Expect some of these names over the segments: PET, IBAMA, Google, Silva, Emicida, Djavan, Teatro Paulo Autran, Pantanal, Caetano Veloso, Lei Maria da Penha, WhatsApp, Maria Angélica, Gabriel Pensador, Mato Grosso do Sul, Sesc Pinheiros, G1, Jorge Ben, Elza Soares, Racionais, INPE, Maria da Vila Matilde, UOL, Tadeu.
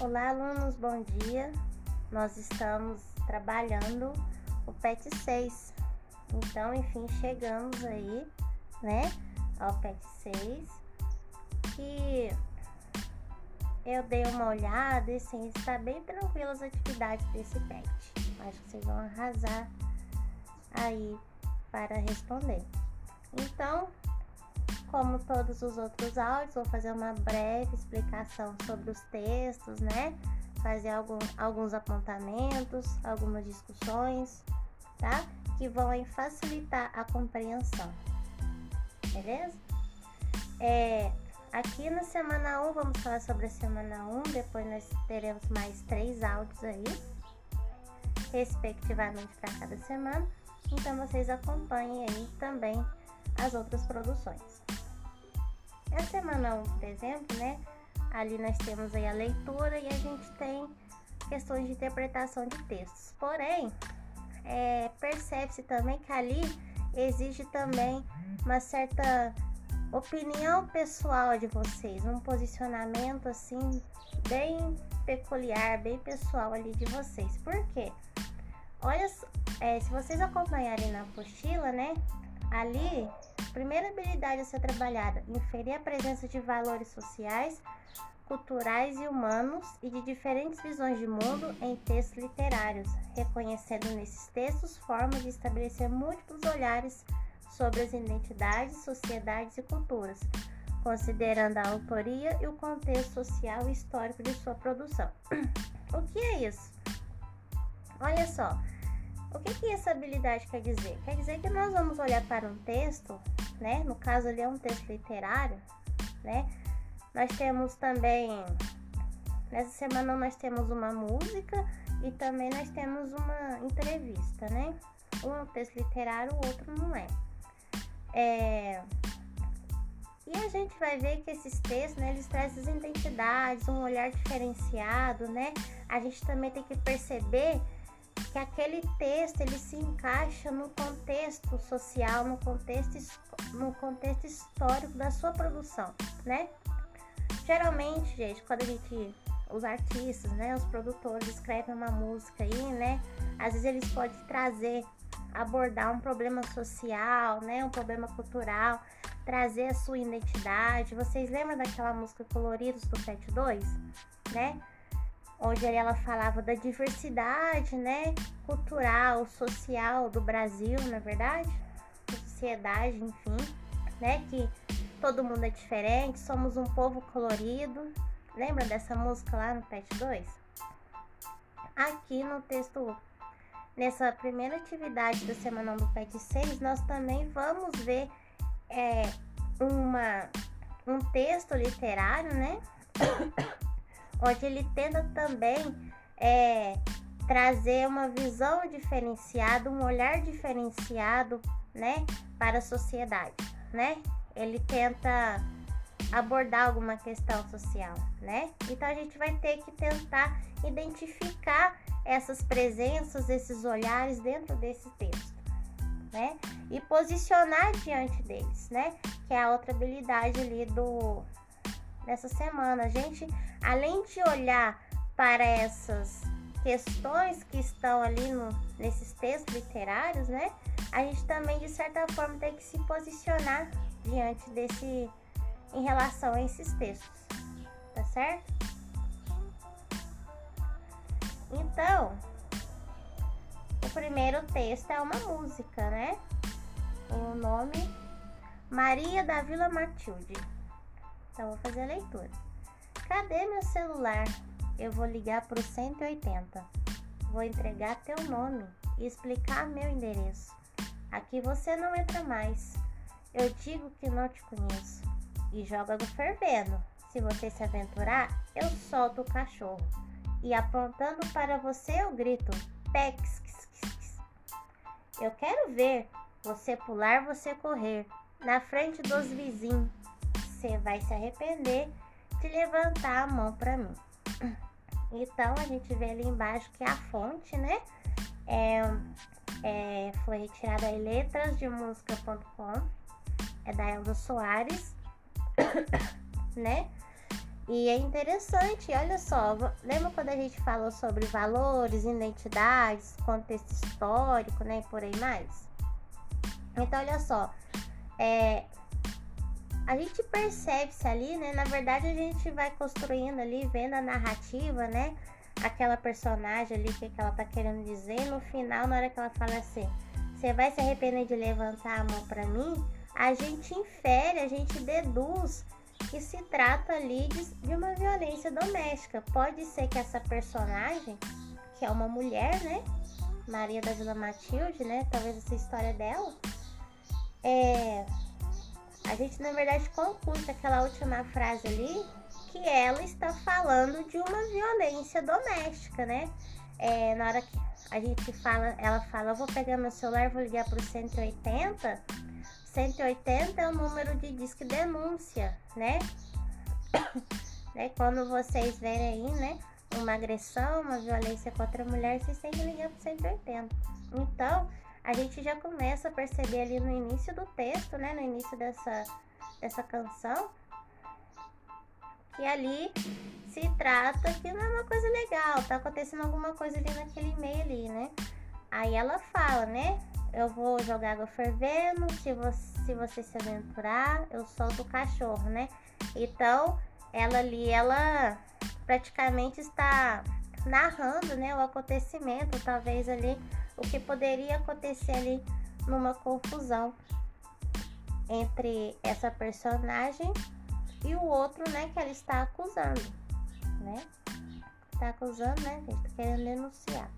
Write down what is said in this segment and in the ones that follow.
Olá, alunos, bom dia. Nós estamos trabalhando o PET 6. Então, enfim, chegamos aí, né, ao PET 6, que eu dei uma olhada e, assim, está bem tranquilo as atividades desse PET. Acho que vocês vão arrasar aí para responder. Então, como todos os outros áudios, vou fazer uma breve explicação sobre os textos, né? Fazer alguns apontamentos, algumas discussões, tá? Que vão aí facilitar a compreensão, beleza? Aqui na semana 1, vamos falar sobre a semana 1, depois nós teremos mais 3 áudios aí, respectivamente para cada semana. Então, vocês acompanhem aí também as outras produções. Na semana 1, por exemplo, né? Ali nós temos aí a leitura e a gente tem questões de interpretação de textos. Porém, percebe-se também que ali exige também uma certa opinião pessoal de vocês, um posicionamento assim bem peculiar, bem pessoal ali de vocês. Por quê? Olha, se vocês acompanharem na apostila, né? Ali, primeira habilidade a ser trabalhada, inferir a presença de valores sociais, culturais e humanos e de diferentes visões de mundo em textos literários, reconhecendo nesses textos formas de estabelecer múltiplos olhares sobre as identidades, sociedades e culturas, considerando a autoria e o contexto social e histórico de sua produção. O que é isso? Olha só. O que essa habilidade quer dizer? Quer dizer que nós vamos olhar para um texto, né? No caso ali é um texto literário, né? Nós temos também, nessa semana nós temos uma música e também nós temos uma entrevista, né? Um é um texto literário, o outro não é. E a gente vai ver que esses textos, né, eles trazem as identidades, um olhar diferenciado, né? A gente também tem que perceber que aquele texto ele se encaixa no contexto social, no contexto histórico da sua produção, né? Geralmente, gente, quando a gente, os artistas, né, os produtores escrevem uma música aí, né? Às vezes eles podem abordar um problema social, né? Um problema cultural, trazer a sua identidade. Vocês lembram daquela música Coloridos do PET 2, né? Onde ela falava da diversidade, né, cultural, social do Brasil, na verdade, sociedade, enfim, né, que todo mundo é diferente, somos um povo colorido. Lembra dessa música lá no PET 2? Aqui no texto, nessa primeira atividade da semana do PET 6, nós também vamos ver um texto literário, né, onde ele tenta também trazer uma visão diferenciada, um olhar diferenciado, né, para a sociedade, né? Ele tenta abordar alguma questão social, né? Então, a gente vai ter que tentar identificar essas presenças, esses olhares dentro desse texto, né? E posicionar diante deles, né? Que é a outra habilidade ali nessa semana, a gente, além de olhar para essas questões que estão ali nesses textos literários, né? A gente também, de certa forma, tem que se posicionar diante em relação a esses textos, tá certo? Então, o primeiro texto é uma música, né? O nome Maria da Vila Matilde. Então, vou fazer a leitura. Cadê meu celular? Eu vou ligar pro 180. Vou entregar teu nome e explicar meu endereço. Aqui você não entra mais. Eu digo que não te conheço. E joga no fervendo. Se você se aventurar, eu solto o cachorro. E apontando para você, eu grito. Pex, x, x. Eu quero ver você pular, você correr. Na frente dos vizinhos. Você vai se arrepender de levantar a mão para mim. Então, a gente vê ali embaixo que a fonte, né? Foi retirada em letrasdemusica.com. É da Elza Soares, né? E é interessante, olha só, lembra quando a gente falou sobre valores, identidades, contexto histórico, né, e por aí mais? Então, olha só, a gente percebe-se ali, né, na verdade a gente vai construindo ali, vendo a narrativa, né, aquela personagem ali, o que ela tá querendo dizer, no final, na hora que ela fala assim, você vai se arrepender de levantar a mão pra mim, a gente infere, a gente deduz que se trata ali de uma violência doméstica. Pode ser que essa personagem, que é uma mulher, né, Maria da Vila Matilde, né, talvez essa história dela, a gente na verdade conclui aquela última frase ali, que ela está falando de uma violência doméstica, né, na hora que a gente fala, ela fala, eu vou pegar meu celular, vou ligar pro 180, 180 é o número de disque denúncia, né? Quando vocês verem aí, né, uma agressão, uma violência contra a mulher, vocês têm que ligar pro 180. Então, a gente já começa a perceber ali no início do texto, né, no início dessa canção, que ali se trata que não é uma coisa legal, tá acontecendo alguma coisa ali naquele meio ali, né? Aí ela fala, né? Eu vou jogar água fervendo, se você se aventurar, eu solto o cachorro, né? Então, ela ali, ela praticamente está narrando, né, o acontecimento, talvez ali, o que poderia acontecer ali numa confusão entre essa personagem e o outro, né, que ela está acusando, né? Está acusando, né, gente? Está querendo denunciar.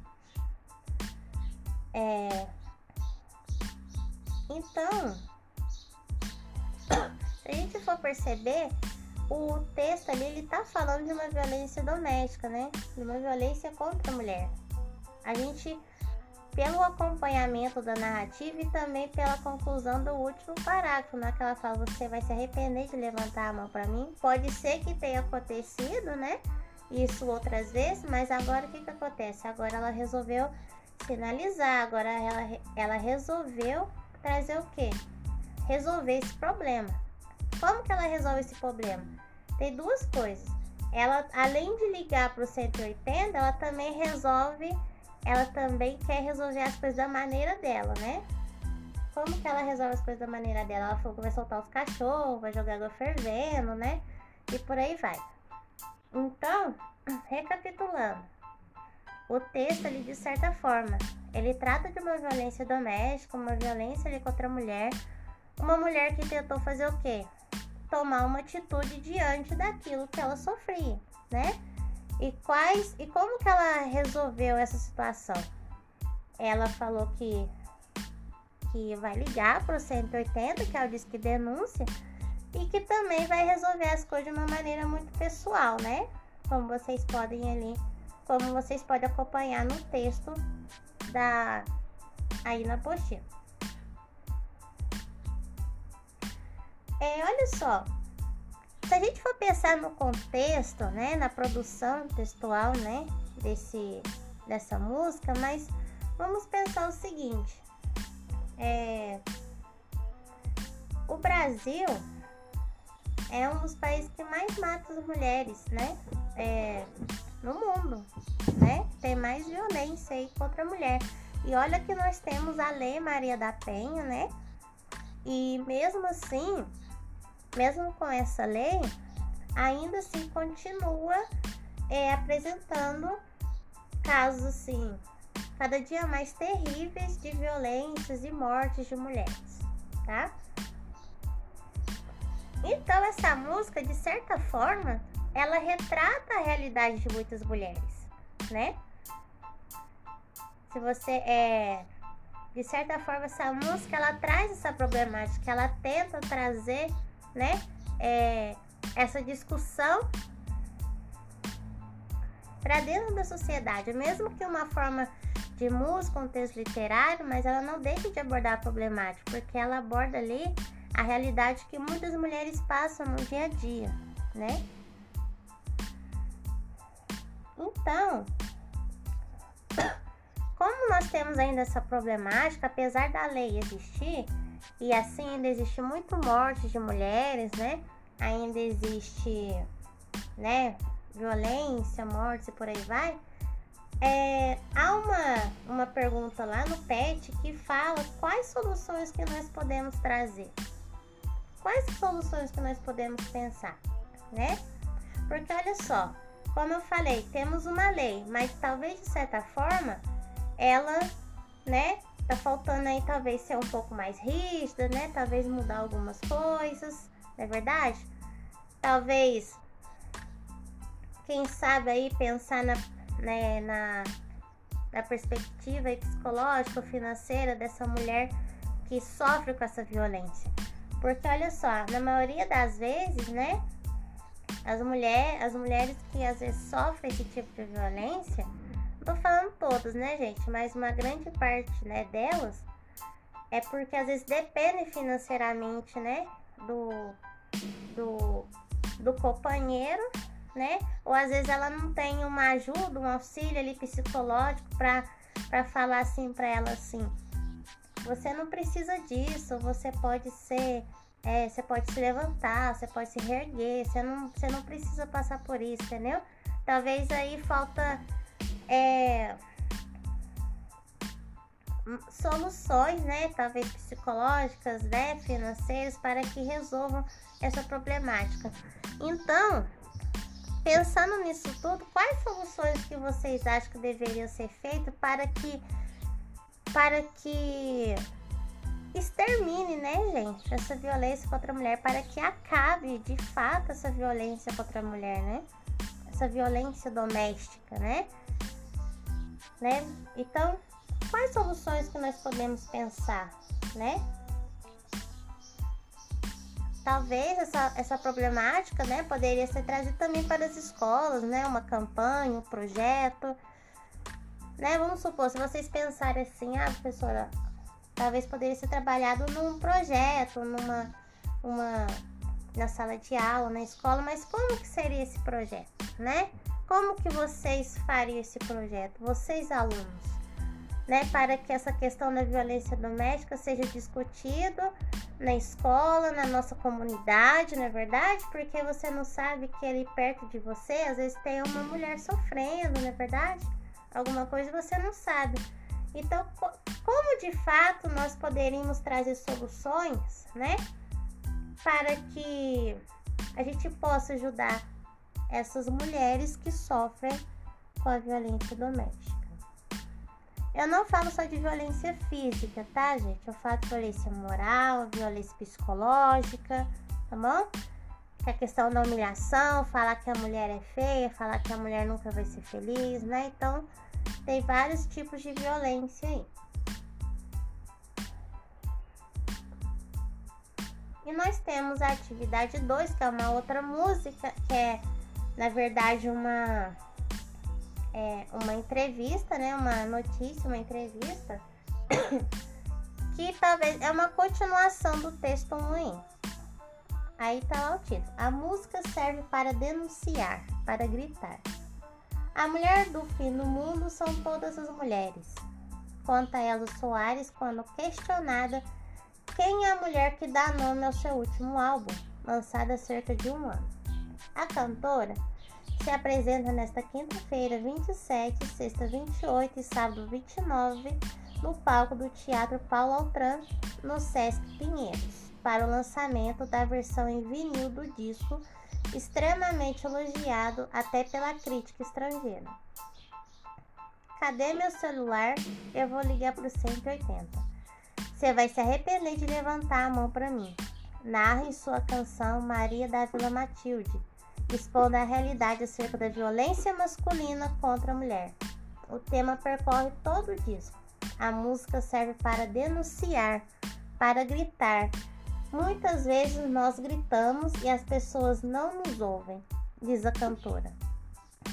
Então, se a gente for perceber, o texto ali, ele tá falando de uma violência doméstica, né? De uma violência contra a mulher. A gente, pelo acompanhamento da narrativa e também pela conclusão do último parágrafo, na que ela fala, você vai se arrepender de levantar a mão pra mim. Pode ser que tenha acontecido, né? Isso outras vezes, mas agora o que acontece? Agora ela resolveu sinalizar, agora ela resolveu trazer o quê? Resolver esse problema. Como que ela resolve esse problema? Tem duas coisas. Ela, além de ligar para o 180, ela também quer resolver as coisas da maneira dela, né? Como que ela resolve as coisas da maneira dela? Ela falou que vai soltar os cachorros, vai jogar água fervendo, né? E por aí vai. Então, recapitulando. O texto, ele, de certa forma, ele trata de uma violência doméstica, uma violência ali contra a mulher. Uma mulher que tentou fazer o quê? Tomar uma atitude diante daquilo que ela sofria, né? E como que ela resolveu essa situação? Ela falou que vai ligar pro 180, que é o disque denúncia, e que também vai resolver as coisas de uma maneira muito pessoal, né? Como vocês podem acompanhar no texto aí na apostila. Olha só, se a gente for pensar no contexto, né, na produção textual, né, dessa música, mas vamos pensar o seguinte, o Brasil é um dos países que mais mata as mulheres, né, no mundo, né? Tem mais violência aí contra a mulher. E olha que nós temos a Lei Maria da Penha, né? E mesmo assim, mesmo com essa lei, ainda assim continua apresentando casos assim, cada dia mais terríveis de violências e mortes de mulheres, tá? Então essa música, de certa forma, ela retrata a realidade de muitas mulheres, né? Se você de certa forma, essa música, ela traz essa problemática, ela tenta trazer, né, essa discussão para dentro da sociedade, mesmo que uma forma de música, um texto literário, mas ela não deixa de abordar a problemática, porque ela aborda ali a realidade que muitas mulheres passam no dia a dia, né? Então, como nós temos ainda essa problemática, apesar da lei existir, e assim ainda existe muito morte de mulheres, né? Ainda existe né, violência, mortes e por aí vai, há uma pergunta lá no PET que fala quais soluções que nós podemos trazer, quais soluções que nós podemos pensar, né? Porque olha só, como eu falei, temos uma lei, mas talvez de certa forma ela, né, tá faltando aí talvez ser um pouco mais rígida, né, talvez mudar algumas coisas, não é verdade? Talvez, quem sabe aí pensar na, né, na perspectiva aí psicológica, financeira dessa mulher que sofre com essa violência. Porque olha só, na maioria das vezes, né, as mulheres que às vezes sofrem esse tipo de violência, não tô falando todas, né, gente, mas uma grande parte, né, delas é porque às vezes dependem financeiramente, né, do companheiro, né, ou às vezes ela não tem uma ajuda, um auxílio ali psicológico para falar assim para ela assim: você não precisa disso, você pode ser, você pode se levantar, você pode se reerguer, você não precisa passar por isso, entendeu? Talvez aí falta soluções, né, talvez psicológicas, né, financeiras, para que resolvam essa problemática. Então, pensando nisso tudo, quais soluções que vocês acham que deveriam ser feitas para que extermine, né, gente, essa violência contra a mulher, para que acabe de fato essa violência contra a mulher, né, essa violência doméstica, né? Então, quais soluções que nós podemos pensar, né? Talvez essa problemática, né, poderia ser trazida também para as escolas, né, uma campanha, um projeto, né? Vamos supor, se vocês pensarem assim: ah, professora, talvez poderia ser trabalhado num projeto, na sala de aula, na escola, mas como que seria esse projeto, né? Como que vocês fariam esse projeto, vocês alunos, né? Para que essa questão da violência doméstica seja discutida na escola, na nossa comunidade, não é verdade? Porque você não sabe que ali perto de você, às vezes tem uma mulher sofrendo, não é verdade? Alguma coisa você não sabe. Então, como de fato nós poderíamos trazer soluções, né, para que a gente possa ajudar essas mulheres que sofrem com a violência doméstica? Eu não falo só de violência física, tá, gente? Eu falo de violência moral, violência psicológica, tá bom? Que a questão da humilhação, falar que a mulher é feia, falar que a mulher nunca vai ser feliz, né? Então, tem vários tipos de violência aí. E nós temos a atividade 2, que é uma outra música, que é, na verdade, uma entrevista, né? Uma notícia, uma entrevista, que talvez é uma continuação do texto 1. Aí tá lá o título: a música serve para denunciar, para gritar. A mulher do fim do mundo são todas as mulheres, conta Elza Soares quando questionada quem é a mulher que dá nome ao seu último álbum, lançado há cerca de um ano. A cantora se apresenta nesta quinta-feira 27, sexta 28 e sábado 29 no palco do Teatro Paulo Autran, no Sesc Pinheiros, para o lançamento da versão em vinil do disco, extremamente elogiado até pela crítica estrangeira. Cadê meu celular? Eu vou ligar pro 180. Você vai se arrepender de levantar a mão para mim, narra em sua canção Maria da Vila Matilde, expondo a realidade acerca da violência masculina contra a mulher. O tema percorre todo o disco. A música serve para denunciar, para gritar. Muitas vezes nós gritamos e as pessoas não nos ouvem, diz a cantora.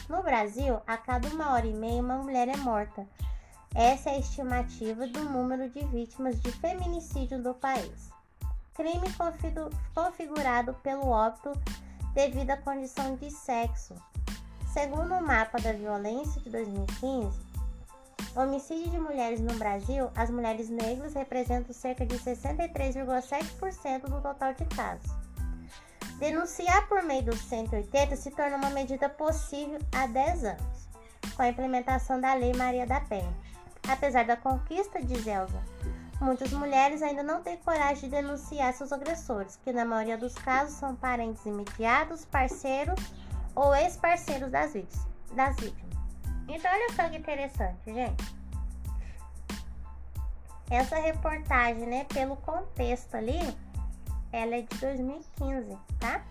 No Brasil, a cada 1h30 uma mulher é morta. Essa é a estimativa do número de vítimas de feminicídio do país, crime configurado pelo óbito devido à condição de sexo. Segundo o mapa da violência de 2015, homicídio de mulheres no Brasil, as mulheres negras representam cerca de 63,7% do total de casos. Denunciar por meio do 180 se torna uma medida possível há 10 anos, com a implementação da Lei Maria da Penha. Apesar da conquista, diz Elza, muitas mulheres ainda não têm coragem de denunciar seus agressores, que na maioria dos casos são parentes imediatos, parceiros ou ex-parceiros das vítimas. Então olha só que interessante, gente. Essa reportagem, né, pelo contexto ali, ela é de 2015, tá?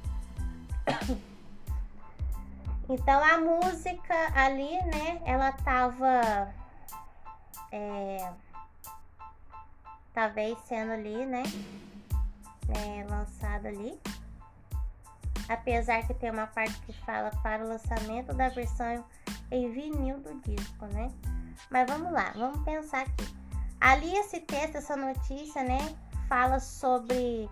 Então a música ali, né, ela tava talvez sendo ali, né, lançada ali, apesar que tem uma parte que fala para o lançamento da versão em vinil do disco, né? Mas vamos lá, vamos pensar aqui. Ali esse texto, essa notícia, né, fala sobre...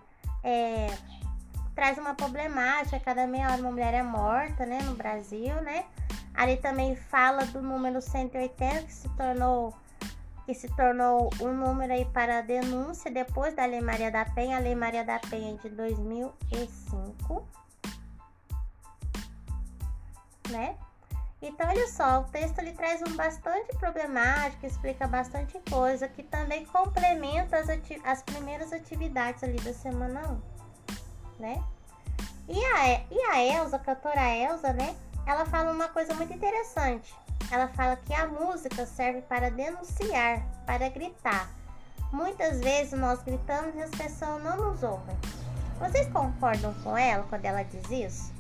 traz uma problemática, cada meia hora uma mulher é morta, né, no Brasil, né? Ali também fala do número 180, que se tornou um número aí para denúncia depois da Lei Maria da Penha. A Lei Maria da Penha de 2005, né? Então, olha só, o texto ele traz bastante problemática, explica bastante coisa, que também complementa as primeiras atividades ali da semana 1, né? E a Elza, a cantora Elza, né? Ela fala uma coisa muito interessante. Ela fala que a música serve para denunciar, para gritar. Muitas vezes nós gritamos e as pessoas não nos ouvem. Vocês concordam com ela quando ela diz isso?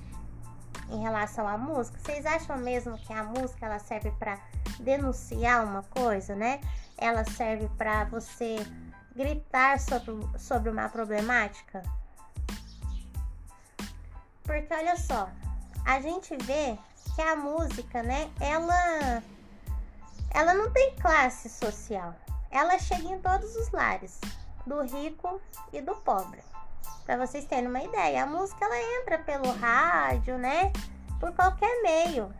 Em relação à música, vocês acham mesmo que a música ela serve para denunciar uma coisa, né? Ela serve para você gritar sobre uma problemática? Porque olha só, a gente vê que a música, né, ela não tem classe social. Ela chega em todos os lares, do rico e do pobre. Para vocês terem uma ideia, a música ela entra pelo rádio, né? Por qualquer meio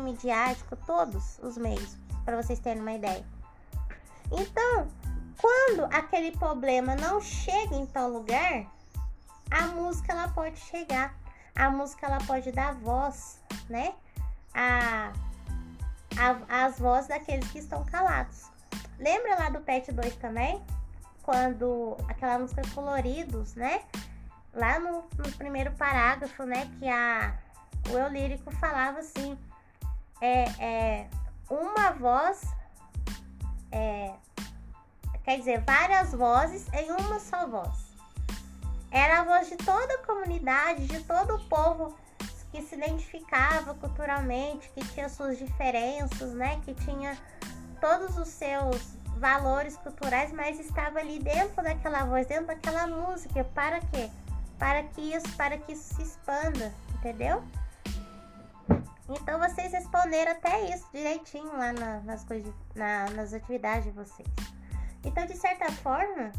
midiático, todos os meios, para vocês terem uma ideia. Então, quando aquele problema não chega em tal lugar, a música ela pode chegar, a música ela pode dar voz, né? As vozes daqueles que estão calados. Lembra lá do Pet 2 também? Quando aquela música Coloridos, né? Lá no primeiro parágrafo, né? Que o eu lírico falava assim: uma voz, quer dizer, várias vozes em uma só voz. Era a voz de toda a comunidade, de todo o povo que se identificava culturalmente, que tinha suas diferenças, né? Que tinha todos os seus valores culturais, mas estava ali dentro daquela voz, dentro daquela música. Para quê? Para que isso se expanda, entendeu? Então vocês responderam até isso direitinho lá nas atividades de vocês. Então, de certa forma,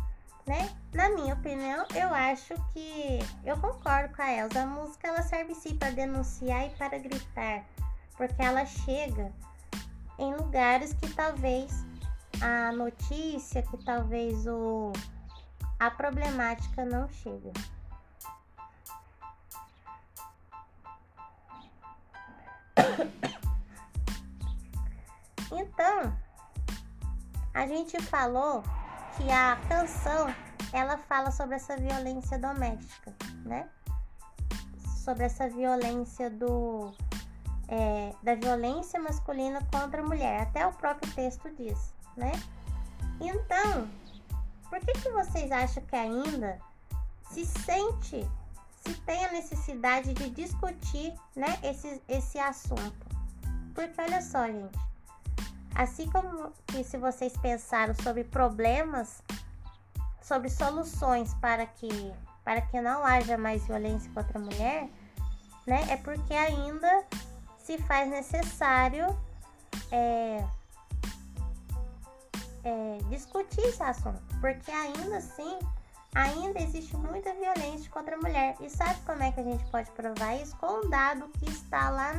né, na minha opinião, eu acho que eu concordo com a Elza. A música ela serve sim para denunciar e para gritar, porque ela chega em lugares que talvez a notícia, que talvez a problemática não chega. Então, a gente falou que a canção, ela fala sobre essa violência doméstica, né? Sobre essa violência da violência masculina contra a mulher. Até o próprio texto diz, né? Então, por que vocês acham que ainda se tem a necessidade de discutir, né, esse assunto? Porque olha só, gente, assim como que se vocês pensaram sobre problemas, sobre soluções para que não haja mais violência contra a mulher, né, é porque ainda se faz necessário discutir esse assunto, porque ainda assim, ainda existe muita violência contra a mulher. E sabe como é que a gente pode provar isso? Com um dado que está lá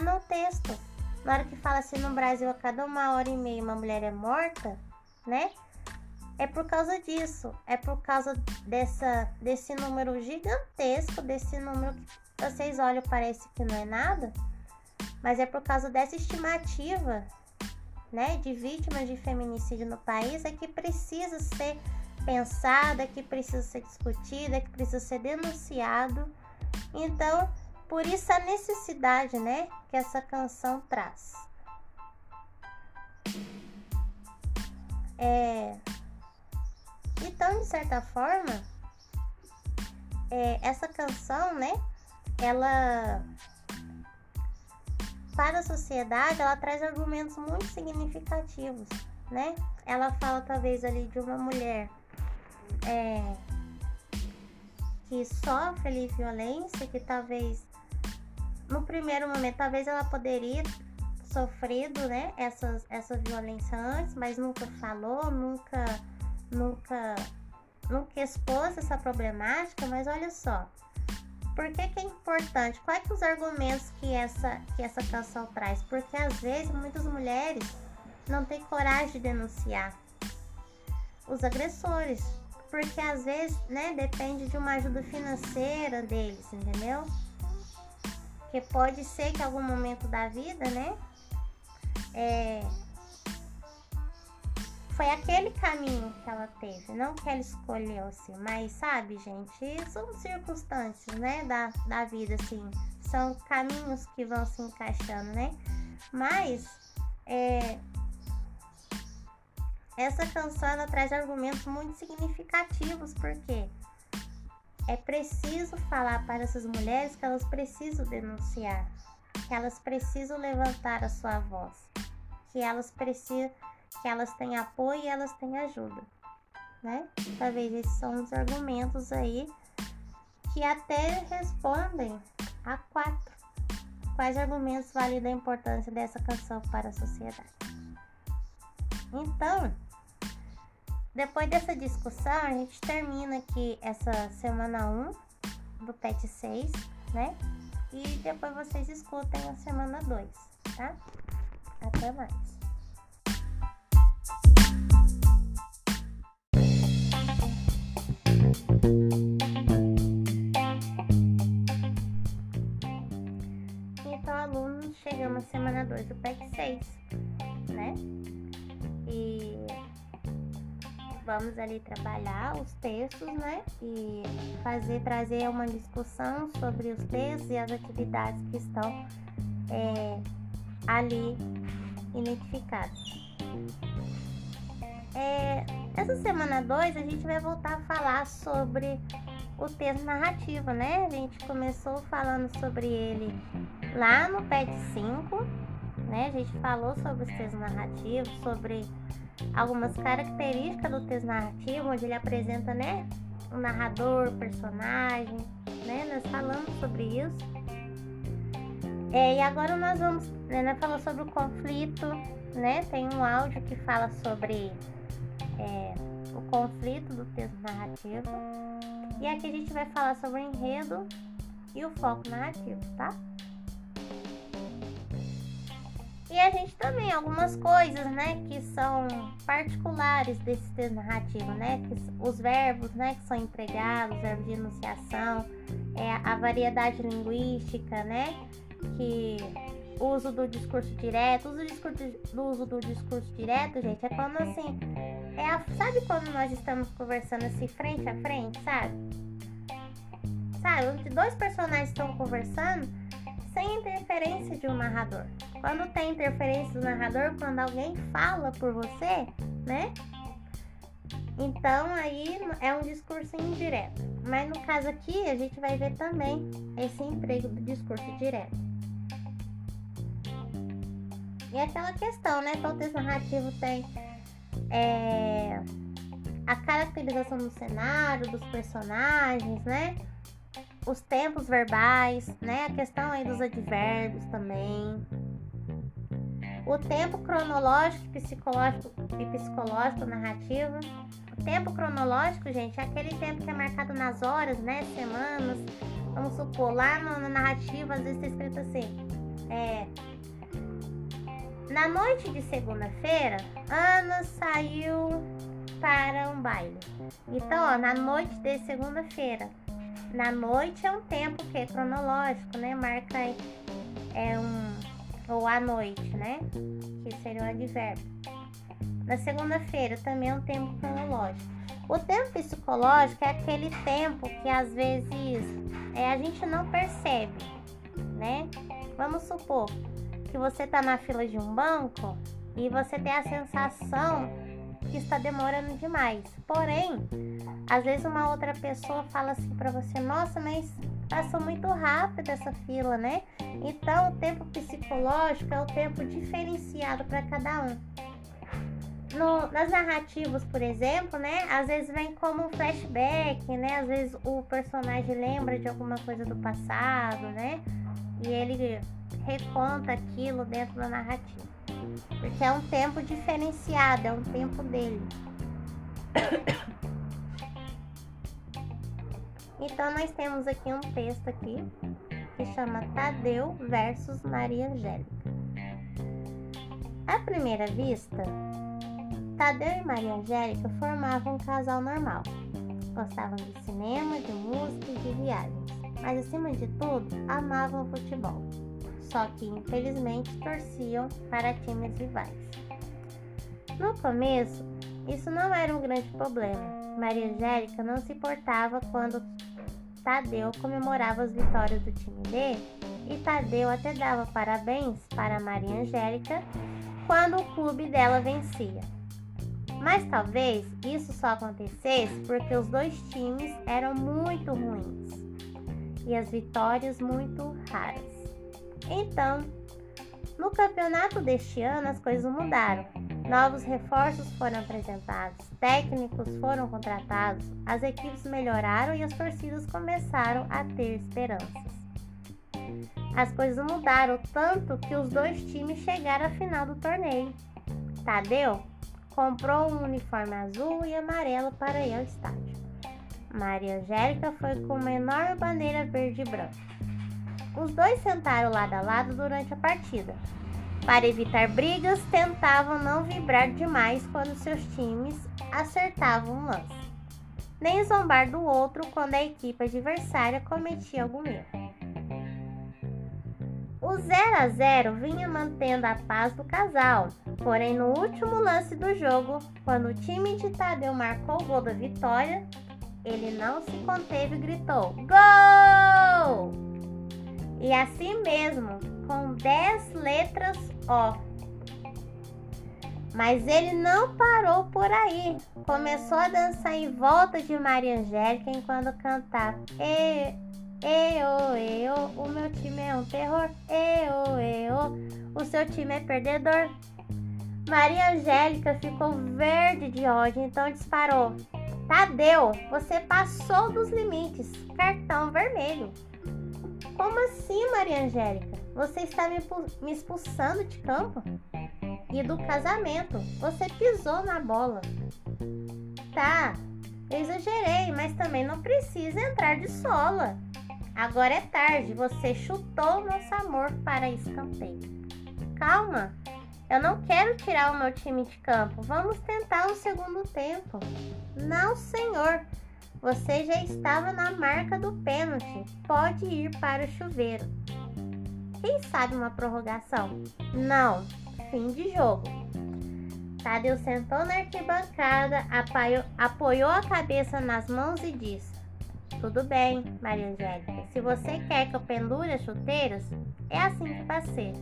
no texto, na hora que fala assim: no Brasil, a cada 1 hora e meia uma mulher é morta, né? É por causa disso, é por causa desse número gigantesco, desse número que vocês olham parece que não é nada, mas é por causa dessa estimativa, né, de vítimas de feminicídio no país, é que precisa ser pensada, que precisa ser discutida, que precisa ser denunciado. Então, por isso a necessidade, né, que essa canção traz. Então, de certa forma, essa canção, né, ela, para a sociedade, ela traz argumentos muito significativos, né? Ela fala, talvez, ali de uma mulher que sofre ali violência, que talvez, no primeiro momento, talvez ela poderia sofrido, né, essa violência antes, mas nunca falou, nunca expôs essa problemática. Mas olha só, por que é importante? Quais são os argumentos que essa canção traz? Porque às vezes muitas mulheres não têm coragem de denunciar os agressores, porque às vezes, né, depende de uma ajuda financeira deles, entendeu? Porque pode ser que em algum momento da vida, né, foi aquele caminho que ela teve, não que ela escolheu, assim. Mas, sabe, gente, são circunstâncias, né, da vida, assim. São caminhos que vão se encaixando, né? Mas, essa canção, ela traz argumentos muito significativos, porque é preciso falar para essas mulheres que elas precisam denunciar, que elas precisam levantar a sua voz, que elas precisam, que elas têm apoio e elas têm ajuda, né? Talvez esses são os argumentos aí que até respondem a 4. Quais argumentos validam a importância dessa canção para a sociedade? Então, depois dessa discussão, a gente termina aqui essa semana 1 do PET 6, né? E depois vocês escutem a semana 2, tá? Até mais! Então, alunos, chegamos à semana 2 do PET 6, né? E vamos ali trabalhar os textos, né? E trazer uma discussão sobre os textos e as atividades que estão ali identificadas. Essa semana 2 a gente vai voltar a falar sobre o texto narrativo, né? A gente começou falando sobre ele lá no PET 5, né? A gente falou sobre os textos narrativos, sobre algumas características do texto narrativo, onde ele apresenta, né, o narrador, o personagem, né? Nós falamos sobre isso. E agora nós vamos, né, nós falamos sobre o conflito, né? Tem um áudio que fala sobre o conflito do texto narrativo. E aqui a gente vai falar sobre o enredo e o foco narrativo, tá? E a gente também, algumas coisas, né, que são particulares desse texto narrativo, né, que os verbos, né, que são empregados, os verbos de enunciação, a variedade linguística, né, que o uso do discurso direto, gente, é quando, assim, sabe quando nós estamos conversando, assim, frente a frente, sabe, onde dois personagens estão conversando sem interferência de um narrador. Quando tem interferência do narrador, quando alguém fala por você, né? Então, aí é um discurso indireto. Mas no caso aqui, a gente vai ver também esse emprego do discurso direto. E aquela questão, né? Então, o texto narrativo tem a caracterização do cenário, dos personagens, né? Os tempos verbais, né? A questão aí dos advérbios também. O tempo cronológico e psicológico narrativo. O tempo cronológico, gente, é aquele tempo que é marcado nas horas, né, semanas. Vamos supor, lá na narrativa, às vezes está escrito assim, na noite de segunda-feira, Ana saiu para um baile. Então, ó, na noite de segunda-feira. Na noite é um tempo que é cronológico, né? Marca ou à noite, né? Que seria um advérbio. Na segunda-feira também é um tempo cronológico. O tempo psicológico é aquele tempo que às vezes a gente não percebe, né? Vamos supor que você está na fila de um banco e você tem a sensação que está demorando demais. Porém, às vezes uma outra pessoa fala assim para você: nossa, mas passou muito rápido essa fila, né? Então, o tempo psicológico é o tempo diferenciado para cada um. Nas narrativas, por exemplo, né? Às vezes vem como um flashback, né? Às vezes o personagem lembra de alguma coisa do passado, né? E ele reconta aquilo dentro da narrativa. Porque é um tempo diferenciado, é um tempo dele. Então nós temos aqui um texto aqui que chama Tadeu versus Maria Angélica. À primeira vista, Tadeu e Maria Angélica formavam um casal normal. Gostavam de cinema, de música e de viagens, mas acima de tudo amavam futebol. Só que, infelizmente, torciam para times rivais. No começo, isso não era um grande problema. Maria Angélica não se importava quando Tadeu comemorava as vitórias do time D, e Tadeu até dava parabéns para Maria Angélica quando o clube dela vencia. Mas talvez isso só acontecesse porque os dois times eram muito ruins e as vitórias muito raras. Então, no campeonato deste ano as coisas mudaram. Novos reforços foram apresentados, técnicos foram contratados, as equipes melhoraram e as torcidas começaram a ter esperanças. As coisas mudaram tanto que os dois times chegaram à final do torneio. Tadeu comprou um uniforme azul e amarelo para ir ao estádio. Maria Angélica foi com uma enorme bandeira verde e branca. Os dois sentaram lado a lado durante a partida. Para evitar brigas, tentavam não vibrar demais quando seus times acertavam um lance, nem zombar do outro quando a equipe adversária cometia algum erro. O 0-0 vinha mantendo a paz do casal, porém no último lance do jogo, quando o time de Tadeu marcou o gol da vitória, ele não se conteve e gritou: "Gol!" E assim mesmo, com 10 letras O. Mas ele não parou por aí. Começou a dançar em volta de Maria Angélica enquanto cantava: "Eu, o meu time é um terror, eu, o seu time é perdedor." Maria Angélica ficou verde de ódio, então disparou: "Tadeu, você passou dos limites, cartão vermelho." "Como assim, Maria Angélica? Você está me expulsando de campo e do casamento. Você pisou na bola." "Tá, eu exagerei, mas também não precisa entrar de sola. Agora é tarde, você chutou nosso amor para escanteio." "Calma, eu não quero tirar o meu time de campo. Vamos tentar um segundo tempo." "Não, senhor. Você já estava na marca do pênalti. Pode ir para o chuveiro." "Quem sabe uma prorrogação?" "Não, fim de jogo." Tadeu sentou na arquibancada, apoiou a cabeça nas mãos e disse: "Tudo bem, Maria Angélica. Se você quer que eu pendure as chuteiras, é assim que vai ser.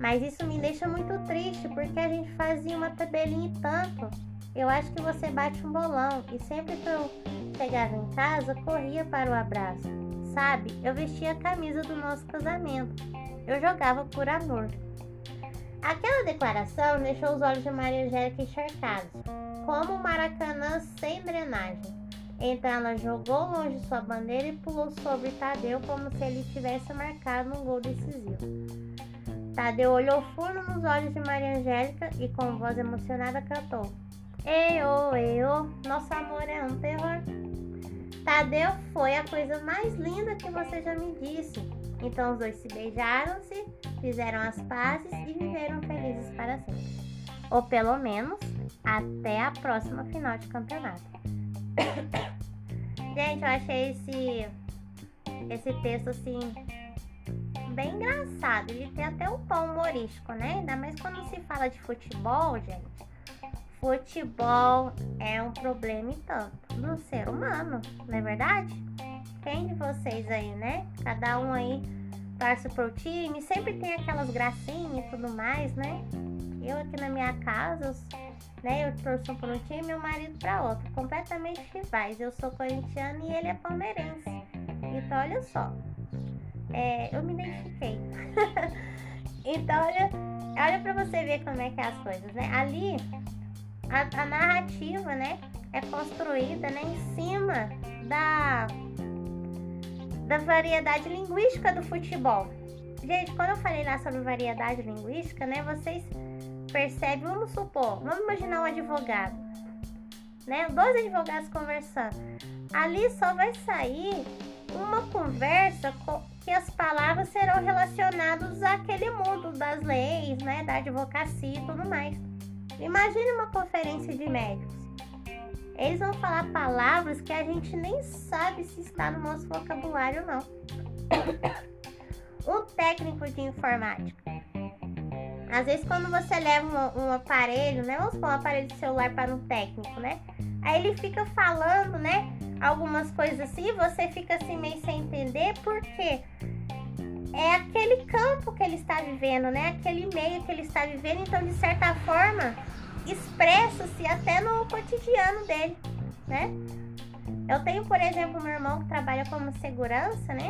Mas isso me deixa muito triste, porque a gente fazia uma tabelinha e tanto. Eu acho que você bate um bolão, e sempre que eu chegava em casa, corria para o abraço. Sabe, eu vestia a camisa do nosso casamento. Eu jogava por amor." Aquela declaração deixou os olhos de Maria Angélica encharcados, como um maracanã sem drenagem. Então ela jogou longe sua bandeira e pulou sobre Tadeu como se ele tivesse marcado um gol decisivo. Tadeu olhou fundo nos olhos de Maria Angélica e com voz emocionada cantou: Eu, nosso amor é um terror." "Tadeu, foi a coisa mais linda que você já me disse." Então os dois se beijaram-se, fizeram as pazes e viveram felizes para sempre. Ou pelo menos até a próxima final de campeonato. Gente, eu achei esse texto assim bem engraçado. Ele tem até um tom humorístico, né? Ainda mais quando se fala de futebol, gente. Futebol é um problema e tanto do ser humano, não é verdade? Quem de vocês aí, né? Cada um aí torce pro time, sempre tem aquelas gracinhas e tudo mais, né? Eu aqui na minha casa, né? Eu torço para um time e meu marido para outro, completamente rivais. Eu sou corintiana e ele é palmeirense. Então, olha só, eu me identifiquei. Então, olha para você ver como é que é as coisas, né? Ali, a narrativa, né, é construída, né, em cima da variedade linguística do futebol. Gente, quando eu falei lá sobre variedade linguística, né, vocês percebem, vamos supor, vamos imaginar um advogado, né, dois advogados conversando. Ali só vai sair uma conversa que as palavras serão relacionadas àquele mundo das leis, né, da advocacia e tudo mais. Imagine uma conferência de médicos. Eles vão falar palavras que a gente nem sabe se está no nosso vocabulário ou não. Um técnico de informática. Às vezes, quando você leva um aparelho, né? Vamos pôr um aparelho de celular para um técnico, né? Aí ele fica falando, né? Algumas coisas assim, e você fica assim meio sem entender por quê. É aquele campo que ele está vivendo, né? Aquele meio que ele está vivendo. Então, de certa forma, expressa-se até no cotidiano dele, né? Eu tenho, por exemplo, meu irmão que trabalha como segurança, né?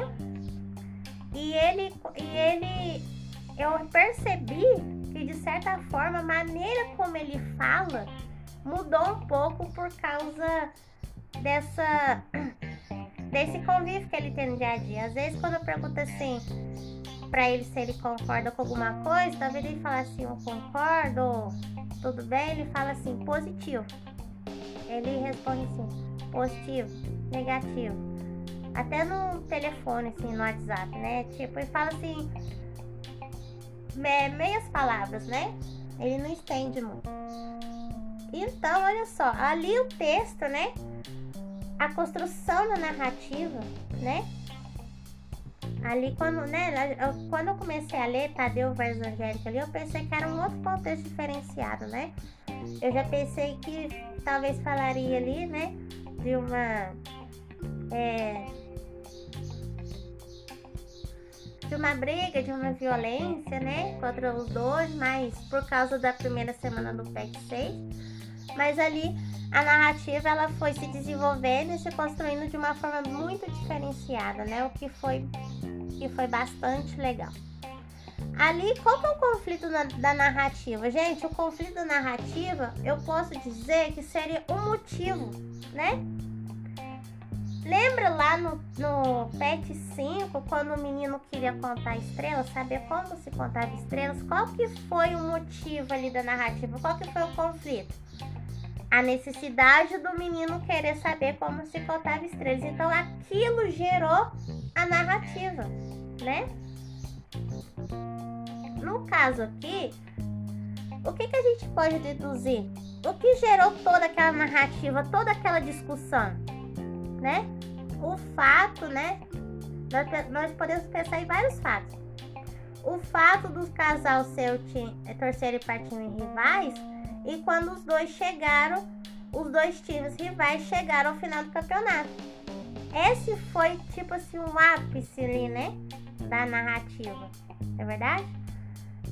E ele eu percebi que, de certa forma, a maneira como ele fala mudou um pouco por causa desse convívio que ele tem no dia a dia. Às vezes, quando eu pergunto assim pra ele se ele concorda com alguma coisa, talvez ele fale assim, eu concordo, tudo bem, ele fala assim, positivo. Ele responde assim, positivo, negativo. Até no telefone, assim, no WhatsApp, né? Tipo, ele fala assim, meias palavras, né? Ele não estende muito. Então, olha só, ali o texto, né? A construção da narrativa, né? Ali, quando eu comecei a ler Tadeu versus Angélica ali, eu pensei que era um outro contexto diferenciado, né? Eu já pensei que talvez falaria ali, né? De uma briga, de uma violência, né? Contra os dois, mas por causa da primeira semana do PEC 6. Mas ali, a narrativa, ela foi se desenvolvendo e se construindo de uma forma muito diferenciada, né? O que foi bastante legal. Ali, qual que é o conflito da narrativa? Gente, o conflito da narrativa, eu posso dizer que seria um motivo, né? Lembra lá no PET 5, quando o menino queria contar estrelas, saber como se contava estrelas? Qual que foi o motivo ali da narrativa? Qual que foi o conflito? A necessidade do menino querer saber como se contava estrelas. Então, aquilo gerou a narrativa, né? No caso aqui, o que a gente pode deduzir? O que gerou toda aquela narrativa, toda aquela discussão, né? O fato, né? Nós podemos pensar em vários fatos. O fato do casal ser terceiro e partido rivais. E quando os dois times rivais chegaram ao final do campeonato. Esse foi, tipo assim, um ápice ali, né? Da narrativa. Não é verdade?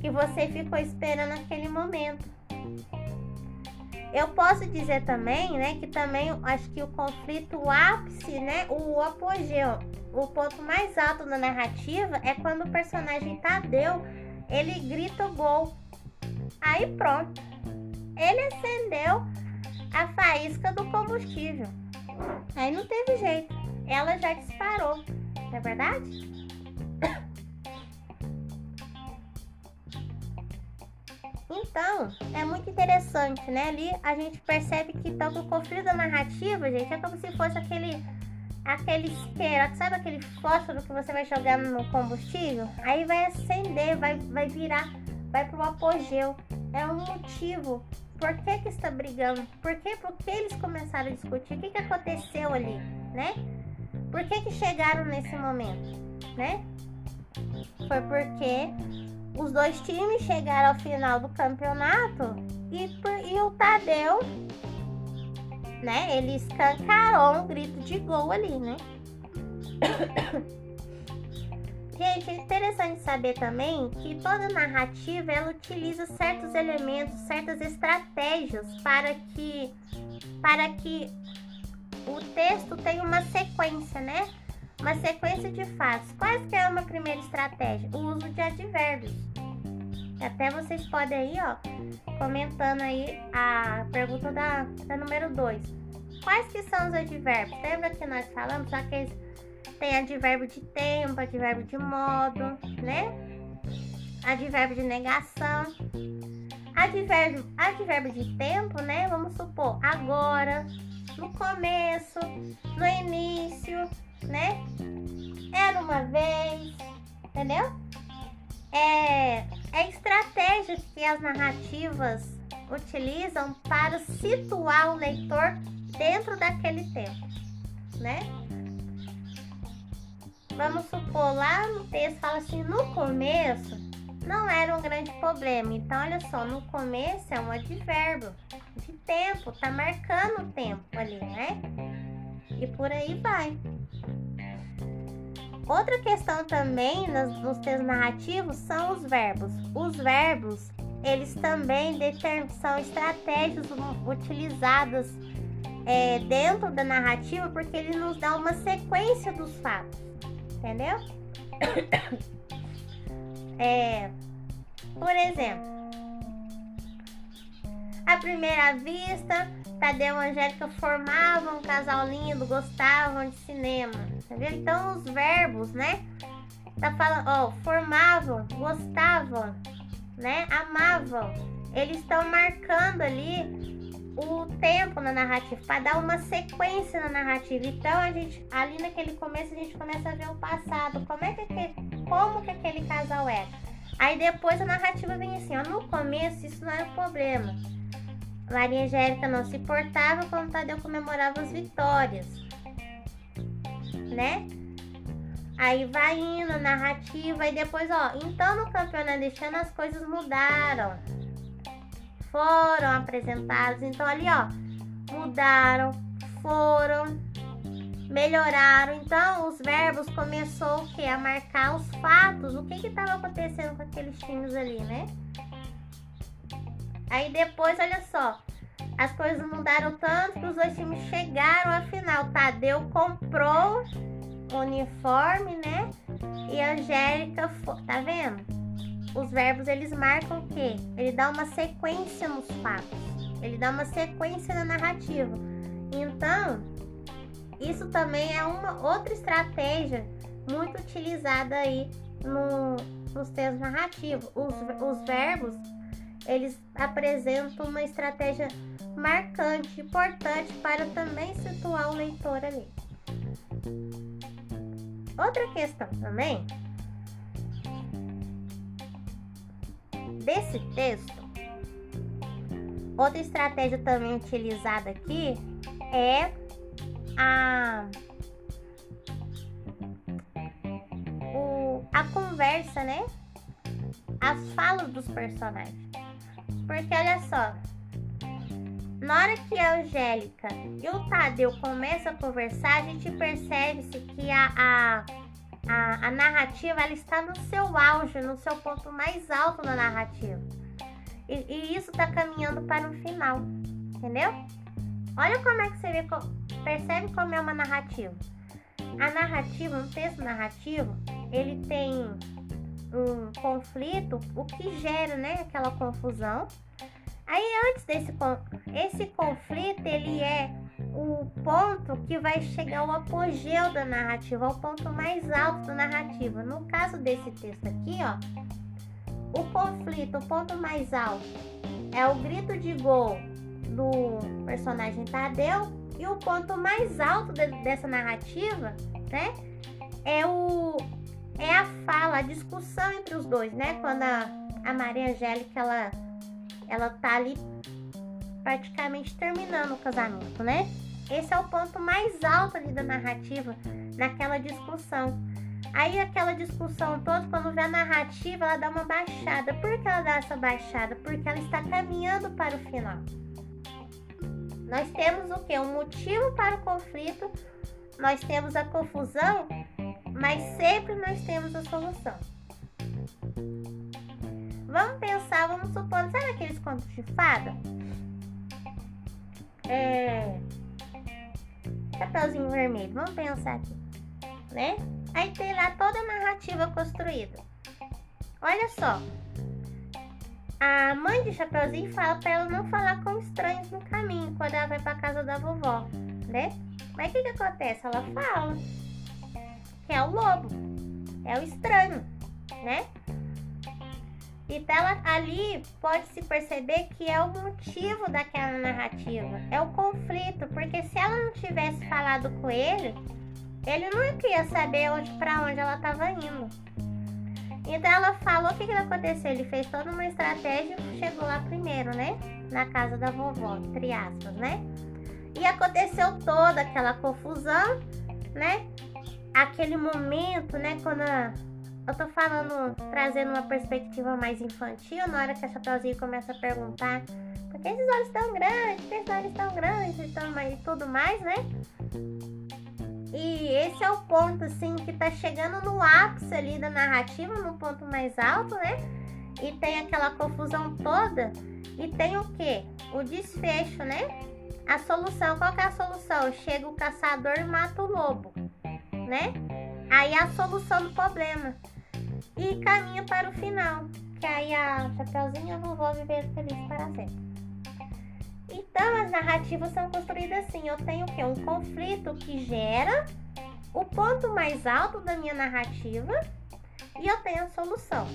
Que você ficou esperando aquele momento. Eu posso dizer também, né? Que também, acho que o conflito, o ápice, né? O apogeu, o ponto mais alto da narrativa é quando o personagem Tadeu, ele grita o gol. Aí pronto. Ele acendeu a faísca do combustível. Aí não teve jeito. Ela já disparou. Não é verdade? Então, é muito interessante, né? Ali a gente percebe que, então, que o conflito da narrativa, gente, é como se fosse aquele isqueiro. Sabe aquele fósforo que você vai jogar no combustível? Aí vai acender, vai virar, vai pro apogeu. É um motivo por que que está brigando, por que eles começaram a discutir, o que que aconteceu ali, né? Por que que chegaram nesse momento, né? Foi porque os dois times chegaram ao final do campeonato e o Tadeu, né, ele escancarou um grito de gol ali, né? Gente, é interessante saber também que toda narrativa, ela utiliza certos elementos, certas estratégias para que o texto tenha uma sequência, né? Uma sequência de fatos. Quais que é uma primeira estratégia? O uso de advérbios. Até vocês podem aí, ó, comentando aí a pergunta da número 2. Quais que são os advérbios? Lembra que nós falamos aqueles... Tem advérbio de tempo, advérbio de modo, né? Advérbio de negação. Advérbio de tempo, né? Vamos supor, agora, no começo, no início, né? Era uma vez, entendeu? É estratégia que as narrativas utilizam para situar o leitor dentro daquele tempo, né? Vamos supor, lá no texto fala assim, no começo não era um grande problema. Então, olha só, no começo é um advérbio de tempo, tá marcando o tempo ali, né? E por aí vai. Outra questão também nos textos narrativos são os verbos. Os verbos, eles também são estratégias utilizadas dentro da narrativa, porque eles nos dão uma sequência dos fatos. Entendeu? Por exemplo, à primeira vista, Tadeu e Angélica formavam um casal lindo, gostavam de cinema. Tá vendo? Então, os verbos, né? Tá falando, ó, formavam, gostavam, né? Amavam. Eles estão marcando ali o tempo na narrativa, para dar uma sequência na narrativa. Então a gente, ali naquele começo, a gente começa a ver o passado, como que aquele casal era. Aí depois a narrativa vem assim, ó, no começo isso não era um problema. Maria Angélica não se importava quando Tadeu comemorava as vitórias, né? Aí vai indo a narrativa, e depois, ó, então no campeonato deste ano as coisas mudaram, foram apresentados. Então ali, ó, mudaram, foram, melhoraram. Então os verbos começou o quê? A marcar os fatos, o que estava acontecendo com aqueles times ali, né? Aí depois, olha só, as coisas mudaram tanto que os dois times chegaram à final. Tadeu comprou o uniforme, né? E Angélica foi, tá vendo? Os verbos, eles marcam o quê? Ele dá uma sequência nos fatos. Ele dá uma sequência na narrativa. Então, isso também é uma outra estratégia muito utilizada aí nos textos narrativos. Os verbos, eles apresentam uma estratégia marcante, importante, para também situar o leitor ali. Outra questão também desse texto, outra estratégia também utilizada aqui é a conversa, né? As falas dos personagens. Porque olha só, na hora que a Angélica e o Tadeu começam a conversar, a gente percebe-se que a narrativa, ela está no seu auge, no seu ponto mais alto da narrativa. E isso está caminhando para um final, entendeu? Olha como é que você vê, percebe como é uma narrativa. A narrativa, um texto narrativo, ele tem um conflito, o que gera, né, aquela confusão. Aí antes esse conflito, ele é o ponto que vai chegar ao apogeu da narrativa, ao ponto mais alto da narrativa. No caso desse texto aqui, ó, o conflito, o ponto mais alto é o grito de gol do personagem Tadeu, e o ponto mais alto dessa narrativa, né, é a fala, a discussão entre os dois, né? Quando a Maria Angélica ela tá ali praticamente terminando o casamento, né? Esse é o ponto mais alto ali da narrativa, naquela discussão. Aí aquela discussão toda, quando vê a narrativa, ela dá uma baixada. Por que ela dá essa baixada? Porque ela está caminhando para o final. Nós temos o quê? Um motivo para o conflito, nós temos a confusão, mas sempre nós temos a solução. Vamos pensar, vamos supor, sabe aqueles contos de fada? Chapeuzinho vermelho, vamos pensar aqui, né? Aí tem lá toda a narrativa construída. Olha só, a mãe de Chapeuzinho fala pra ela não falar com estranhos no caminho, quando ela vai pra casa da vovó, né? Mas o que acontece? Ela fala que é o lobo, é o estranho, né? Então ela, ali pode-se perceber que é o motivo daquela narrativa, é o conflito, porque se ela não tivesse falado com ele, ele não ia saber para onde ela estava indo. Então ela falou, o que aconteceu? Ele fez toda uma estratégia e chegou lá primeiro, né? Na casa da vovó, entre aspas, né? E aconteceu toda aquela confusão, né? Aquele momento, né? Quando eu tô falando, trazendo uma perspectiva mais infantil, na hora que a Chapeuzinho começa a perguntar por que esses olhos tão grandes, por que esses olhos tão grandes e tudo mais, né? E esse é o ponto, assim, que tá chegando no ápice ali da narrativa, no ponto mais alto, né? E tem aquela confusão toda e tem o quê? O desfecho, né? A solução, qual que é a solução? Chega o caçador e mata o lobo, né? Aí a solução do problema. E caminha para o final, que aí a Chapeuzinho, eu não vou viver feliz para sempre. Então as narrativas são construídas assim. Eu tenho o quê? Um conflito que gera o ponto mais alto da minha narrativa e eu tenho a solução.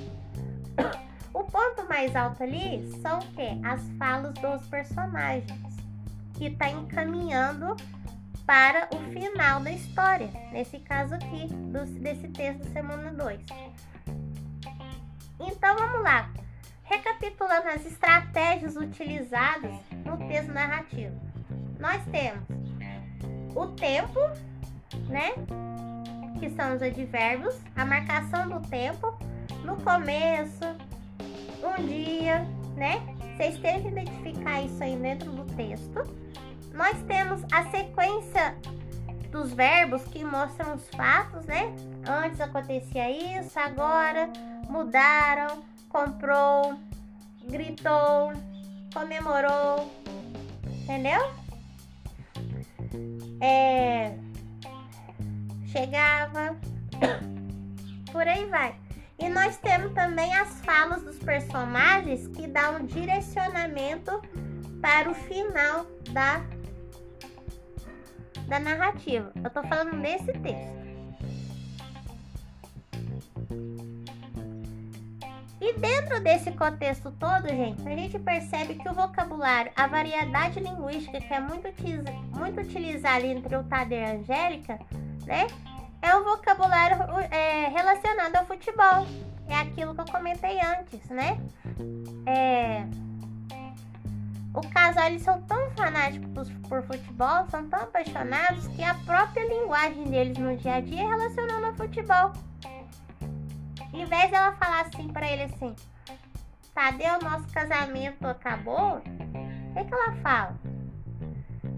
O ponto mais alto ali são o quê? As falas dos personagens, que está encaminhando para o final da história. Nesse caso aqui, desse texto semana 2. Então vamos lá. Recapitulando as estratégias utilizadas no texto narrativo. Nós temos o tempo, né? Que são os advérbios, a marcação do tempo, no começo, um dia, né? Vocês têm que identificar isso aí dentro do texto. Nós temos a sequência dos verbos que mostram os fatos, né? Antes acontecia isso, agora mudaram. Comprou, gritou, comemorou, entendeu? Chegava, por aí vai. E nós temos também as falas dos personagens que dão um direcionamento para o final da narrativa. Eu tô falando nesse texto. E dentro desse contexto todo, gente, a gente percebe que o vocabulário, a variedade linguística que é muito utilizada entre o Tadeu e a Angélica, né? É um vocabulário relacionado ao futebol. É aquilo que eu comentei antes, né? O casal, eles são tão fanáticos por futebol, são tão apaixonados, que a própria linguagem deles no dia a dia é relacionada ao futebol. Em vez dela falar assim pra ele assim, Tadeu, nosso casamento acabou, o que ela fala?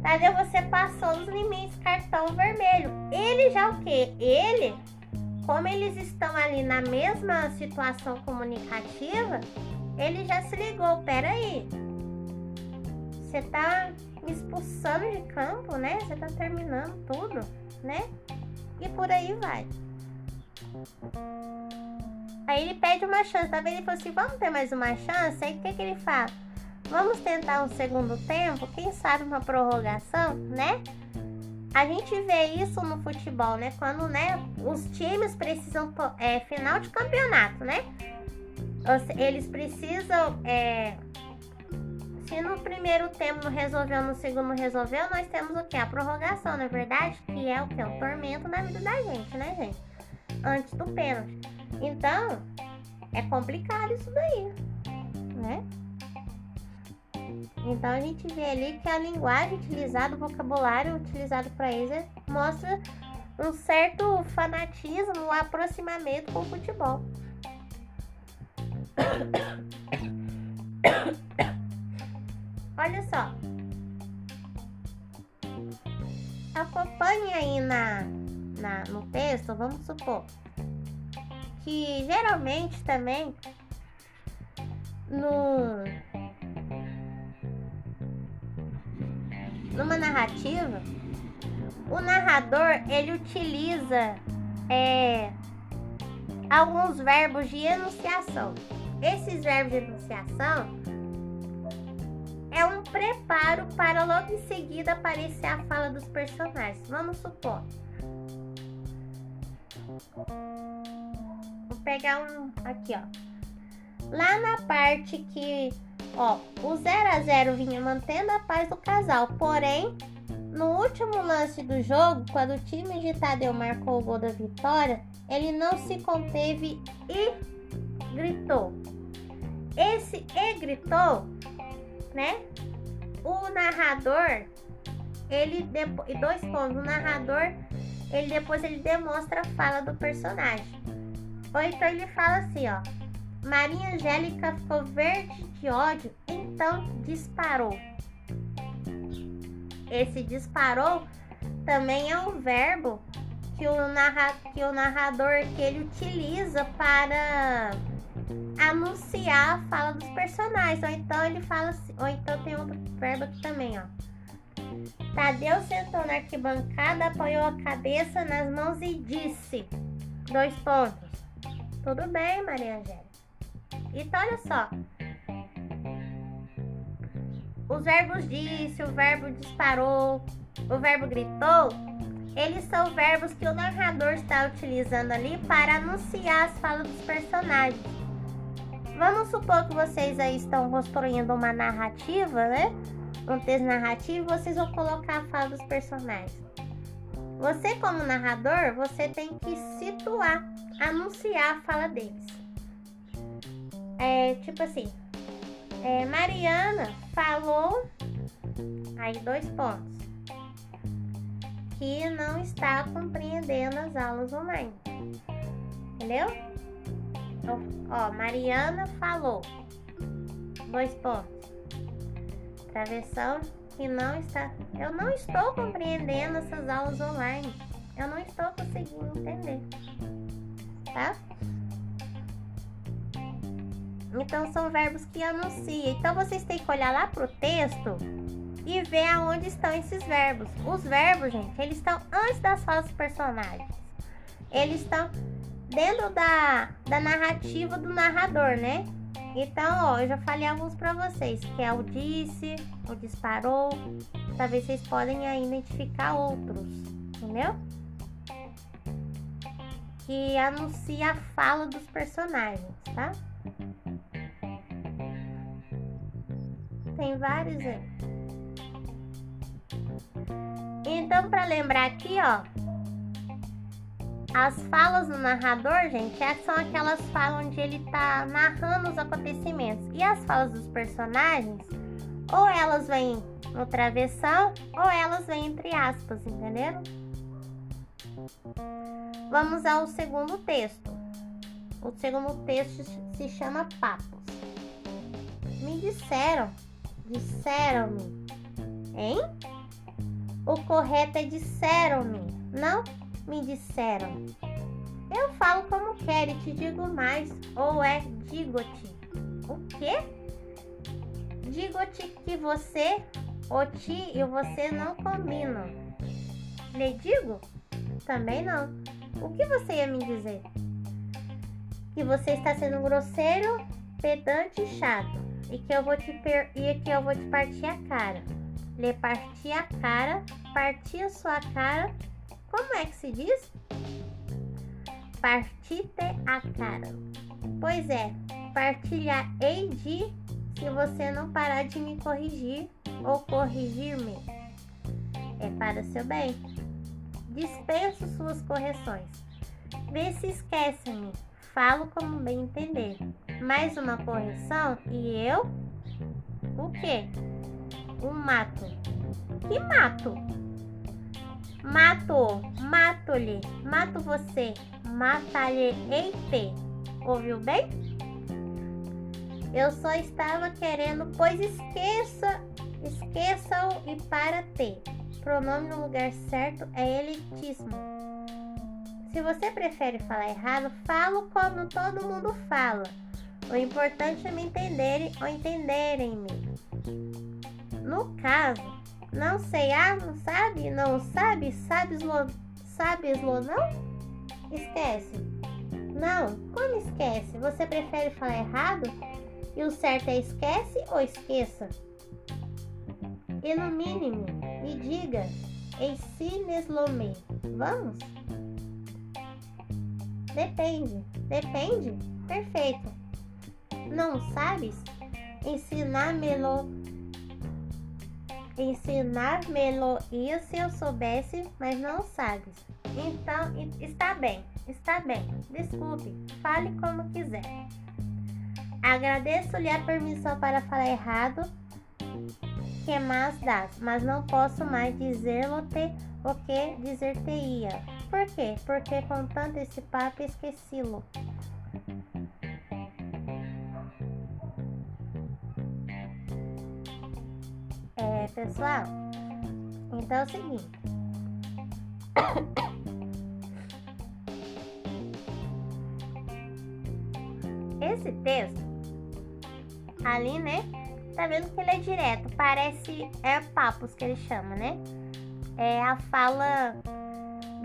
Tadeu, você passou dos limites, cartão vermelho. Ele já o quê? Ele, como eles estão ali na mesma situação comunicativa, ele já se ligou, peraí, você tá me expulsando de campo, né? Você tá terminando tudo, né? E por aí vai. Aí ele pede uma chance, tá vendo? Ele falou assim, vamos ter mais uma chance? Aí o que ele fala? Vamos tentar um segundo tempo, quem sabe uma prorrogação, né? A gente vê isso no futebol, né? Quando, né, os times precisam, final de campeonato, né? Eles precisam, se no primeiro tempo não resolveu, no segundo não resolveu, nós temos o quê? A prorrogação, na verdade, que é o quê? O tormento na vida da gente, né, gente? Antes do pênalti. Então, é complicado isso daí, né? Então a gente vê ali que a linguagem utilizada, o vocabulário utilizado para eles mostra um certo fanatismo, um aproximamento com o futebol. Olha só, acompanhe aí no texto, vamos supor que geralmente também numa narrativa, o narrador ele utiliza alguns verbos de enunciação. Esses verbos de enunciação é um preparo para logo em seguida aparecer a fala dos personagens. Vamos supor, vou pegar um aqui, ó. Lá na parte que, ó, o 0-0 vinha mantendo a paz do casal, porém no último lance do jogo, quando o time de Tadeu marcou o gol da vitória, ele não se conteve e gritou. Esse "e gritou", né? O narrador, ele depois, dois pontos, o narrador, ele depois ele demonstra a fala do personagem. Ou então ele fala assim, ó: Maria Angélica ficou verde de ódio, então disparou. Esse disparou também é um verbo que o narrador que ele utiliza para anunciar a fala dos personagens. Ou então ele fala assim, ou então tem outro verbo aqui também, ó: Tadeu sentou na arquibancada, apoiou a cabeça nas mãos e disse, dois pontos, tudo bem, Maria Angélica. Então olha só, os verbos disse, o verbo disparou, o verbo gritou, eles são verbos que o narrador está utilizando ali para anunciar as falas dos personagens. Vamos supor que vocês aí estão construindo uma narrativa, né? Um texto narrativo, vocês vão colocar a fala dos personagens. Você, como narrador, você tem que situar, anunciar a fala deles. É tipo assim... Mariana falou, aí dois pontos, que não está compreendendo as aulas online, entendeu? Então, ó, Mariana falou, dois pontos, travessão que não está, eu não estou compreendendo essas aulas online, eu não estou conseguindo entender, tá? Então são verbos que anunciam. Então vocês têm que olhar lá pro texto e ver aonde estão esses verbos. Os verbos, gente, eles estão antes das falas dos personagens. Eles estão dentro da narrativa do narrador, né? Então, ó, eu já falei alguns para vocês, que é o disse, o disparou. Talvez vocês podem aí identificar outros, entendeu? Que anuncia a fala dos personagens, tá? Tem vários aí. Então, para lembrar aqui, ó, as falas do narrador, gente, são aquelas falas onde ele tá narrando os acontecimentos. E as falas dos personagens, ou elas vêm no travessão, ou elas vêm entre aspas, entenderam? Vamos ao segundo texto. O segundo texto se chama Papos. Me disseram... Disseram-me, hein? O correto é disseram-me, não me disseram. Eu falo como quero e te digo mais, ou é digo-te. O quê? Digo-te que você, o ti e você não combinam. Lhe digo? Também não. O que você ia me dizer? Que você está sendo grosseiro, pedante e chato. E que eu vou te partir a cara. Lhe partir a cara, partir a sua cara. Como é que se diz? Partir-te a cara. Pois é, partilhar-ei de, se você não parar de me corrigir ou corrigir-me. É para seu bem. Dispenso suas correções. Vê se esquece-me. Falo como bem entender. Mais uma correção e eu? O quê? o mato. Que mato? Mato, mato-lhe, mato você, matalhei-te. Ouviu bem? Eu só estava querendo, pois esqueçam e para ter. Pronome no lugar certo é elitismo. Se você prefere falar errado, falo como todo mundo fala. O importante é me entenderem ou entenderem-me. No caso, não sei, não sabe, não? Esquece. Não, como esquece? Você prefere falar errado? E o certo é esquece ou esqueça? Ilumine-me. E diga, ensine-lhe. Vamos? Depende? Perfeito. Não sabes? Ensinar-me-lo ia se eu soubesse, mas não sabes. Então, está bem. Desculpe, fale como quiser. Agradeço-lhe a permissão para falar errado. Que mais das, mas não posso mais dizer-lo-te o que dizer-te-ia. Por quê? Porque com tanto esse papo esqueci-lo. Pessoal, então é o seguinte. Esse texto ali, né? Tá vendo que ele é direto, parece papos que ele chama, né? É a fala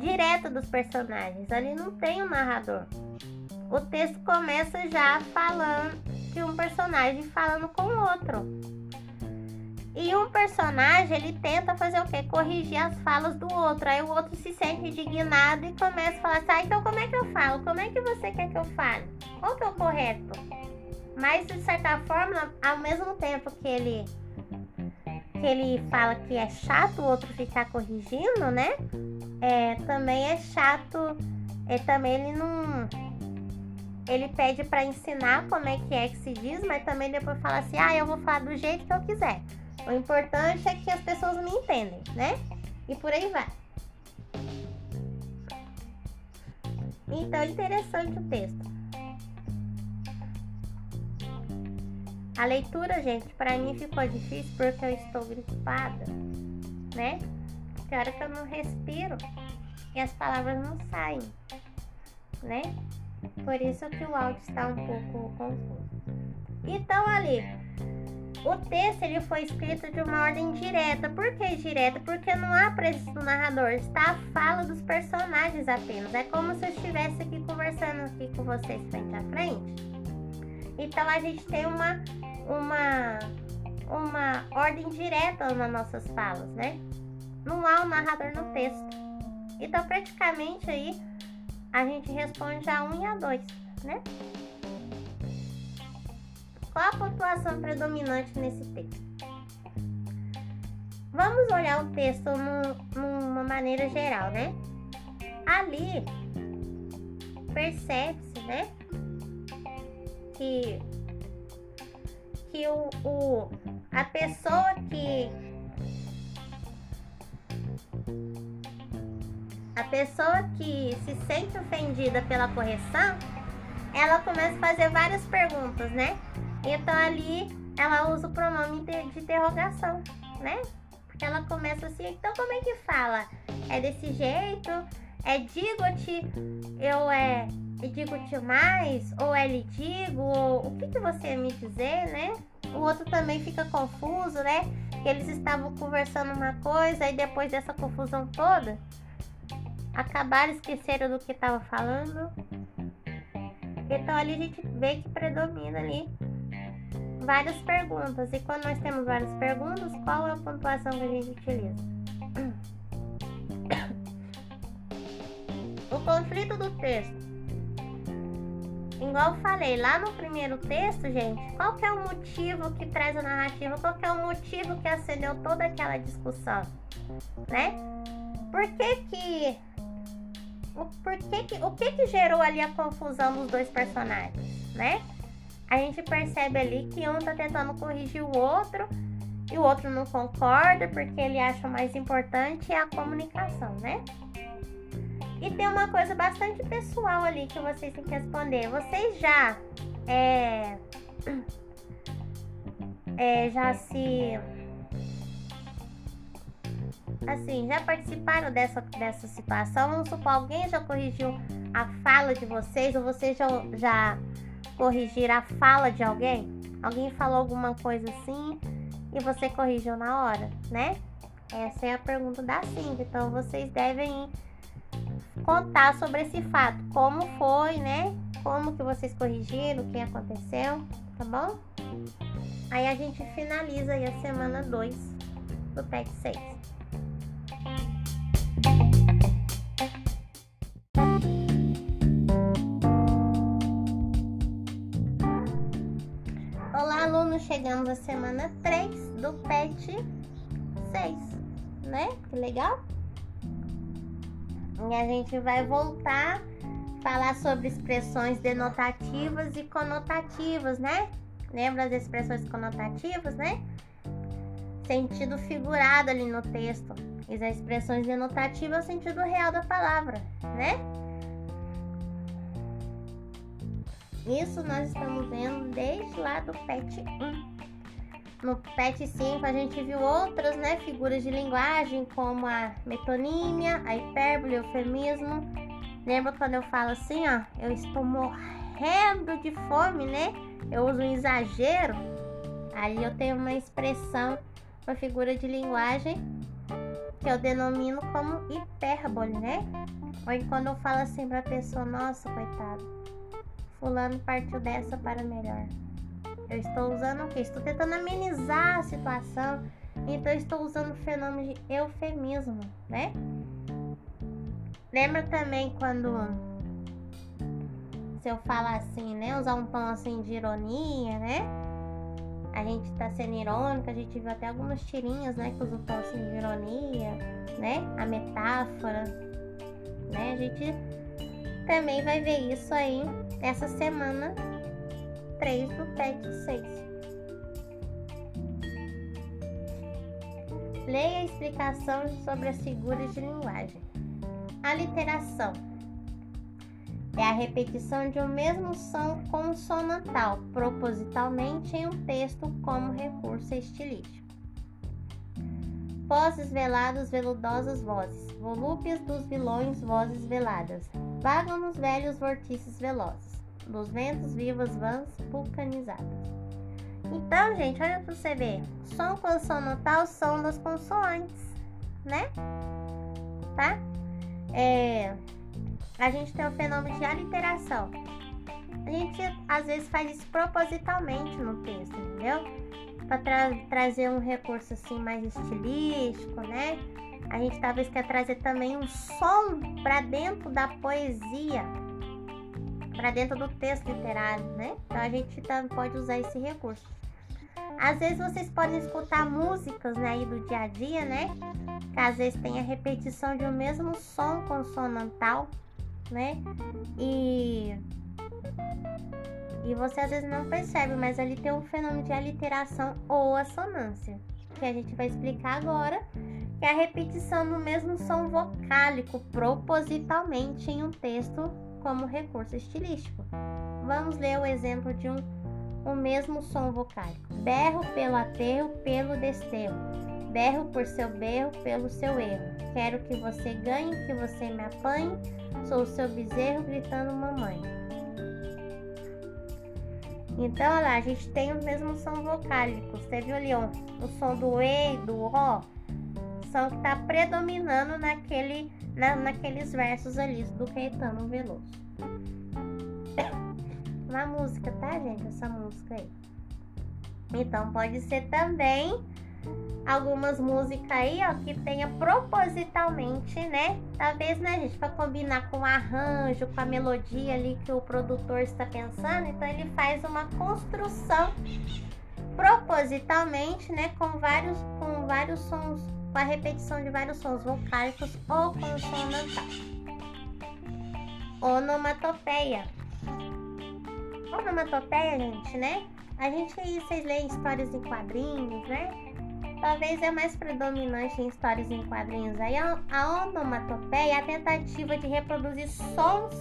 direta dos personagens, ali não tem um narrador. O texto começa já falando que um personagem falando com o outro. E um personagem, ele tenta fazer o quê? Corrigir as falas do outro. Aí o outro se sente indignado e começa a falar assim, então como é que eu falo? Como é que você quer que eu fale? Qual que é o correto? Mas, de certa forma, ao mesmo tempo que ele fala que é chato o outro ficar corrigindo, né? Também é chato. Ele pede para ensinar como é que se diz, mas também depois fala assim, eu vou falar do jeito que eu quiser. O importante é que as pessoas me entendem, né? E por aí vai. Então, é interessante o texto. A leitura, gente, pra mim ficou difícil porque eu estou gripada, né? Tem hora que eu não respiro e as palavras não saem, né? Por isso que o áudio está um pouco confuso. Então, ali, o texto ele foi escrito de uma ordem direta. Por que direta? Porque não há presença do narrador, está a fala dos personagens apenas. É como se eu estivesse aqui conversando aqui com vocês frente a frente. Então, a gente tem uma ordem direta nas nossas falas, né? Não há um narrador no texto. Então, praticamente, aí, a gente responde a 1 e a 2, né? Qual a pontuação predominante nesse texto? Vamos olhar o texto numa maneira geral, né? Ali, percebe-se, né? Que a pessoa que se sente ofendida pela correção, ela começa a fazer várias perguntas, né? Então ali ela usa o pronome de interrogação, né? Porque ela começa assim, então como é que fala? É desse jeito? É digo-te, eu digo-te mais, ou lhe digo, ou o que você ia me dizer, né? O outro também fica confuso, né? Que eles estavam conversando uma coisa e depois dessa confusão toda, acabaram esquecendo do que estavam falando. Então ali a gente vê que predomina ali várias perguntas. E quando nós temos várias perguntas, qual é a pontuação que a gente utiliza? O conflito do texto. Igual eu falei lá no primeiro texto, gente, qual que é o motivo que traz a narrativa? Qual que é o motivo que acendeu toda aquela discussão, né? O que gerou ali a confusão dos dois personagens, né? A gente percebe ali que um tá tentando corrigir o outro e o outro não concorda porque ele acha mais importante a comunicação, né? E tem uma coisa bastante pessoal ali que vocês têm que responder. Vocês já participaram dessa situação? Vamos supor, alguém já corrigiu a fala de vocês, ou vocês já corrigiram a fala de alguém? Alguém falou alguma coisa assim e você corrigiu na hora, né? Essa é a pergunta da Cindy. Então vocês devem contar sobre esse fato, como foi, né? Como que vocês corrigiram, o que aconteceu, tá bom? Aí a gente finaliza aí a semana 2 do PEC 6. Olá, alunos, chegamos à semana 3 do PET 6, né? Que legal! E a gente vai voltar a falar sobre expressões denotativas e conotativas, né? Lembra as expressões conotativas, né? Sentido figurado ali no texto. E as expressões denotativas é o sentido real da palavra, né? Isso nós estamos vendo desde lá do PET 1. No PET 5 a gente viu outras, né, figuras de linguagem, como a metonímia, a hipérbole, o eufemismo. Lembra quando eu falo assim, ó, eu estou morrendo de fome, né? Eu uso um exagero. Aí eu tenho uma expressão, uma figura de linguagem que eu denomino como hipérbole, né? Ou quando eu falo assim pra pessoa, nossa, coitado, fulano partiu dessa para melhor. Eu estou usando o quê? Estou tentando amenizar a situação. Então, eu estou usando o fenômeno de eufemismo, né? Lembra também quando... se eu falar assim, né? Usar um tom assim de ironia, né? A gente tá sendo irônico. A gente viu até algumas tirinhas, né? Que usam um tom assim de ironia, né? A metáfora, né? A gente também vai ver isso aí essa semana 3 do PET 6. Leia a explicação sobre as figuras de linguagem. Aliteração é a repetição de um mesmo som consonantal, propositalmente em um texto como recurso estilístico. Vozes veladas, veludosas vozes, volúpias dos vilões, vozes veladas, vagam nos velhos vortices velozes. Dos ventos, vivas, vãs, vulcanizadas. Então, gente, olha pra você ver. Som consonantal, som das consoantes, né? Tá? A gente tem o fenômeno de aliteração. A gente, às vezes, faz isso propositalmente no texto, entendeu? Pra trazer um recurso, assim, mais estilístico, né? A gente talvez quer trazer também um som pra dentro da poesia, para dentro do texto literário, né? Então a gente também pode usar esse recurso. Às vezes vocês podem escutar músicas, né, aí do dia a dia, né? Que às vezes tem a repetição de um mesmo som consonantal, né? E você às vezes não percebe, mas ali tem um fenômeno de aliteração ou assonância, que a gente vai explicar agora, que é a repetição do mesmo som vocálico propositalmente em um texto como recurso estilístico. Vamos ler o exemplo de um mesmo som vocálico. Berro pelo aterro, pelo desterro. Berro por seu berro, pelo seu erro. Quero que você ganhe, que você me apanhe. Sou seu bezerro gritando mamãe. Então, olha lá, a gente tem o mesmo som vocálico. Você viu ali, ó, o som do E e do O, som que está predominando naqueles versos ali do Caetano Veloso. Na música, tá, gente? Essa música aí. Então, pode ser também algumas músicas aí, ó, que tenha propositalmente, né? Talvez, né, gente? Pra combinar com o arranjo, com a melodia ali que o produtor está pensando. Então, ele faz uma construção propositalmente, né? Com vários sons, com a repetição de vários sons vocálicos ou consonantal. Onomatopeia. Onomatopeia, gente, né? A gente aí, vocês leem histórias em quadrinhos, né? talvez é mais predominante em histórias e em quadrinhos aí a onomatopeia é a tentativa de reproduzir sons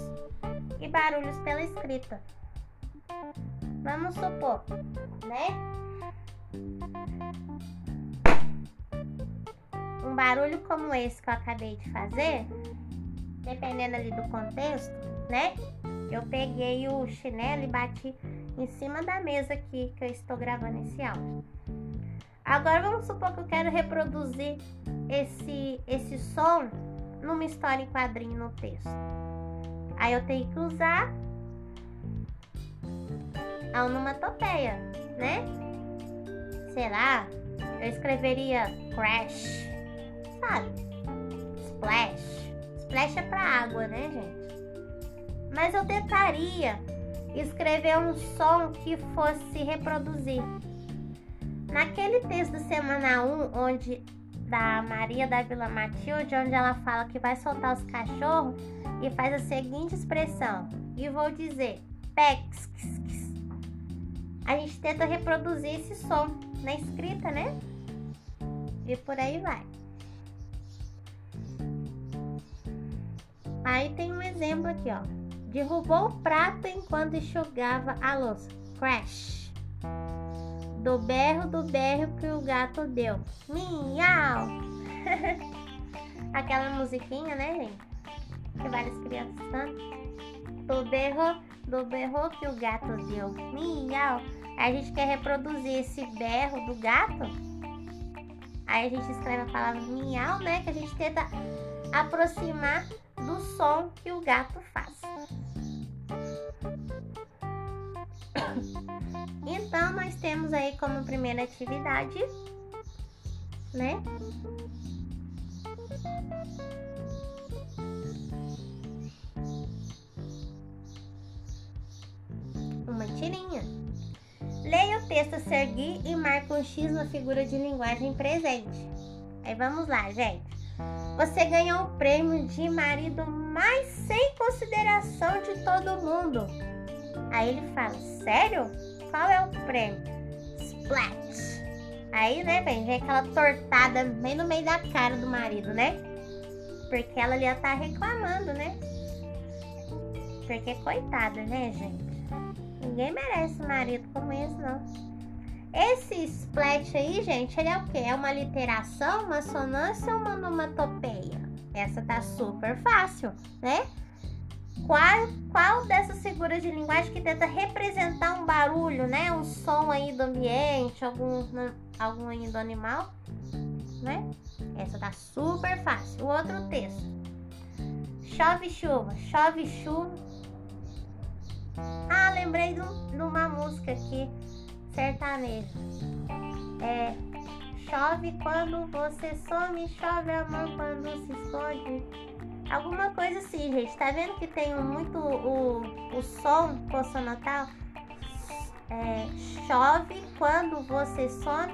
e barulhos pela escrita. Vamos supor, né? Um barulho como esse que eu acabei de fazer, dependendo ali do contexto, né? Eu peguei o chinelo e bati em cima da mesa aqui que eu estou gravando esse áudio. Agora vamos supor que eu quero reproduzir esse som numa história em quadrinho no texto. Aí eu tenho que usar a onomatopeia, né? Sei lá, eu escreveria crash, sabe? Splash. Splash é pra água, né, gente? Mas eu tentaria escrever um som que fosse reproduzir. Naquele texto da semana 1, onde, da Maria da Vila Matilde, onde ela fala que vai soltar os cachorros e faz a seguinte expressão, e vou dizer, pex, a gente tenta reproduzir esse som na escrita, né? E por aí vai. Aí tem um exemplo aqui, ó. Derrubou o prato enquanto enxugava a louça. Crash. Do berro que o gato deu. Miau! Aquela musiquinha, né, gente? Que várias crianças cantam. Do berro que o gato deu. Miau! Aí a gente quer reproduzir esse berro do gato. Aí a gente escreve a palavra miau, né? Que a gente tenta aproximar do som que o gato faz. Então, nós temos aí como primeira atividade, né? Uma tirinha. Leia o texto a seguir e marque um X na figura de linguagem presente. Aí vamos lá, gente. Você ganhou o prêmio de marido mais sem consideração de todo mundo. Aí ele fala, sério? Qual é o prêmio? Splat. Aí, né, vem aquela tortada bem no meio da cara do marido, né? Porque ela ali tá reclamando, né? Porque coitada, né, gente? Ninguém merece marido como esse, não. Esse splat aí, gente, ele é o quê? É uma literação, uma sonância ou uma onomatopeia? Essa tá super fácil, né? Qual dessas figuras de linguagem que tenta representar um barulho, né? Um som aí do ambiente, algum aí do animal, né? Essa tá super fácil. O outro texto. Chove chuva, chove chuva. Ah, lembrei de uma música aqui. Sertanejo. É, chove quando você some, chove a mão quando se esconde. Alguma coisa assim, gente. Tá vendo que tem muito o som consonantal? É, chove quando você some.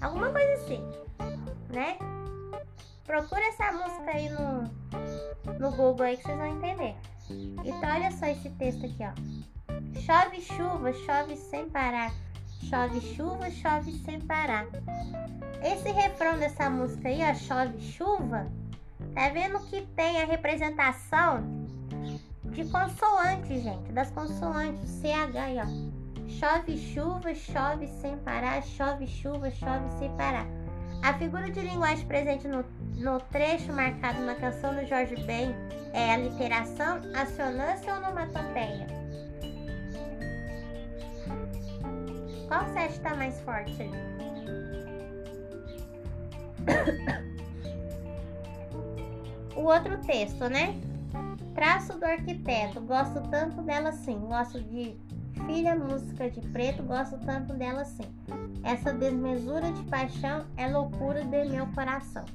Alguma coisa assim, né? Procura essa música aí no Google aí que vocês vão entender. Então olha só esse texto aqui, ó. Chove chuva, chove sem parar. Chove chuva, chove sem parar. Esse refrão dessa música aí, ó, chove chuva, tá vendo que tem a representação de consoante, gente, das consoantes, CH aí, ó. Chove chuva, chove sem parar. Chove chuva, chove sem parar. A figura de linguagem presente no trecho marcado na canção do Jorge Ben é a literação, a sonância ou onomatopeia? Qual sete tá mais forte? O outro texto, né? Traço do arquiteto. Gosto tanto dela assim. Gosto de filha, música de preto. Gosto tanto dela assim. Essa desmesura de paixão é loucura de meu coração.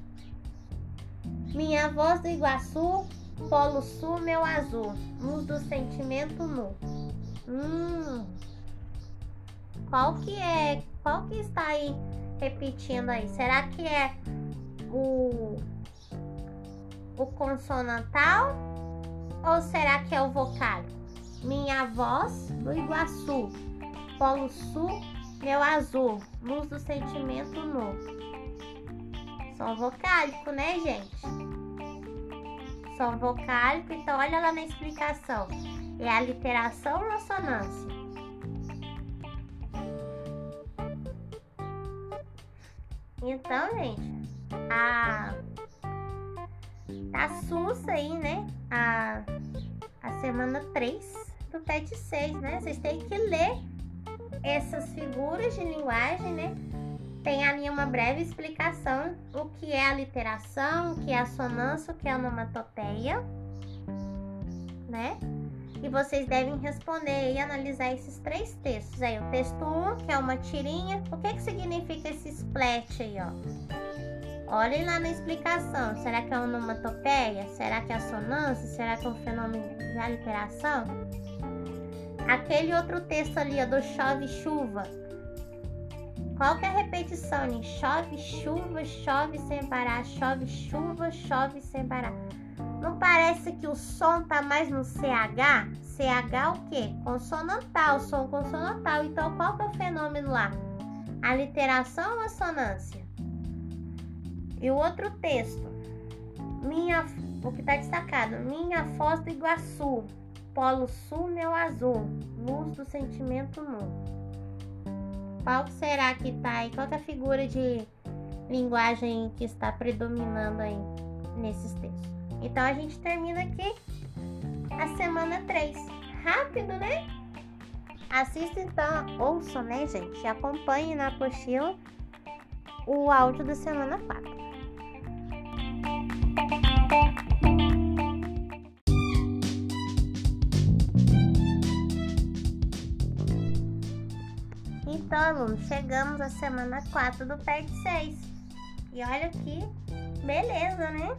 Minha voz do Iguaçu, polo sul, meu azul. Luz do sentimento nu. Qual que está aí repetindo aí? Será que é o consonantal ou será que é o vocálico? Minha voz do Iguaçu, polo sul, Meu azul, luz do sentimento nu. Sol vocálico, né, gente? Sol vocálico, então olha lá na explicação. É a literação ou assonância? Então, gente, tá sussa aí, né? A semana 3 do PET 6, né? Vocês têm que ler essas figuras de linguagem, né? Tem ali uma breve explicação, o que é a literação, o que é a assonância, o que é a onomatopeia, né? E vocês devem responder e analisar esses três textos. Aí o texto 1, que é uma tirinha. O que significa esse splat aí, ó? Olhem lá na explicação. Será que é onomatopeia? Será que é assonância? Será que é um fenômeno de aliteração? Aquele outro texto ali, ó, do chove-chuva. Qual que é a repetição, né? Chove-chuva, chove sem parar. Chove-chuva, chove sem parar. Não parece que o som tá mais no CH? CH o quê? Consonantal, som consonantal. Então, qual que é o fenômeno lá? Aliteração ou assonância? E o outro texto, o que tá destacado, minha Foz do Iguaçu, Polo Sul, meu azul, luz do sentimento nu. Qual será que tá aí? Qual que é a figura de linguagem que está predominando aí nesses textos? Então, a gente termina aqui a semana 3. Rápido, né? Assista, então, ouçam, né, gente? Acompanhe na apostila o áudio da semana 4. Então, alunos, chegamos à semana 4 do PET 6. E olha que beleza, né?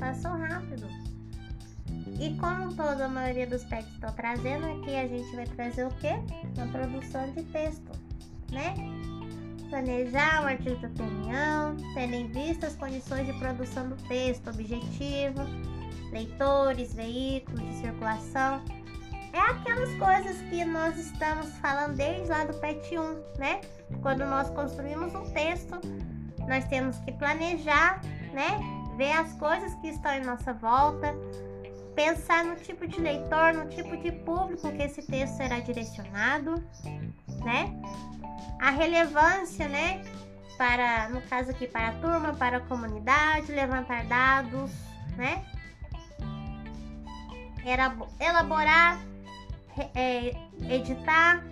Passou rápido. E como toda a maioria dos PETs estou trazendo aqui, a gente vai trazer o quê? Uma produção de texto, né? Planejar um artigo de opinião, tendo em vista as condições de produção do texto, objetivo, leitores, veículos de circulação. É aquelas coisas que nós estamos falando desde lá do PET 1, né? Quando nós construímos um texto, nós temos que planejar, né? Ver as coisas que estão em nossa volta, pensar no tipo de leitor, no tipo de público que esse texto será direcionado, né? A relevância, né? Para, no caso aqui, para a turma, para a comunidade, levantar dados, né? Elaborar, editar,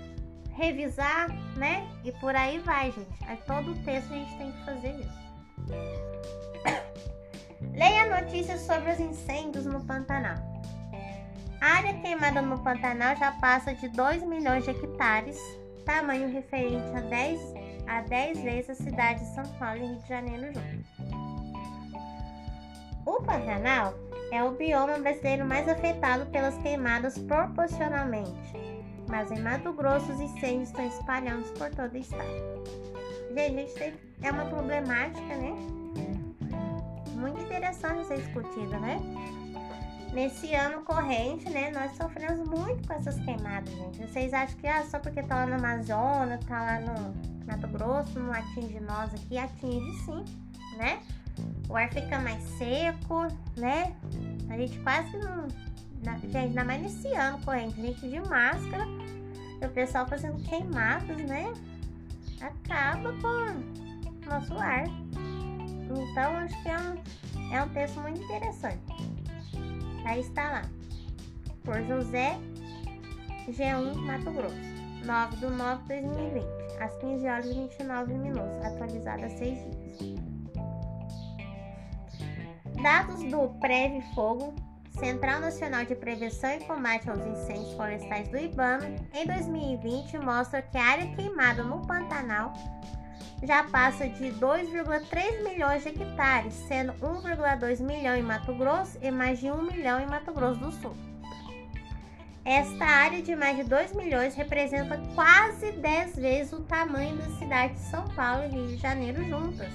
revisar, né? E por aí vai, gente. Aí todo o texto a gente tem que fazer isso. Leia notícias sobre os incêndios no Pantanal. A área queimada no Pantanal já passa de 2 milhões de hectares, tamanho referente a 10 vezes a cidade de São Paulo e Rio de Janeiro juntos. O Pantanal é o bioma brasileiro mais afetado pelas queimadas proporcionalmente, mas em Mato Grosso os incêndios estão espalhando por todo o estado. Gente, é uma problemática, né? Muito interessante ser discutida, né? Nesse ano corrente, né? Nós sofremos muito com essas queimadas, gente. Vocês acham que só porque tá lá na Amazônia, tá lá no Mato Grosso, não atinge nós aqui? Atinge sim, né? O ar fica mais seco, né? A gente quase não... Gente, ainda mais nesse ano corrente, gente de máscara, o pessoal fazendo queimadas, né? Acaba com o nosso ar. Então, acho que é um texto muito interessante. Aí está lá. Por José, G1, Mato Grosso. 9 de 9 de 2020. Às 15 horas e 29 minutos. Atualizada há 6 dias. Dados do Preve Fogo, Central Nacional de Prevenção e Combate aos Incêndios Florestais do IBAMA, em 2020, mostra que a área queimada no Pantanal já passa de 2,3 milhões de hectares, sendo 1,2 milhão em Mato Grosso e mais de 1 milhão em Mato Grosso do Sul. Esta área de mais de 2 milhões representa quase 10 vezes o tamanho da cidade de São Paulo e Rio de Janeiro juntas.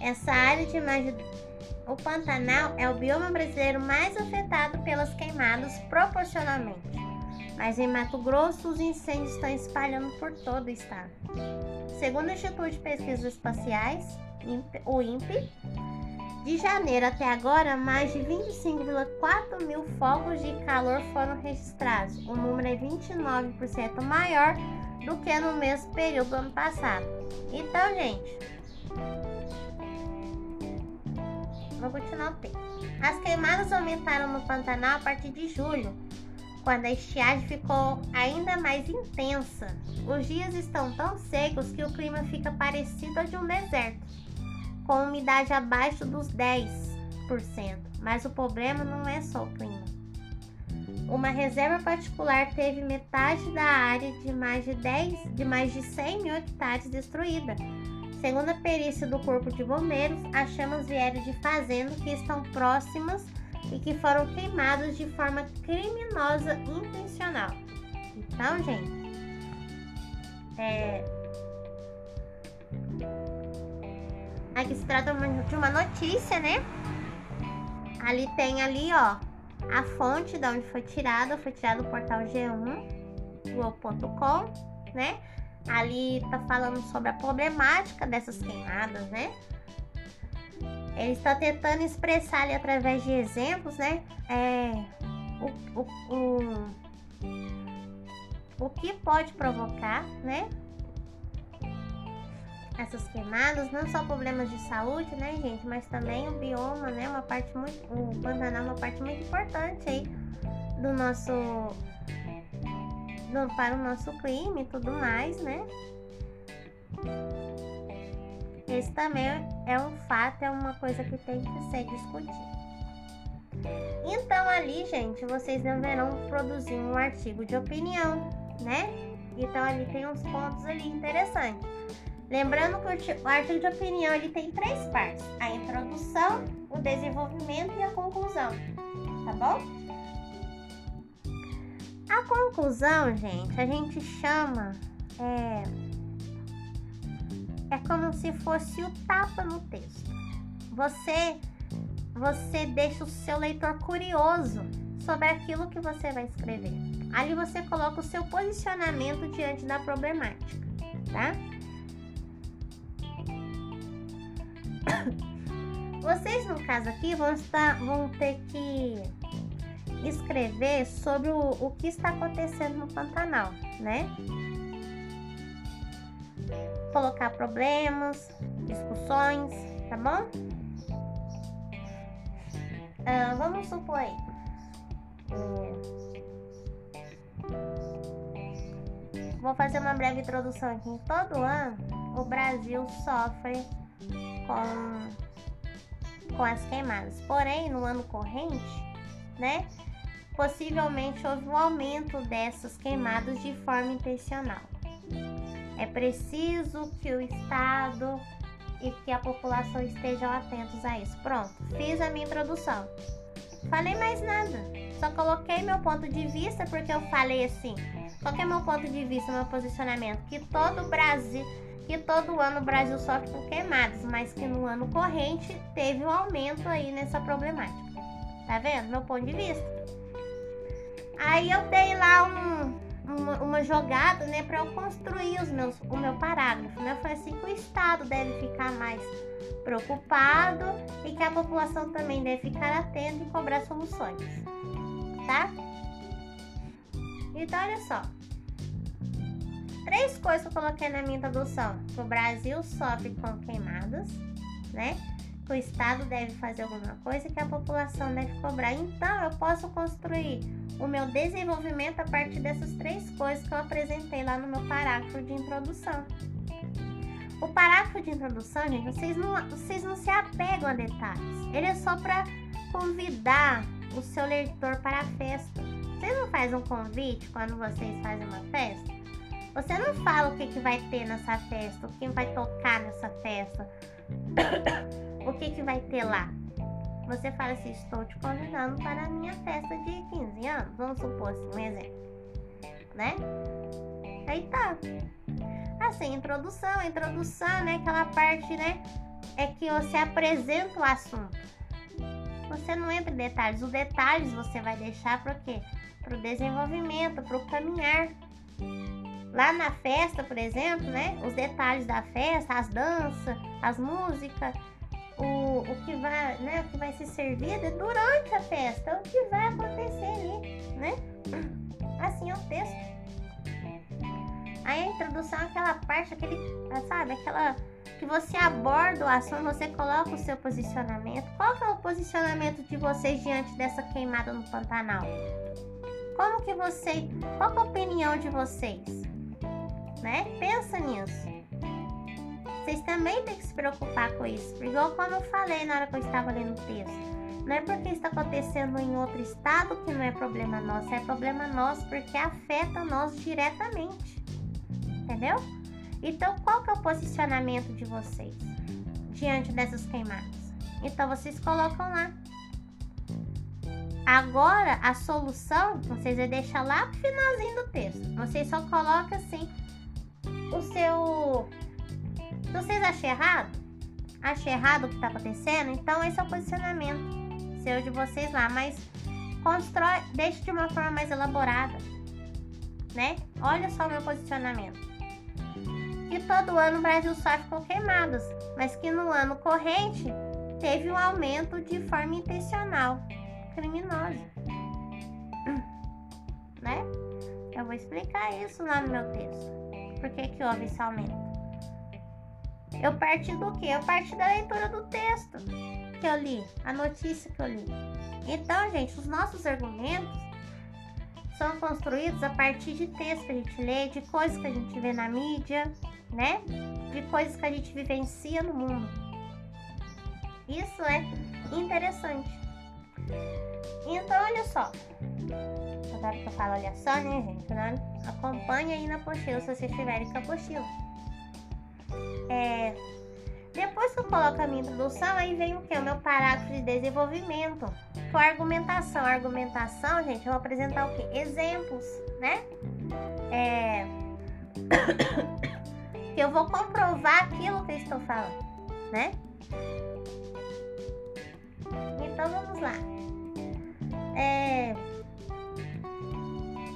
Essa área de mais de... O Pantanal é o bioma brasileiro mais afetado pelas queimadas proporcionalmente, Mas em Mato Grosso, os incêndios estão espalhando por todo o estado. Segundo o Instituto de Pesquisas Espaciais, o INPE, de janeiro até agora, mais de 25,4 mil focos de calor foram registrados. O número é 29% maior do que no mesmo período do ano passado. Então, gente, vou continuar o texto. As queimadas aumentaram no Pantanal a partir de julho, quando a estiagem ficou ainda mais intensa. Os dias estão tão secos que o clima fica parecido ao de um deserto, com umidade abaixo dos 10%. Mas o problema não é só o clima. Uma reserva particular teve metade da área de mais de 100 mil hectares destruída. Segundo a perícia do Corpo de Bombeiros, as chamas vieram de fazendas que estão próximas e que foram queimadas de forma criminosa intencional. Então, gente, aqui se trata de uma notícia, né? Ali tem ali, ó, a fonte de onde foi tirada do portal G1, UOL.com, né? Ali tá falando sobre a problemática dessas queimadas, né? Eles estão tentando expressar ali através de exemplos, né? O que pode provocar, né? Essas queimadas, não só problemas de saúde, né, gente? Mas também o bioma, né? Uma parte muito, o Pantanal é uma parte muito importante aí do nosso... para o nosso clima e tudo mais, né? Esse também é um fato, é uma coisa que tem que ser discutida. Então ali, gente, vocês deverão produzir um artigo de opinião, né? Então ali tem uns pontos ali interessantes. Lembrando que o artigo de opinião ele tem três partes: a introdução, o desenvolvimento e a conclusão, tá bom? A conclusão, gente, a gente chama, é como se fosse o tapa no texto. Você deixa o seu leitor curioso sobre aquilo que você vai escrever. Ali você coloca o seu posicionamento diante da problemática, tá? Vocês, no caso aqui, vão ter que escrever sobre o que está acontecendo no Pantanal, né? Colocar problemas, discussões, tá bom? Vamos supor aí. Vou fazer uma breve introdução aqui. Todo ano, o Brasil sofre com as queimadas. Porém, no ano corrente, né? Possivelmente houve um aumento dessas queimadas de forma intencional. É preciso que o Estado e que a população estejam atentos a isso. Pronto, fiz a minha introdução. Falei mais nada, só coloquei meu ponto de vista, porque eu falei assim, qual que é meu ponto de vista, meu posicionamento? Que todo ano o Brasil sofre com queimadas, mas que no ano corrente teve um aumento aí nessa problemática. Tá vendo? Meu ponto de vista. Aí eu dei lá uma jogada, né? Pra eu construir o meu parágrafo, né? Foi assim que o Estado deve ficar mais preocupado e que a população também deve ficar atenta e cobrar soluções, tá? Então, olha só. Três coisas que eu coloquei na minha introdução. Que o Brasil sofre com queimadas, né? O Estado deve fazer alguma coisa que a população deve cobrar. Então, eu posso construir o meu desenvolvimento a partir dessas três coisas que eu apresentei lá no meu parágrafo de introdução. O parágrafo de introdução, gente, vocês não se apegam a detalhes. Ele é só para convidar o seu leitor para a festa. Você não faz um convite quando vocês fazem uma festa? Você não fala o que vai ter nessa festa, quem vai tocar nessa festa. O que vai ter lá? Você fala assim, estou te convidando para a minha festa de 15 anos. Vamos supor assim, um exemplo, né? Aí tá. Assim, introdução, né? Aquela parte, né? É que você apresenta o assunto. você não entra em detalhes. Os detalhes você vai deixar para o quê? Para o desenvolvimento, para o caminhar. Lá na festa, por exemplo, né? Os detalhes da festa, as danças, as músicas, o que vai ser servido durante a festa, o que vai acontecer ali, né? Assim é o texto. A introdução é aquela parte, aquela que você aborda o assunto, você coloca o seu posicionamento. Qual que é o posicionamento de vocês diante dessa queimada no Pantanal? Qual que é a opinião de vocês? Né? Pensa nisso. Vocês também têm que se preocupar com isso. Igual como eu falei na hora que eu estava lendo o texto. Não é porque está acontecendo em outro estado que não é problema nosso. É problema nosso porque afeta nós diretamente. Entendeu? Então, qual que é o posicionamento de vocês diante dessas queimadas? Então, vocês colocam lá. Agora, a solução, vocês vão deixar lá pro finalzinho do texto. Vocês só colocam assim, o seu... Se vocês acham errado o que está acontecendo, então esse é o posicionamento seu de vocês lá. Mas constrói, deixa de uma forma mais elaborada, né? Olha só o meu posicionamento. Que todo ano o Brasil sofre com queimadas, mas que no ano corrente teve um aumento de forma intencional, criminosa, né? Eu vou explicar isso lá no meu texto. Por que que houve esse aumento? Eu parti do quê? Eu parti da leitura do texto que eu li, a notícia que eu li. Então, gente, os nossos argumentos são construídos a partir de texto que a gente lê, de coisas que a gente vê na mídia, né? De coisas que a gente vivencia no mundo. Isso é interessante. Então, olha só. Agora que eu falo, olha só, né, gente? Né? Acompanha aí na apostila, se vocês tiverem com a apostila. Depois que eu coloco a minha introdução, aí vem o que? O meu parágrafo de desenvolvimento com argumentação. A argumentação, gente, eu vou apresentar o que? Exemplos, né? Que eu vou comprovar aquilo que eu estou falando, né? Então, vamos lá.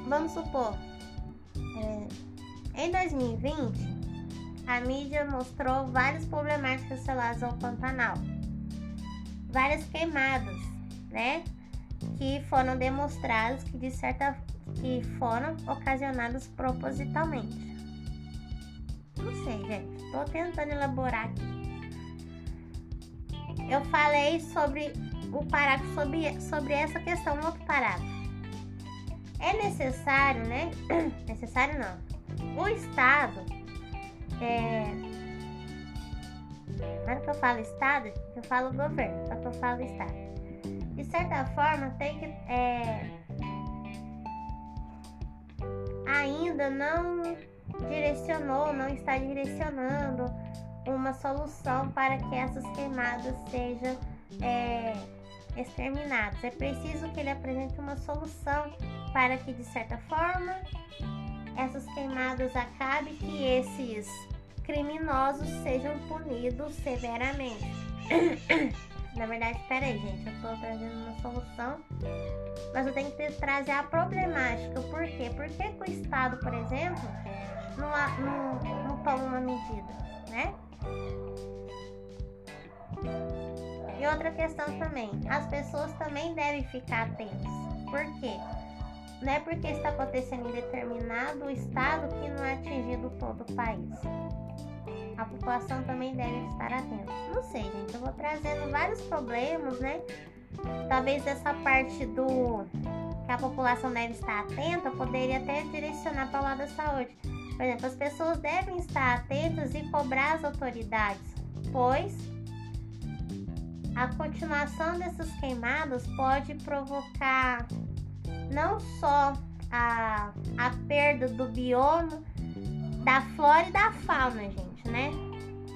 Vamos supor, em 2020, a mídia mostrou várias problemáticas relacionadas ao Pantanal. Várias queimadas, né? Que foram demonstradas que foram ocasionadas propositalmente. Não sei, gente. Tô tentando elaborar aqui. Eu falei sobre o parágrafo, sobre essa questão, um outro parágrafo. É necessário, né? Necessário não. O Estado... Quando que eu falo Estado, eu falo governo, só que eu falo Estado. De certa forma, tem que ainda não direcionou, não está direcionando uma solução para que essas queimadas sejam exterminadas. É preciso que ele apresente uma solução para que, de certa forma, essas queimadas acabem, que esses criminosos sejam punidos severamente. Na verdade, peraí, gente, eu tô trazendo uma solução, mas eu tenho que trazer a problemática. Por quê? Por que que o Estado, por exemplo, não toma uma medida, né? E outra questão também, as pessoas também devem ficar atentas. Por quê? Não é porque está acontecendo em determinado estado que não é atingido todo o país. A população também deve estar atenta. Não sei, gente, eu vou trazendo vários problemas, né? Talvez essa parte do que a população deve estar atenta, eu poderia até direcionar para o lado da saúde. Por exemplo, as pessoas devem estar atentas e cobrar as autoridades, pois a continuação dessas queimadas pode provocar... não só a perda do bioma, da flora e da fauna, gente, né?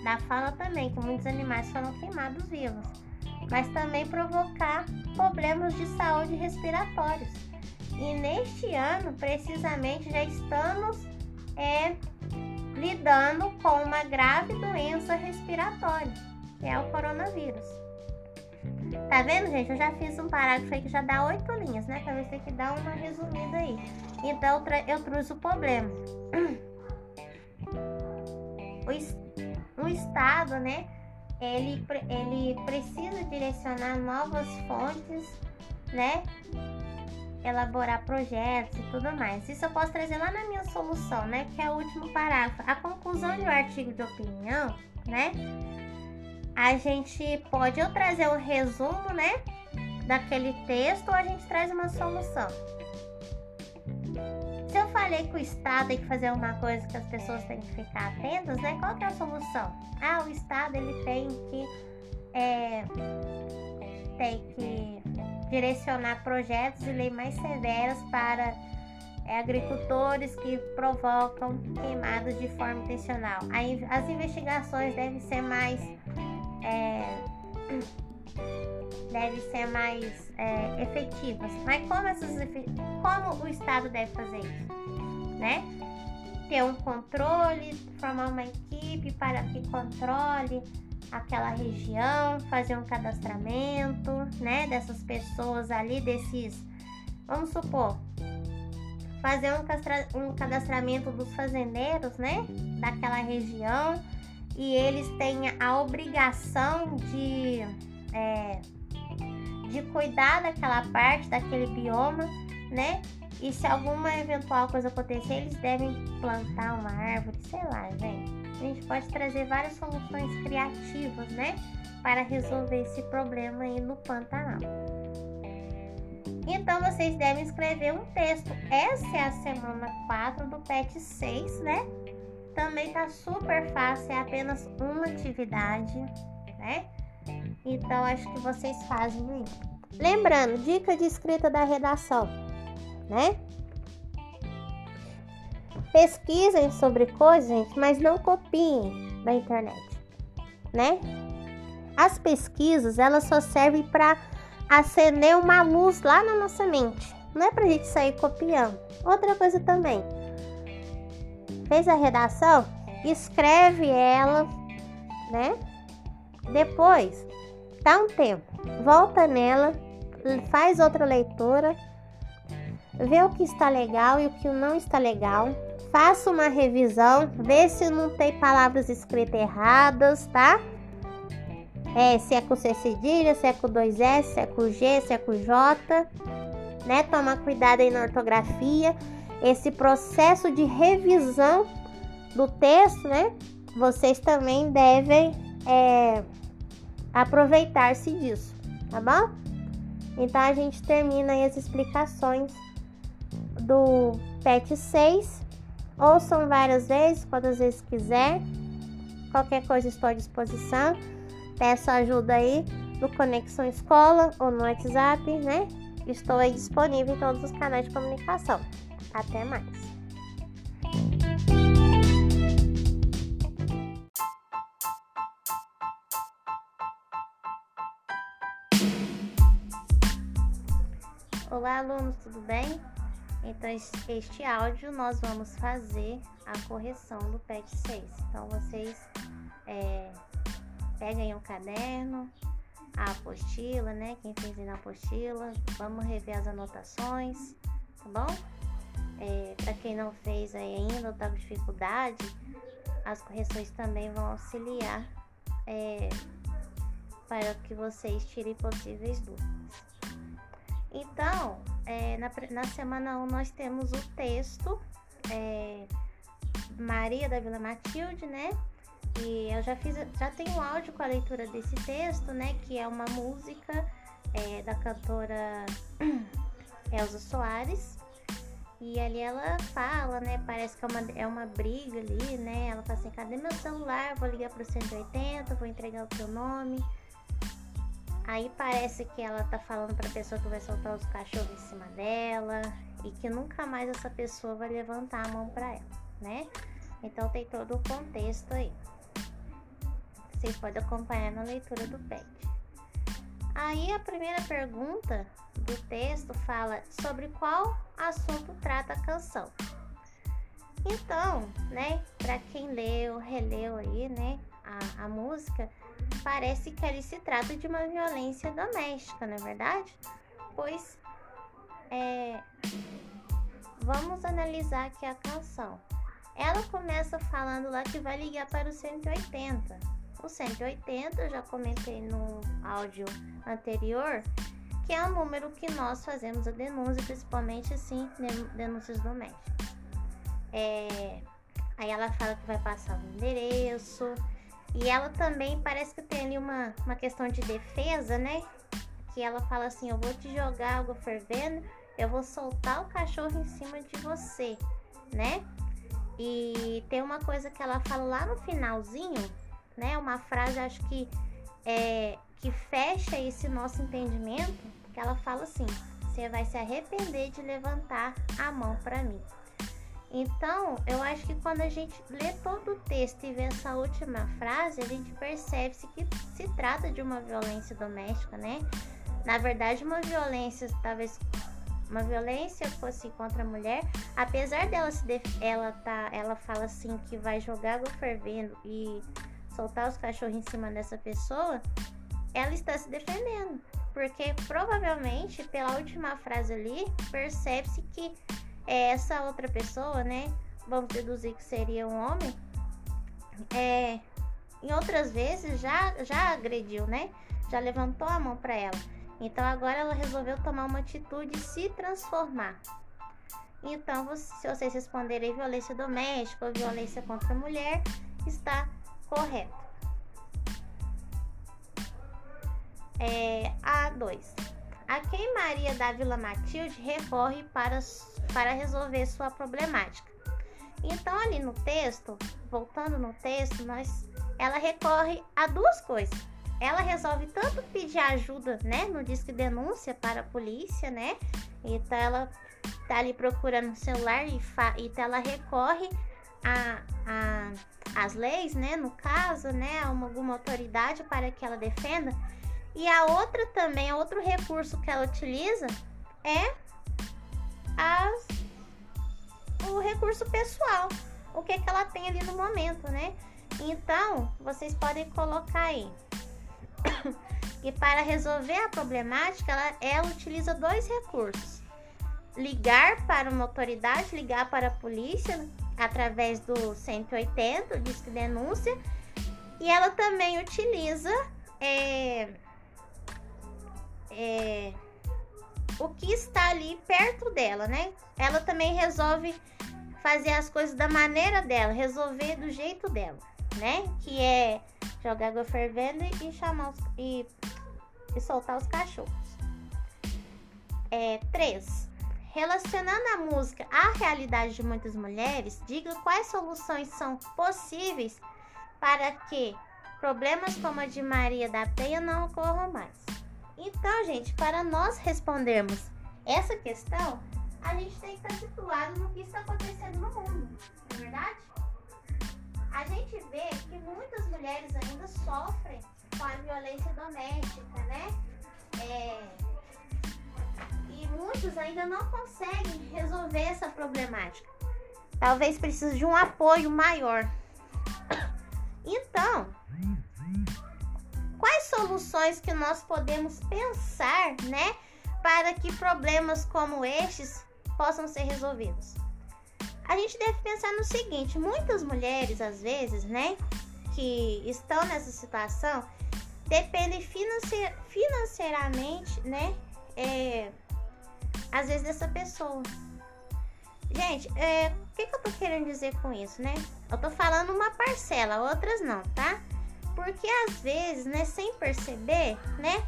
Da fauna também, que muitos animais foram queimados vivos. Mas também provocar problemas de saúde respiratórios. E neste ano, precisamente, já estamos lidando com uma grave doença respiratória, que é o coronavírus. Tá vendo, gente? Eu já fiz um parágrafo aí que já dá 8 linhas, né? Pra ver se aqui dá uma resumida aí. Então, eu trouxe o problema. O Estado, né? Ele precisa direcionar novas fontes, né? Elaborar projetos e tudo mais. Isso eu posso trazer lá na minha solução, né? Que é o último parágrafo. A conclusão de um artigo de opinião, né? A gente pode ou trazer um resumo, né, daquele texto, ou a gente traz uma solução. Se eu falei que o Estado tem que fazer uma coisa que as pessoas têm que ficar atentas, né, qual que é a solução? Ah, o Estado ele tem que direcionar projetos de lei mais severas para agricultores que provocam queimadas de forma intencional. Aí, as investigações devem ser mais efetivas. Mas como o Estado deve fazer isso, né? Ter um controle, formar uma equipe para que controle aquela região, fazer um cadastramento, né, dessas pessoas ali, vamos supor, fazer um cadastramento dos fazendeiros, né, daquela região, e eles têm a obrigação de cuidar daquela parte, daquele bioma, né? E se alguma eventual coisa acontecer, eles devem plantar uma árvore, sei lá, gente. A gente pode trazer várias soluções criativas, né? Para resolver esse problema aí no Pantanal. Então, vocês devem escrever um texto. Essa é a semana 4 do PET 6, né? Também tá super fácil, é apenas uma atividade, né? Então, acho que vocês fazem isso. Lembrando, dica de escrita da redação, né? Pesquisem sobre coisas, gente, mas não copiem da internet, né? As pesquisas, elas só servem para acender uma luz lá na nossa mente. Não é pra gente sair copiando. Outra coisa também. Fez a redação? Escreve ela, né? Depois, dá um tempo. Volta nela, faz outra leitura, vê o que está legal e o que não está legal. Faça uma revisão, vê se não tem palavras escritas erradas, tá? Se é com C cedilha, se é com 2S, se é com G, se é com J, né? Toma cuidado aí na ortografia. Esse processo de revisão do texto, né? Vocês também devem aproveitar-se disso, tá bom? Então, a gente termina aí as explicações do PET 6. Ouçam várias vezes, quantas vezes quiser. Qualquer coisa, estou à disposição. Peço ajuda aí no Conexão Escola ou no WhatsApp, né? Estou aí disponível em todos os canais de comunicação. Até mais! Olá, alunos, tudo bem? Então, este áudio nós vamos fazer a correção do PET 6. Então, vocês peguem um caderno, a apostila, né? Quem fez na apostila, vamos rever as anotações, tá bom? Para quem não fez aí ainda ou tá com dificuldade, as correções também vão auxiliar para que vocês tirem possíveis dúvidas. Então, na semana 1 nós temos o texto Maria da Vila Matilde, né? E eu já tenho um áudio com a leitura desse texto, né? Que é uma música da cantora Elza Soares. E ali ela fala, né? Parece que é uma briga ali, né? Ela fala assim: cadê meu celular? Vou ligar pro 180, vou entregar o teu nome. Aí parece que ela tá falando pra pessoa que vai soltar os cachorros em cima dela e que nunca mais essa pessoa vai levantar a mão pra ela, né? Então tem todo o contexto aí. Vocês podem acompanhar na leitura do PET. Aí a primeira pergunta do texto fala sobre qual assunto trata a canção. Então, né, pra quem leu, releu aí, né, a música, parece que ali se trata de uma violência doméstica, não é verdade? Pois, vamos analisar aqui a canção. Ela começa falando lá que vai ligar para o 180. O 180, eu já comentei no áudio anterior, que é o número que nós fazemos a denúncia, principalmente, assim, denúncias domésticas. Aí ela fala que vai passar o endereço. E ela também parece que tem ali uma questão de defesa, né? Que ela fala assim, eu vou te jogar água fervendo, eu vou soltar o cachorro em cima de você, né? E tem uma coisa que ela fala lá no finalzinho, né? Uma frase, acho que fecha esse nosso entendimento, que ela fala assim, você vai se arrepender de levantar a mão para mim. Então, eu acho que quando a gente lê todo o texto e vê essa última frase, a gente percebe-se que se trata de uma violência doméstica, né? Na verdade, uma violência, talvez... uma violência fosse contra a mulher, apesar dela ela fala assim que vai jogar água fervendo e soltar os cachorros em cima dessa pessoa, ela está se defendendo, porque provavelmente pela última frase ali percebe-se que essa outra pessoa, né, vamos deduzir que seria um homem, em outras vezes já agrediu, né, já levantou a mão para ela. Então, agora ela resolveu tomar uma atitude e se transformar. Então, se vocês responderem violência doméstica ou violência contra a mulher, está correto. A2. A quem Maria da Vila Matilde recorre para resolver sua problemática? Então, ali no texto, voltando no texto, ela recorre a duas coisas. Ela resolve tanto pedir ajuda, né, no disque denúncia para a polícia, né? Então ela tá ali procurando o celular então ela recorre às leis, né, no caso, né, a alguma autoridade para que ela defenda. E a outra também, outro recurso que ela utiliza é o recurso pessoal, o que ela tem ali no momento, né? Então, vocês podem colocar aí. E para resolver a problemática, ela utiliza dois recursos: ligar para uma autoridade, ligar para a polícia através do 180, o disque denúncia, e ela também utiliza o que está ali perto dela, né? Ela também resolve fazer as coisas da maneira dela, resolver do jeito dela, né? Que é jogar água fervendo e chamar e soltar os cachorros. 3. Relacionando a música à realidade de muitas mulheres, diga quais soluções são possíveis para que problemas como a de Maria da Penha não ocorram mais. Então, gente, para nós respondermos essa questão, a gente tem que estar situado no que está acontecendo no mundo, não é verdade? A gente vê que muitas mulheres ainda sofrem com a violência doméstica, né? E muitos ainda não conseguem resolver essa problemática. Talvez precise de um apoio maior. Então, quais soluções que nós podemos pensar, né? Para que problemas como estes possam ser resolvidos? A gente deve pensar no seguinte, muitas mulheres, às vezes, né, que estão nessa situação, dependem financeiramente, né, às vezes dessa pessoa. Gente, o que eu tô querendo dizer com isso, né? Eu tô falando uma parcela, outras não, tá? Porque às vezes, né, sem perceber, né,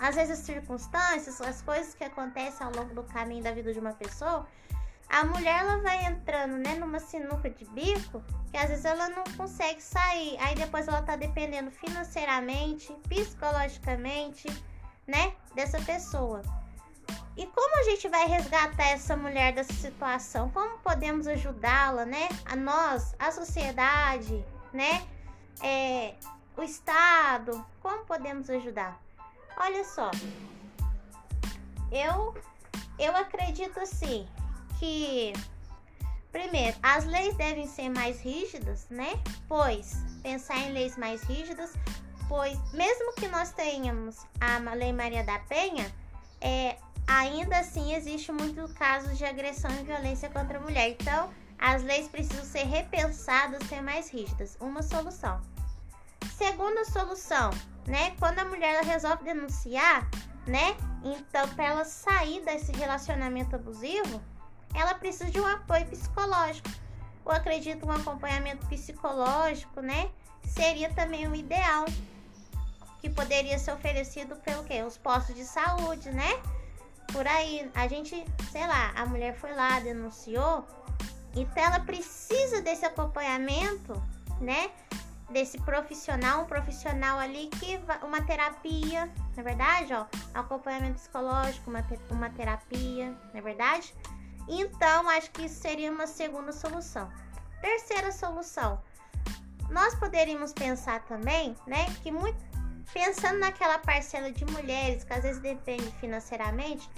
às vezes as circunstâncias, as coisas que acontecem ao longo do caminho da vida de uma pessoa, a mulher ela vai entrando, né, numa sinuca de bico, que às vezes ela não consegue sair. Aí depois ela tá dependendo financeiramente, psicologicamente, né, dessa pessoa. E como a gente vai resgatar essa mulher dessa situação? Como podemos ajudá-la, né? A nós, a sociedade, né? O Estado. Como podemos ajudar? Olha só. Eu acredito assim... que Primeiro, as leis devem ser mais rígidas, né? Pois, pensar em leis mais rígidas, pois mesmo que nós tenhamos a Lei Maria da Penha, ainda assim existe muitos casos de agressão e violência contra a mulher. Então, as leis precisam ser repensadas, ser mais rígidas. Uma solução. Segunda solução, né? Quando a mulher resolve denunciar, né? Então, para ela sair desse relacionamento abusivo, ela precisa de um apoio psicológico. Eu acredito um acompanhamento psicológico, né? Seria também o ideal, que poderia ser oferecido pelo quê? Os postos de saúde, né? Por aí, a gente, sei lá, a mulher foi lá, denunciou, então ela precisa desse acompanhamento, né? Desse profissional, um profissional ali que uma terapia, na verdade, ó, acompanhamento psicológico, uma terapia, na verdade. Então, acho que isso seria uma segunda solução. Terceira solução, nós poderíamos pensar também, né, que muito pensando naquela parcela de mulheres que às vezes depende financeiramente,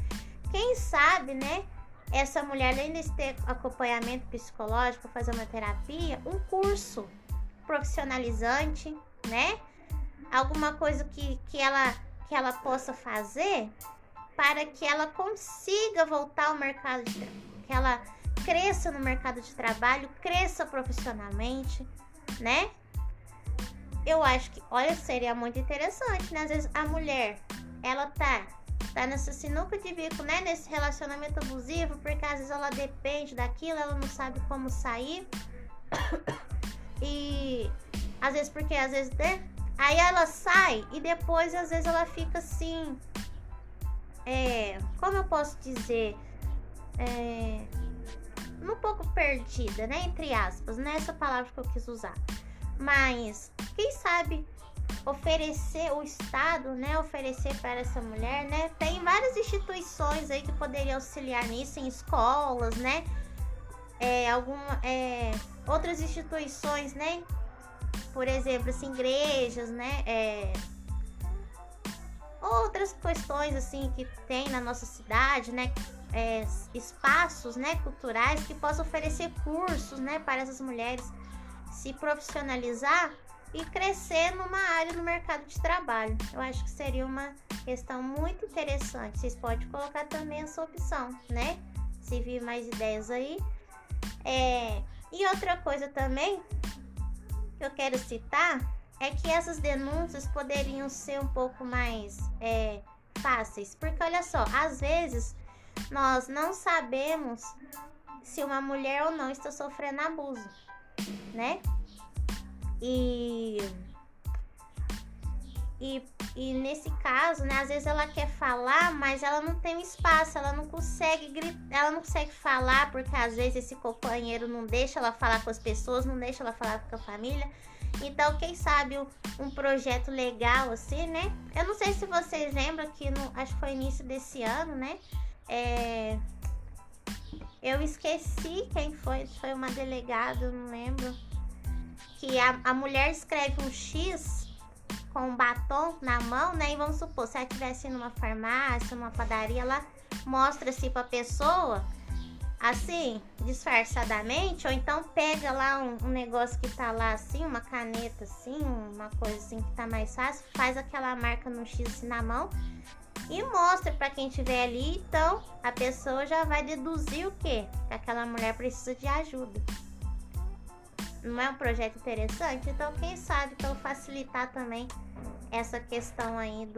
quem sabe, né, essa mulher, além de ter acompanhamento psicológico, fazer uma terapia, um curso profissionalizante, né? Alguma coisa que ela possa fazer para que ela consiga voltar ao mercado de trabalho, que ela cresça no mercado de trabalho, cresça profissionalmente, né? Eu acho que, olha, seria muito interessante, né? Às vezes a mulher, ela tá nessa sinuca de bico, né? Nesse relacionamento abusivo, porque às vezes ela depende daquilo, ela não sabe como sair. E às vezes, porque às vezes, né? Aí ela sai e depois às vezes ela fica assim, como eu posso dizer, um pouco perdida, né? Entre aspas, né? Essa palavra que eu quis usar. Mas quem sabe oferecer o Estado, né? Oferecer para essa mulher, né? Tem várias instituições aí que poderiam auxiliar nisso, em escolas, né? Outras instituições, né? Por exemplo, assim, igrejas, né? Outras questões assim que tem na nossa cidade, né? Espaços, né? Culturais que possam oferecer cursos, né? Para essas mulheres se profissionalizar e crescer numa área no mercado de trabalho. Eu acho que seria uma questão muito interessante. Vocês podem colocar também essa opção, né? Se vir mais ideias aí. E outra coisa também que eu quero citar é que essas denúncias poderiam ser um pouco mais fáceis. Porque olha só, às vezes nós não sabemos se uma mulher ou não está sofrendo abuso, né? E nesse caso, né, às vezes ela quer falar, mas ela não tem espaço, ela não consegue gritar, ela não consegue falar, porque às vezes esse companheiro não deixa ela falar com as pessoas, não deixa ela falar com a família. Então, quem sabe um projeto legal assim, né? Eu não sei se vocês lembram que acho que foi início desse ano, né? Eu esqueci quem foi uma delegada, não lembro, que a mulher escreve um X com um batom na mão, né, e vamos supor, se ela estivesse numa farmácia, numa padaria, ela mostra assim pra pessoa, assim, disfarçadamente, ou então pega lá um negócio que tá lá assim, uma caneta assim, uma coisa assim que tá mais fácil, faz aquela marca no X assim, na mão, e mostra pra quem estiver ali, então a pessoa já vai deduzir o quê? Que aquela mulher precisa de ajuda. Não é um projeto interessante? Então, quem sabe, então facilitar também essa questão aí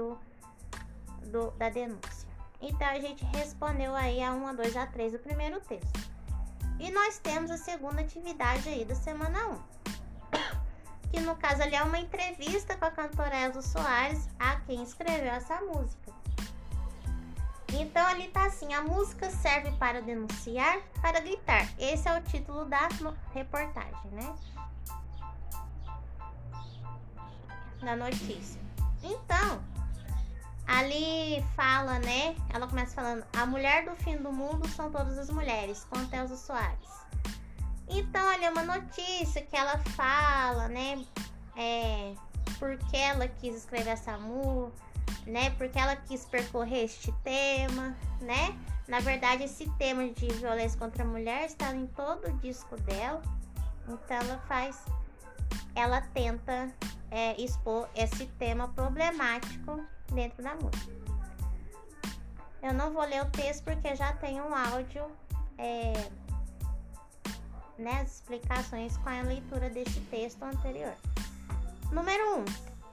da denúncia. Então, a gente respondeu aí a 1, a 2, a 3 do primeiro texto. E nós temos a segunda atividade aí da semana 1. Que, no caso, ali é uma entrevista com a cantora Elza Soares, a quem escreveu essa música. Então, ali tá assim, a música serve para denunciar, para gritar. Esse é o título da reportagem, né? Da notícia. Então, ali fala, né? Ela começa falando, a mulher do fim do mundo são todas as mulheres, conta Elza Soares. Então, ali é uma notícia que ela fala, né? Porque ela quis escrever essa música, né? Porque ela quis percorrer este tema, né? Na verdade, esse tema de violência contra a mulher está em todo o disco dela. Então ela tenta expor esse tema problemático dentro da música. Eu não vou ler o texto porque já tem um áudio, as explicações com a leitura deste texto anterior. Número 1.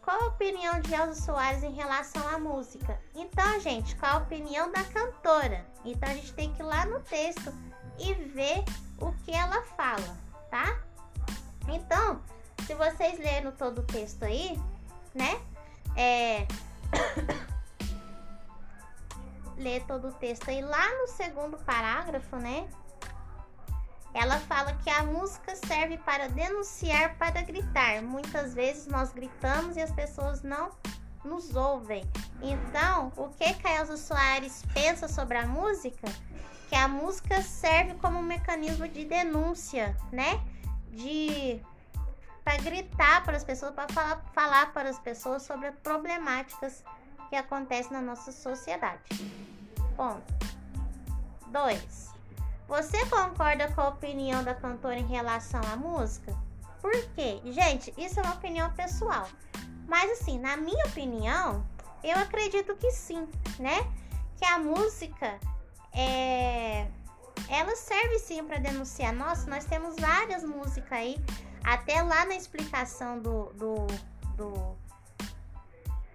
Qual a opinião de Elza Soares em relação à música? Então, gente, qual a opinião da cantora? Então, a gente tem que ir lá no texto e ver o que ela fala, tá? Então, se vocês lerem todo o texto aí, ler todo o texto aí, lá no segundo parágrafo, ela fala que a música serve para denunciar, para gritar. Muitas vezes nós gritamos e as pessoas não nos ouvem. Então, o que a Elza Soares pensa sobre a música? Que a música serve como um mecanismo de denúncia, para gritar para as pessoas, para falar para as pessoas sobre problemáticas que acontecem na nossa sociedade. Ponto. 2. Você concorda com a opinião da cantora em relação à música? Por quê? Gente, isso é uma opinião pessoal. Mas assim, na minha opinião, eu acredito que sim, Que a música, ela serve sim para denunciar. Nossa, nós temos várias músicas aí, até lá na explicação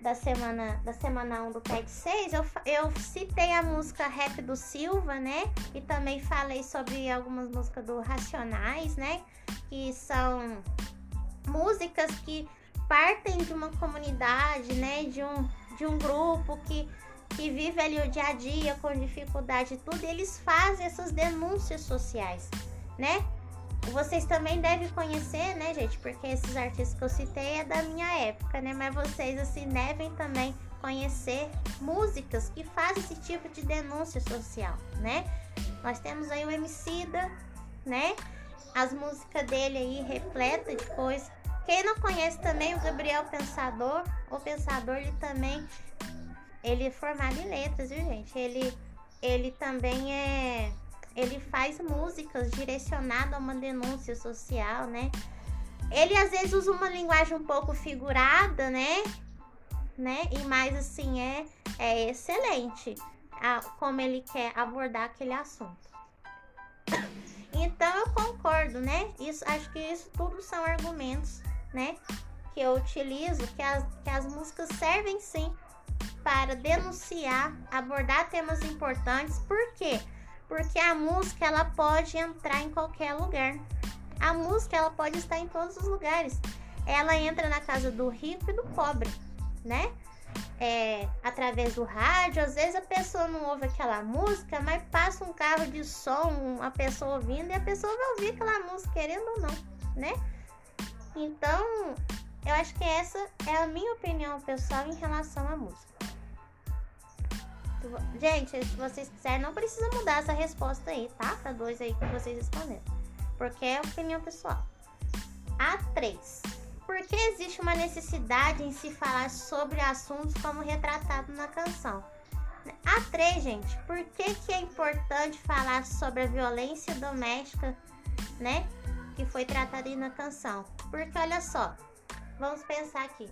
da semana 1 do PET 6, eu citei a música Rap do Silva, E também falei sobre algumas músicas do Racionais, Que são músicas que partem de uma comunidade, De um grupo que vive ali o dia a dia com dificuldade e tudo. E eles fazem essas denúncias sociais, Vocês também devem conhecer, gente? Porque esses artistas que eu citei é da minha época, Mas vocês, assim, devem também conhecer músicas que fazem esse tipo de denúncia social, Nós temos aí o Emicida, As músicas dele aí repleta de coisa. Quem não conhece também o Gabriel Pensador, ele também... Ele é formado em letras, viu, gente? Ele também é... Ele faz músicas direcionadas a uma denúncia social, Ele às vezes usa uma linguagem um pouco figurada, E mais assim, é excelente como ele quer abordar aquele assunto. Então eu concordo, Acho que isso tudo são argumentos, Que eu utilizo, que as músicas servem sim para denunciar, abordar temas importantes. Por quê? Porque a música, ela pode entrar em qualquer lugar. A música, ela pode estar em todos os lugares. Ela entra na casa do rico e do pobre, Através do rádio. Às vezes a pessoa não ouve aquela música, mas passa um carro de som, a pessoa ouvindo, e a pessoa vai ouvir aquela música, querendo ou não, Então, eu acho que essa é a minha opinião pessoal em relação à música. Gente, se vocês quiserem, não precisa mudar essa resposta aí, tá? Pra 2 aí que vocês responderam, porque é opinião pessoal. A 3. Por que existe uma necessidade em se falar sobre assuntos como retratado na canção? A 3, gente, por que é importante falar sobre a violência doméstica, que foi tratada aí na canção? Porque, olha só, vamos pensar aqui.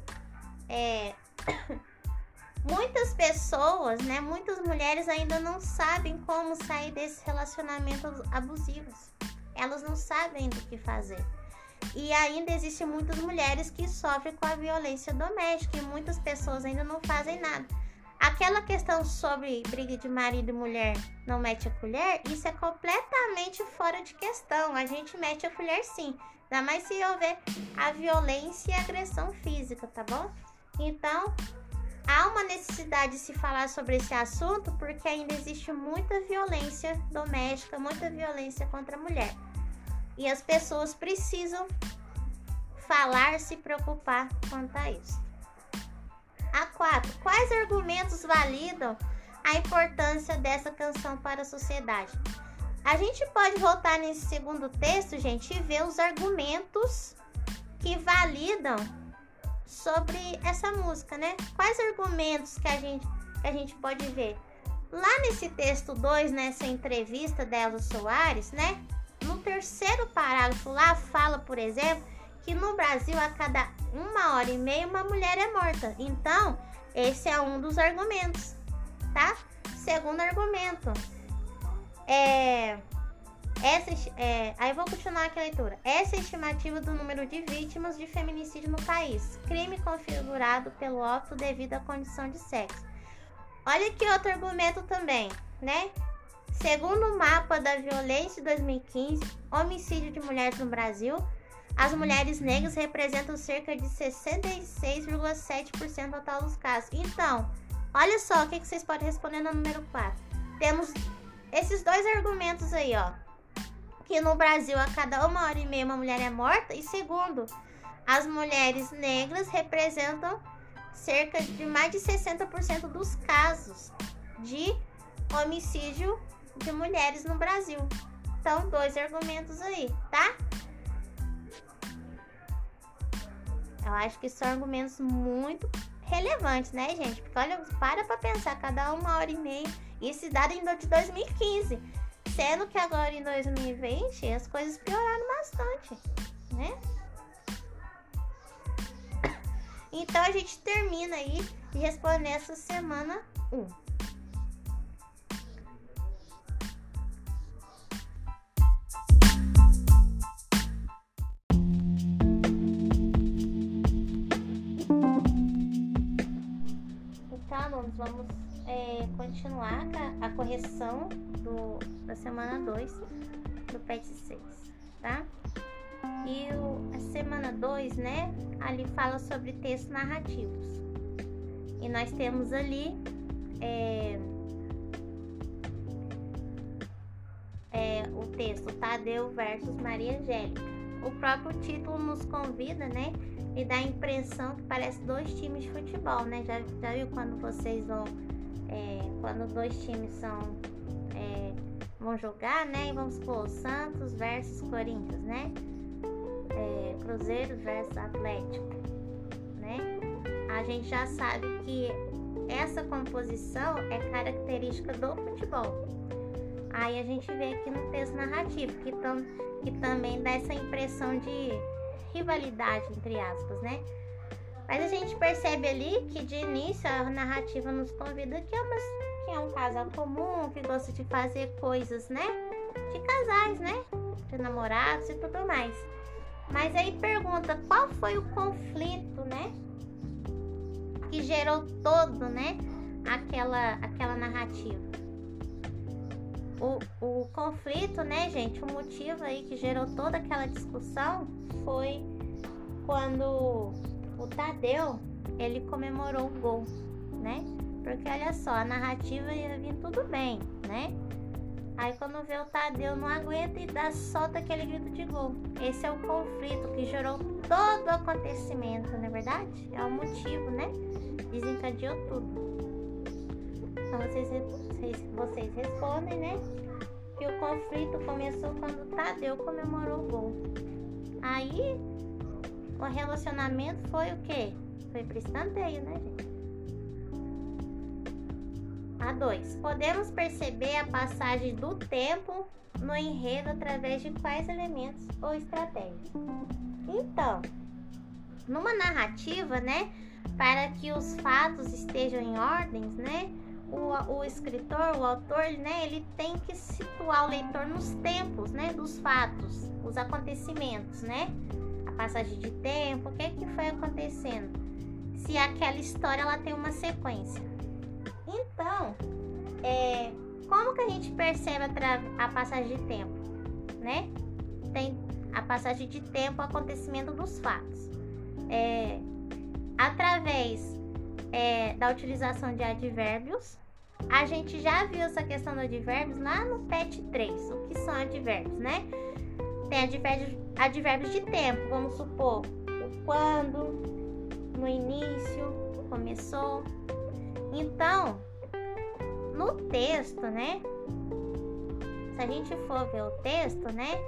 Muitas pessoas, muitas mulheres ainda não sabem como sair desses relacionamentos abusivos. Elas não sabem do que fazer. E ainda existem muitas mulheres que sofrem com a violência doméstica e muitas pessoas ainda não fazem nada. Aquela questão sobre briga de marido e mulher não mete a colher, isso é completamente fora de questão. A gente mete a colher sim, ainda mais se houver a violência e a agressão física, tá bom? Então... Há uma necessidade de se falar sobre esse assunto porque ainda existe muita violência doméstica, muita violência contra a mulher. E as pessoas precisam falar, se preocupar quanto a isso. A 4. Quais argumentos validam a importância dessa canção para a sociedade? A gente pode voltar nesse segundo texto, gente, e ver os argumentos que validam sobre essa música, Quais argumentos que a gente pode ver? Lá nesse texto 2, nessa entrevista da Elza Soares, né? No terceiro parágrafo lá fala, por exemplo, que no Brasil a cada 1h30 uma mulher é morta. Então, esse é um dos argumentos, tá? Segundo argumento, aí vou continuar aqui a leitura. Essa é a estimativa do número de vítimas de feminicídio no país, crime configurado pelo óbito devido à condição de sexo. Olha que outro argumento também, né? Segundo o mapa da violência de 2015, homicídio de mulheres no Brasil, as mulheres negras representam cerca de 66,7% total dos casos. Então, olha só o que vocês podem responder no número 4. Temos esses dois argumentos aí, ó. Que no Brasil, a cada 1h30 uma mulher é morta. E segundo, as mulheres negras representam cerca de mais de 60% dos casos de homicídio de mulheres no Brasil. Então, dois argumentos aí, tá? Eu acho que são argumentos muito relevantes, né, gente? Porque, olha, pra pensar, cada 1h30, isso dado em 2015. Sendo que agora, em 2020, as coisas pioraram bastante, né? Então, a gente termina aí de responder essa semana 1. Vamos continuar a correção da semana 2 do PET 6, tá? E a semana 2, né, ali fala sobre textos narrativos. E nós temos ali o texto Tadeu versus Maria Angélica. O próprio título nos convida, né? E dá a impressão que parece dois times de futebol, né? Já viu quando vocês vão... quando dois times vão jogar, né? E vamos supor, Santos versus Corinthians, né? Cruzeiro versus Atlético, né? A gente já sabe que essa composição é característica do futebol. Aí a gente vê aqui no texto narrativo, que também dá essa impressão de... rivalidade, entre aspas, né? Mas a gente percebe ali que de início a narrativa nos convida que é um casal comum, que gosta de fazer coisas, né? De casais, né? De namorados e tudo mais. Mas aí pergunta, qual foi o conflito, né? Que gerou todo, né? Aquela narrativa. O conflito, né, gente, o motivo aí que gerou toda aquela discussão foi quando o Tadeu, ele comemorou o gol, né? Porque, olha só, a narrativa ia vir tudo bem, né? Aí, quando vê o Tadeu, não aguenta e solta aquele grito de gol. Esse é o conflito que gerou todo o acontecimento, não é verdade? É o motivo, né? Desencadeou tudo. Então, vocês respondem, né? Que o conflito começou quando Tadeu comemorou o gol. Aí, o relacionamento foi o quê? Foi pro escanteio, né, gente? A 2. Podemos perceber a passagem do tempo no enredo através de quais elementos ou estratégias? Então, numa narrativa, né? Para que os fatos estejam em ordens, né? O escritor, o autor, né, ele tem que situar o leitor nos tempos, né, dos fatos, os acontecimentos, né, a passagem de tempo, o que é que foi acontecendo, se aquela história ela tem uma sequência. Então, como que a gente percebe a passagem de tempo, né? Tem a passagem de tempo, o acontecimento dos fatos, através da utilização de advérbios. A gente já viu essa questão dos advérbios lá no PET 3. O que são advérbios, né? Tem advérbios de tempo, vamos supor, o quando, no início, começou. Então, no texto, né? Se a gente for ver o texto, né?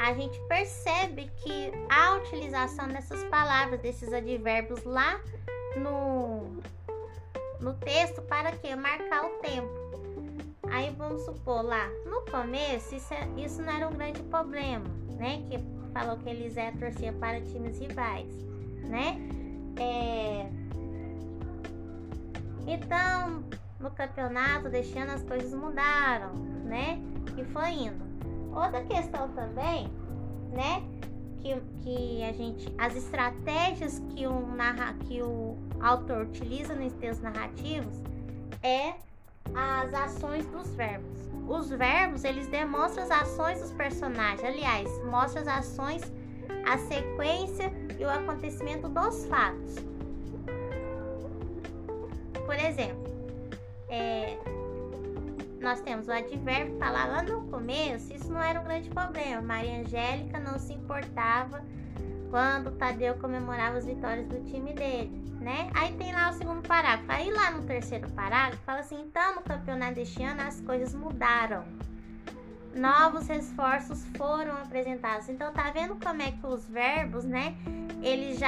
A gente percebe que a utilização dessas palavras, desses advérbios lá no texto, para que marcar o tempo. Aí vamos supor lá, no começo isso não era um grande problema, né? Que falou que Elisé torcia para times rivais, né? Então, no campeonato, deixando as coisas mudaram, né? E foi indo. Outra questão também, né? Que a gente, as estratégias que o autor utiliza nos seus narrativos é as ações dos verbos. Os verbos, eles demonstram as ações dos personagens, aliás, mostram as ações, a sequência e o acontecimento dos fatos. Por exemplo, nós temos o advérbio, falar lá no começo, isso não era um grande problema. Maria Angélica não se importava quando Tadeu comemorava as vitórias do time dele, né? Aí tem lá o segundo parágrafo. Aí lá no terceiro parágrafo fala assim: então no campeonato deste ano as coisas mudaram, novos reforços foram apresentados. Então tá vendo como é que os verbos, né? Eles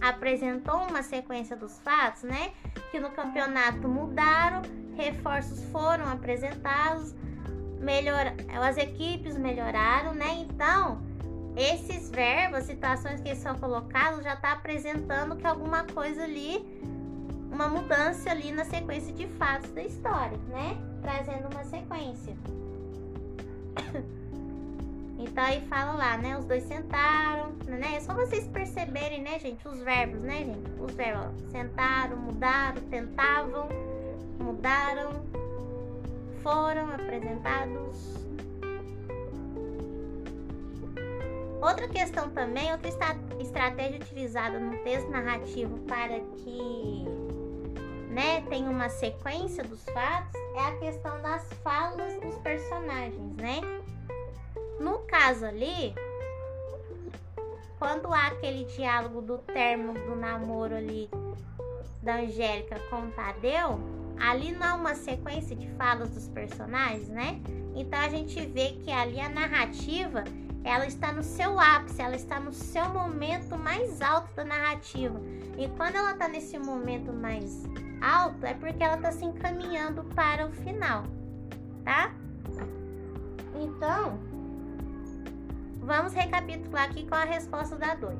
apresentou uma sequência dos fatos, né? Que no campeonato mudaram, reforços foram apresentados, as equipes melhoraram, né? Então esses verbos, situações que são colocados, já está apresentando que alguma coisa ali, uma mudança ali na sequência de fatos da história, né? Trazendo uma sequência. Então aí fala lá, né? Os dois sentaram, né? É só vocês perceberem, né, gente? Os verbos, né, gente? Os verbos, ó, sentaram, mudaram, tentavam, mudaram, foram apresentados. Outra questão também, outra estratégia utilizada no texto narrativo para que, né, tenha uma sequência dos fatos, é a questão das falas dos personagens, né? No caso ali, quando há aquele diálogo do término do namoro ali da Angélica com o Tadeu, ali não há uma sequência de falas dos personagens, né? Então a gente vê que ali a narrativa, ela está no seu ápice, ela está no seu momento mais alto da narrativa. E quando ela está nesse momento mais alto, é porque ela está se encaminhando para o final, tá? Então, vamos recapitular aqui com a resposta da 2.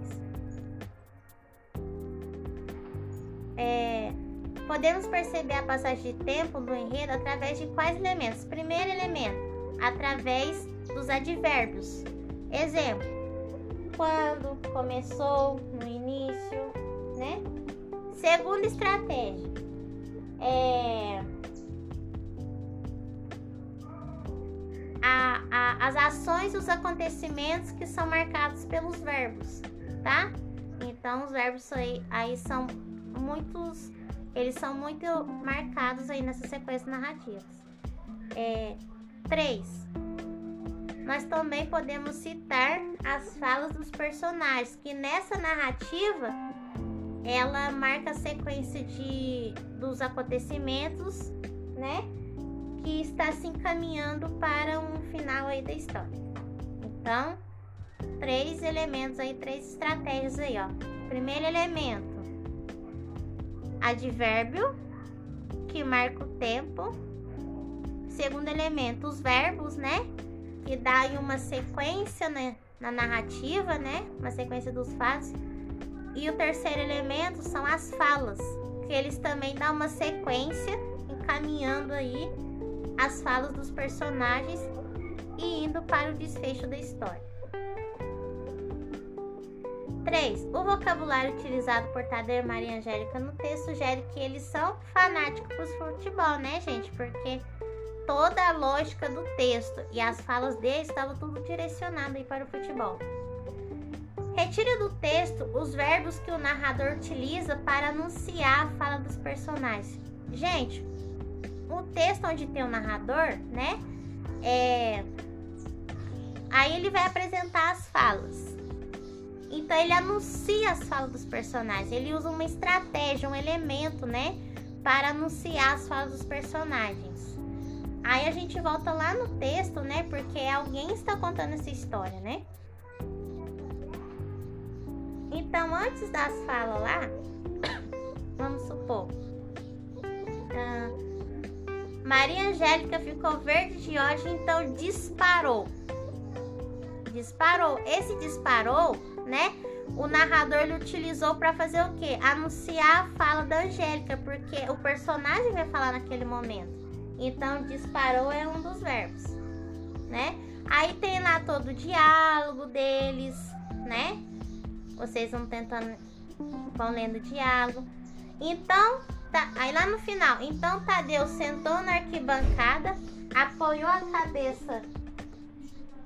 Podemos perceber a passagem de tempo do enredo através de quais elementos? Primeiro elemento, através dos advérbios. Exemplo, quando, começou, no início, né? Segunda estratégia, as ações e os acontecimentos que são marcados pelos verbos, tá? Então os verbos aí são muitos, eles são muito marcados aí nessa sequência narrativa. 3. Nós também podemos citar as falas dos personagens, que nessa narrativa, ela marca a sequência dos acontecimentos, né? Que está se encaminhando para um final aí da história. Então, 3 elementos aí, 3 estratégias aí, ó. Primeiro elemento, advérbio, que marca o tempo. Segundo elemento, os verbos, né? Que dá aí uma sequência, né, na narrativa, né? Uma sequência dos fatos. E o terceiro elemento são as falas, que eles também dão uma sequência, encaminhando aí as falas dos personagens e indo para o desfecho da história. 3. O vocabulário utilizado por Tadeu e Maria Angélica no texto sugere que eles são fanáticos por futebol, né, gente? Porque toda a lógica do texto e as falas dele estavam tudo direcionado aí para o futebol. Retire do texto os verbos que o narrador utiliza para anunciar a fala dos personagens. Gente, o texto onde tem o narrador, né? Aí ele vai apresentar as falas. Então ele anuncia as falas dos personagens. Ele usa uma estratégia, um elemento, né? Para anunciar as falas dos personagens. Aí a gente volta lá no texto, né? Porque alguém está contando essa história, né? Então, antes das falas lá, vamos supor, Maria Angélica ficou verde de ódio, então disparou. Esse disparou, né? O narrador ele utilizou para fazer o quê? Anunciar a fala da Angélica, porque o personagem vai falar naquele momento. Então, disparou é um dos verbos, né? Aí tem lá todo o diálogo deles, né? Vocês vão tentando, vão lendo o diálogo. Então, tá, aí lá no final, então Tadeu sentou na arquibancada, apoiou a cabeça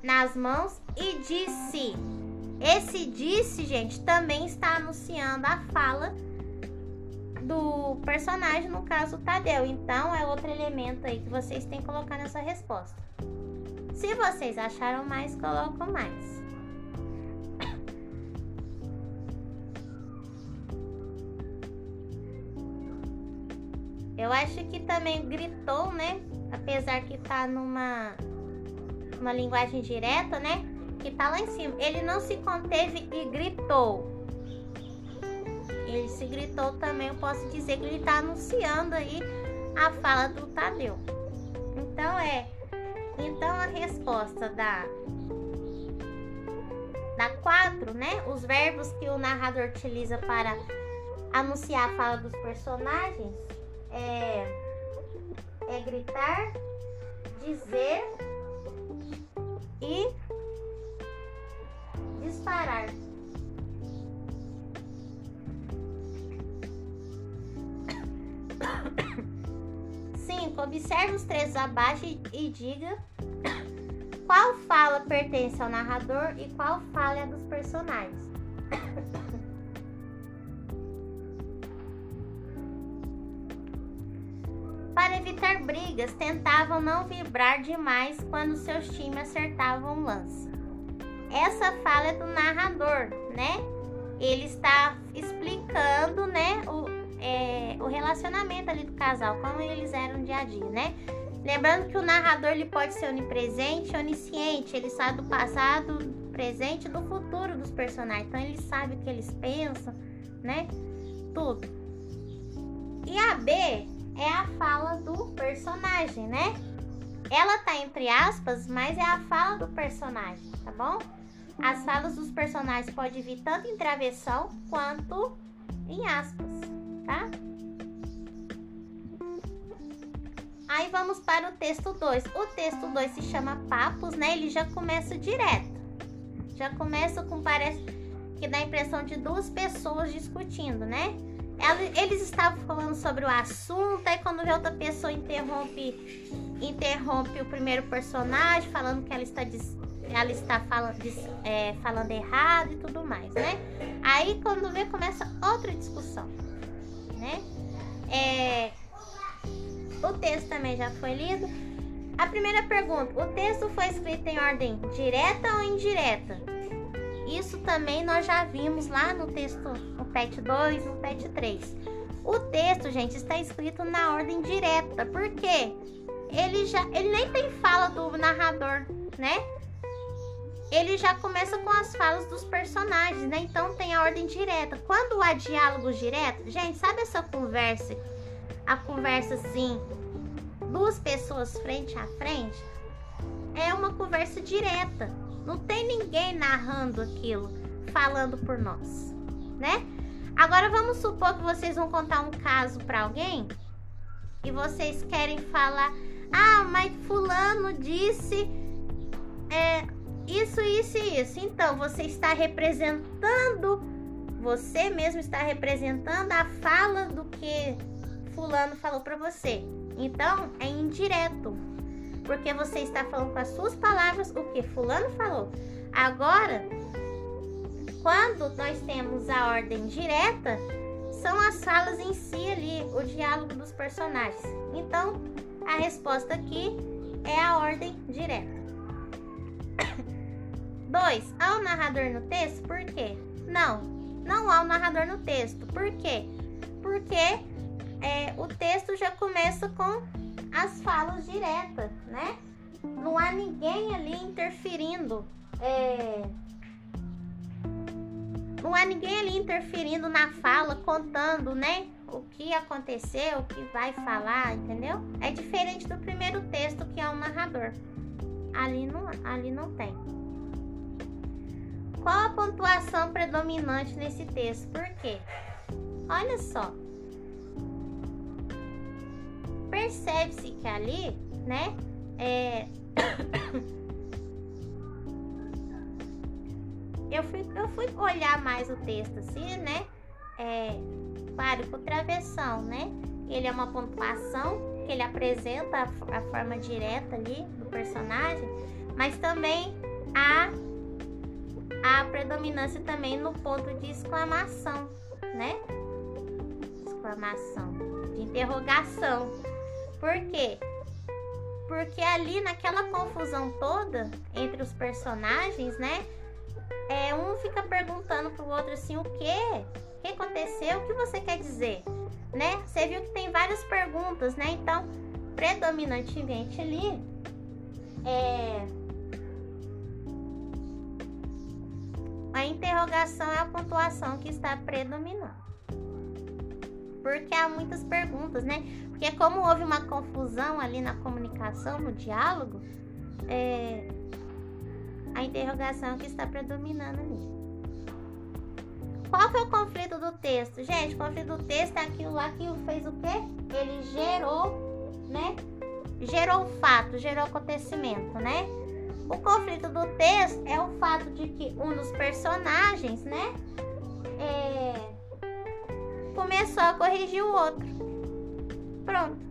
nas mãos e disse. Esse disse, gente, também está anunciando a fala do personagem, no caso Tadeu. Então é outro elemento aí que vocês têm que colocar nessa resposta. Se vocês acharam mais, colocam mais. Eu acho que também gritou, né? Apesar que tá numa linguagem direta, né? Que tá lá em cima. Ele não se conteve e gritou. Ele se gritou também, eu posso dizer que ele está anunciando aí a fala do Tadeu. Então a resposta da 4, né? Os verbos que o narrador utiliza para anunciar a fala dos personagens é gritar, dizer e disparar. Observe os trechos abaixo e diga qual fala pertence ao narrador e qual fala é dos personagens. Para evitar brigas, tentavam não vibrar demais quando seus times acertavam o lance. Essa fala é do narrador, né? Ele está explicando, né, o relacionamento ali do casal, como eles eram dia a dia, né? Lembrando que o narrador ele pode ser onipresente, onisciente, ele sabe do passado, do presente, do futuro dos personagens, então ele sabe o que eles pensam, né? Tudo. E a B é a fala do personagem, né? Ela tá entre aspas, mas é a fala do personagem, tá bom? As falas dos personagens podem vir tanto em travessão quanto em aspas. Tá? Aí vamos para o texto 2. O texto 2 se chama Papos, né? Ele já começa direto. Já começa com, parece que dá a impressão de duas pessoas discutindo, né? Eles estavam falando sobre o assunto, aí quando vê outra pessoa interrompe o primeiro personagem, falando que ela está falando errado e tudo mais, né? Aí quando vê, começa outra discussão. Né? O texto também já foi lido. A primeira pergunta: o texto foi escrito em ordem direta ou indireta? Isso também nós já vimos lá no texto, no PET 2, no PET 3. O texto, gente, está escrito na ordem direta, porque ele nem tem fala do narrador, né? Ele já começa com as falas dos personagens, né? Então tem a ordem direta. Quando há diálogos diretos, gente, sabe essa conversa? A conversa assim, duas pessoas frente a frente, é uma conversa direta. Não tem ninguém narrando aquilo, falando por nós, né? Agora vamos supor que vocês vão contar um caso para alguém e vocês querem falar: ah, mas fulano disse isso, isso e isso. Então, você está representando, você mesmo está representando a fala do que fulano falou para você. Então, é indireto, porque você está falando com as suas palavras o que fulano falou. Agora, quando nós temos a ordem direta, são as falas em si ali, o diálogo dos personagens. Então, a resposta aqui é a ordem direta. 2. Há um narrador no texto? Por quê? Não há um narrador no texto. Por quê? Porque o texto já começa com as falas diretas, né? Não há ninguém ali interferindo. Não há ninguém ali interferindo na fala, contando, né? o que aconteceu, o que vai falar, entendeu? É diferente do primeiro texto, que é o narrador. Ali não tem. Qual a pontuação predominante nesse texto? Por quê? Olha só. Percebe-se que ali, né? Eu fui olhar mais o texto assim, né? Claro, com travessão, né? Ele é uma pontuação que ele apresenta a forma direta ali do personagem, mas também a predominância também no ponto de exclamação, né? Exclamação, de interrogação. Por quê? Porque ali naquela confusão toda entre os personagens, né? Um fica perguntando pro outro assim, o quê? O que aconteceu? O que você quer dizer? Né? Você viu que tem várias perguntas, né? Então, predominantemente ali, a interrogação é a pontuação que está predominando. Porque há muitas perguntas, né? Porque como houve uma confusão ali na comunicação, no diálogo, a interrogação que está predominando ali. Qual foi o conflito do texto? Gente, o conflito do texto é aquilo lá que fez o quê? Ele gerou, né? Gerou o fato, gerou o acontecimento, né? O conflito do texto é o fato de que um dos personagens, né? Começou a corrigir o outro. Pronto.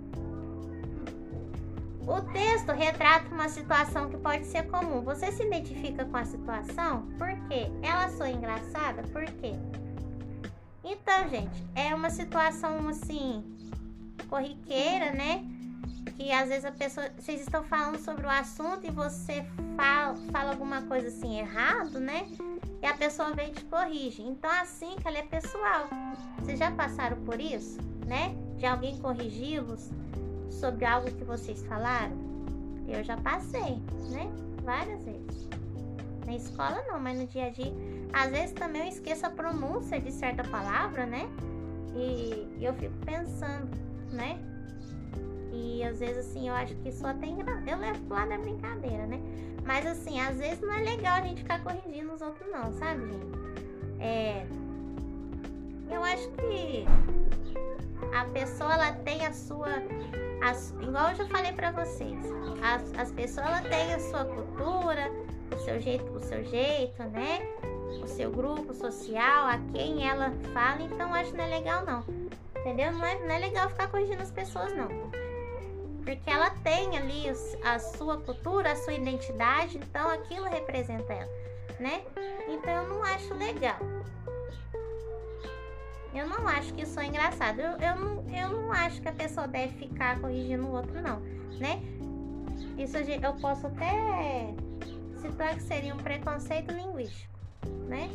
O texto retrata uma situação que pode ser comum. Você se identifica com a situação? Por quê? Ela soa engraçada? Por quê? Então, gente, é uma situação, assim, corriqueira, né? Que às vezes a pessoa... Vocês estão falando sobre o assunto e você fala alguma coisa, assim, errado, né? E a pessoa vem e te corrige. Então, assim, que ela é pessoal. Vocês já passaram por isso, né? De alguém corrigi-los sobre algo que vocês falaram? Eu já passei, né? Várias vezes. Na escola não, mas no dia a dia. Às vezes também eu esqueço a pronúncia de certa palavra, né? E eu fico pensando, né? E às vezes assim, eu acho que só tem... Eu levo lá na brincadeira, né? Mas assim, às vezes não é legal a gente ficar corrigindo os outros não, sabe, gente? Eu acho que a pessoa, ela tem a sua... igual eu já falei pra vocês, as pessoas, ela tem a sua cultura, o seu jeito, né? O seu grupo social, a quem ela fala. Então acho que não é legal não, entendeu? Não é legal ficar corrigindo as pessoas não, porque ela tem ali a sua cultura, a sua identidade, então aquilo representa ela, né? Então eu não acho legal. Eu não acho que isso é engraçado. Eu não acho que a pessoa deve ficar corrigindo o outro, não, né? Isso eu posso até citar que seria um preconceito linguístico, né?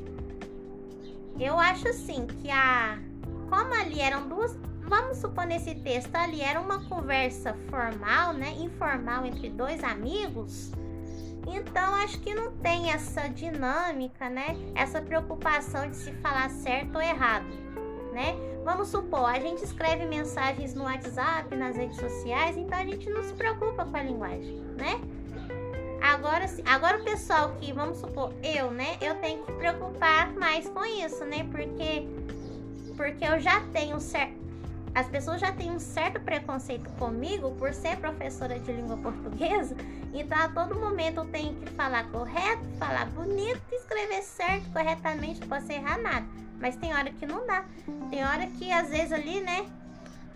Eu acho, sim, que como ali eram duas... Vamos supor, nesse texto ali era uma conversa formal, né? Informal entre dois amigos. Então, acho que não tem essa dinâmica, né? Essa preocupação de se falar certo ou errado, né? Vamos supor, a gente escreve mensagens no WhatsApp, nas redes sociais, então a gente não se preocupa com a linguagem, né? Agora o pessoal que, vamos supor, eu, né? Eu tenho que preocupar mais com isso, né? Porque eu já tenho as pessoas já têm um certo preconceito comigo por ser professora de língua portuguesa, então a todo momento eu tenho que falar correto, falar bonito, escrever certo, corretamente, não posso errar nada. Mas tem hora que não dá, tem hora que às vezes ali, né,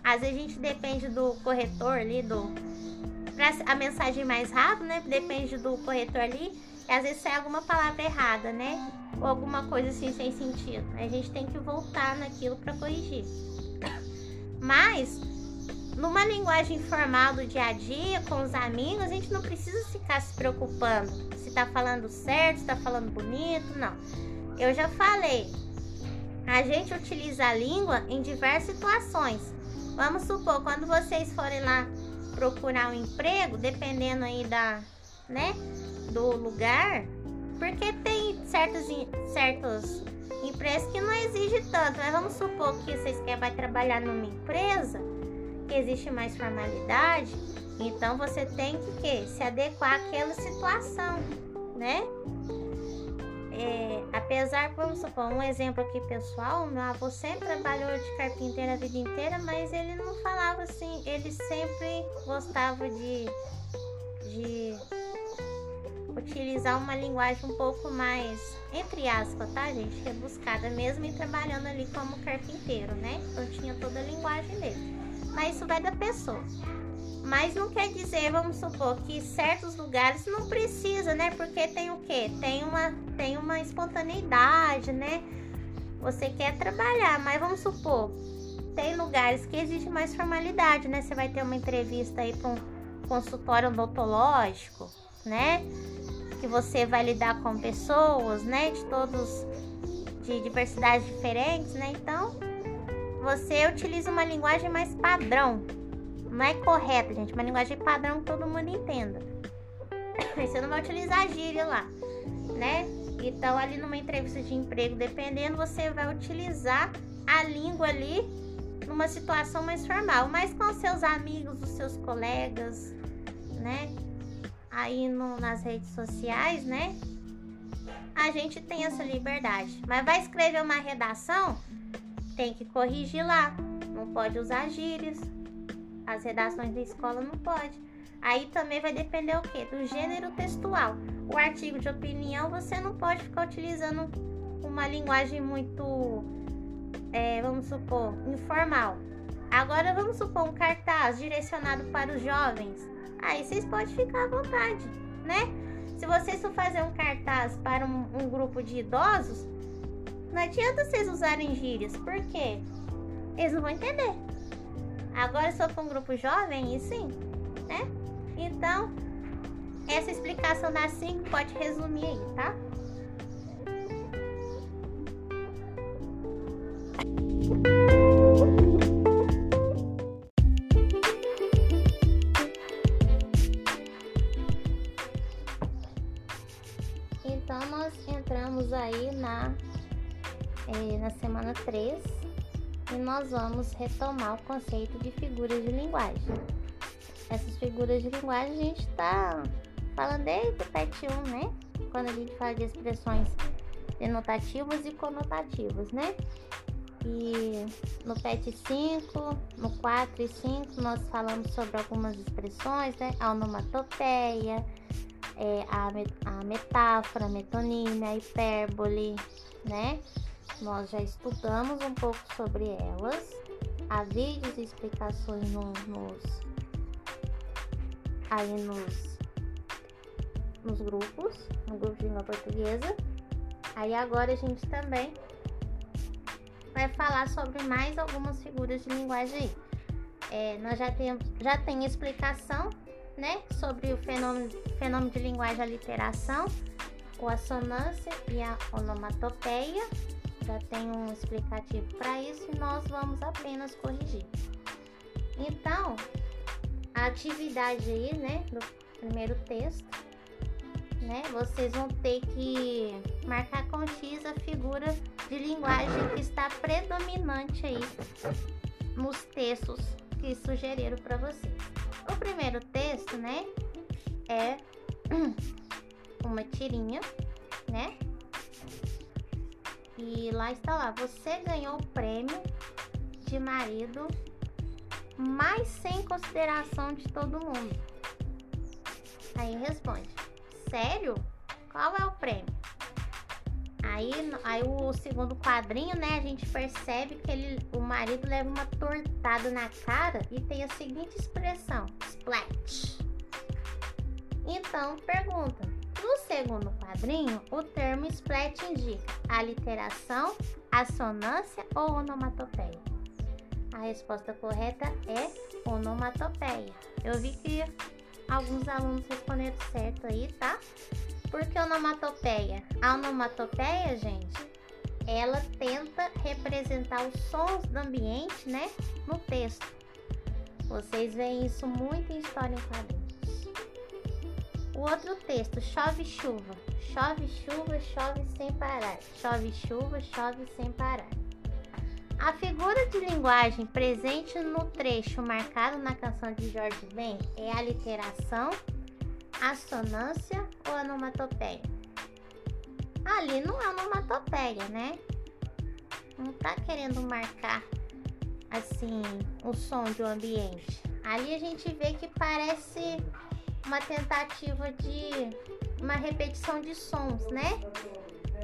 às vezes a gente depende do corretor ali, pra a mensagem mais rápida, né, depende do corretor ali, e às vezes sai alguma palavra errada, né, ou alguma coisa assim sem sentido, a gente tem que voltar naquilo para corrigir. Mas, numa linguagem formal do dia a dia, com os amigos, a gente não precisa ficar se preocupando se tá falando certo, se tá falando bonito, não. Eu já falei, a gente utiliza a língua em diversas situações. Vamos supor, quando vocês forem lá procurar um emprego, dependendo aí do lugar, Porque tem certos empresas que não exigem tanto, mas vamos supor que vocês vai trabalhar numa empresa que existe mais formalidade, então você tem que se adequar àquela situação, né? Apesar, vamos supor, um exemplo aqui pessoal, meu avô sempre trabalhou de carpinteiro a vida inteira, mas ele não falava assim, ele sempre gostava de utilizar uma linguagem um pouco mais, entre aspas, tá, gente? Rebuscada mesmo, e trabalhando ali como carpinteiro, né? Então tinha toda a linguagem dele. Mas isso vai da pessoa. Mas não quer dizer, vamos supor, que certos lugares não precisa, né? Porque tem o quê? Tem uma espontaneidade, né? Você quer trabalhar, mas vamos supor, tem lugares que exige mais formalidade, né? Você vai ter uma entrevista aí para um consultório odontológico, né? Que você vai lidar com pessoas, né? De diversidades diferentes, né? Então, você utiliza uma linguagem mais padrão. Não é correta, gente. Uma linguagem padrão que todo mundo entenda. Você não vai utilizar gíria lá, né? Então, ali numa entrevista de emprego, dependendo, você vai utilizar a língua ali numa situação mais formal. Mas com seus amigos, os seus colegas, né? Aí nas redes sociais, né? A gente tem essa liberdade. Mas vai escrever uma redação, tem que corrigir lá. Não pode usar gírias. As redações da escola não pode. Aí também vai depender o quê? Do gênero textual. O artigo de opinião, você não pode ficar utilizando uma linguagem muito, vamos supor, informal. Agora vamos supor um cartaz direcionado para os jovens. Aí vocês podem ficar à vontade, né? Se vocês for fazer um cartaz para um grupo de idosos, não adianta vocês usarem gírias, porque eles não vão entender. Agora, se eu for um grupo jovem, e sim, né? Então, essa explicação da 5 pode resumir aí, tá? Então, nós entramos aí na semana 3 e nós vamos retomar o conceito de figuras de linguagem. Essas figuras de linguagem a gente tá falando desde o PET 1, né? Quando a gente fala de expressões denotativas e conotativas, né? E no PET 5, no 4 e 5 nós falamos sobre algumas expressões, né? A onomatopeia, a metáfora, a metonímia, a hipérbole, né? Nós já estudamos um pouco sobre elas. Há vídeos e explicações nos grupos, no grupo de língua portuguesa. Aí agora a gente também vai falar sobre mais algumas figuras de linguagem aí. Nós já tem explicação, né, sobre o fenômeno de linguagem, a literação, a assonância e a onomatopeia. Já tem um explicativo para isso e nós vamos apenas corrigir. Então, a atividade aí, né, do primeiro texto, né, vocês vão ter que marcar com X a figura de linguagem que está predominante aí nos textos que sugeriram para vocês. O primeiro texto, né, é uma tirinha, né? E lá está lá, você ganhou o prêmio de marido, mas sem consideração de todo mundo. Aí responde, sério? Qual é o prêmio? Aí o segundo quadrinho, né, a gente percebe que o marido leva uma tortada na cara e tem a seguinte expressão, splat. Então, pergunta. No segundo quadrinho, o termo splat indica aliteração, assonância ou onomatopeia? A resposta correta é onomatopeia. Eu vi que alguns alunos responderam certo aí, tá? Por que onomatopeia? A onomatopeia, gente, ela tenta representar os sons do ambiente, né, no texto. Vocês veem isso muito em história em quadrinhos. O outro texto, chove chuva, chove chuva, chove sem parar, chove chuva, chove sem parar. A figura de linguagem presente no trecho marcado na canção de Jorge Ben é a aliteração, assonância ou onomatopeia? Ali não é onomatopeia, né? Não tá querendo marcar assim o som do ambiente. Ali a gente vê que parece uma tentativa de uma repetição de sons, né?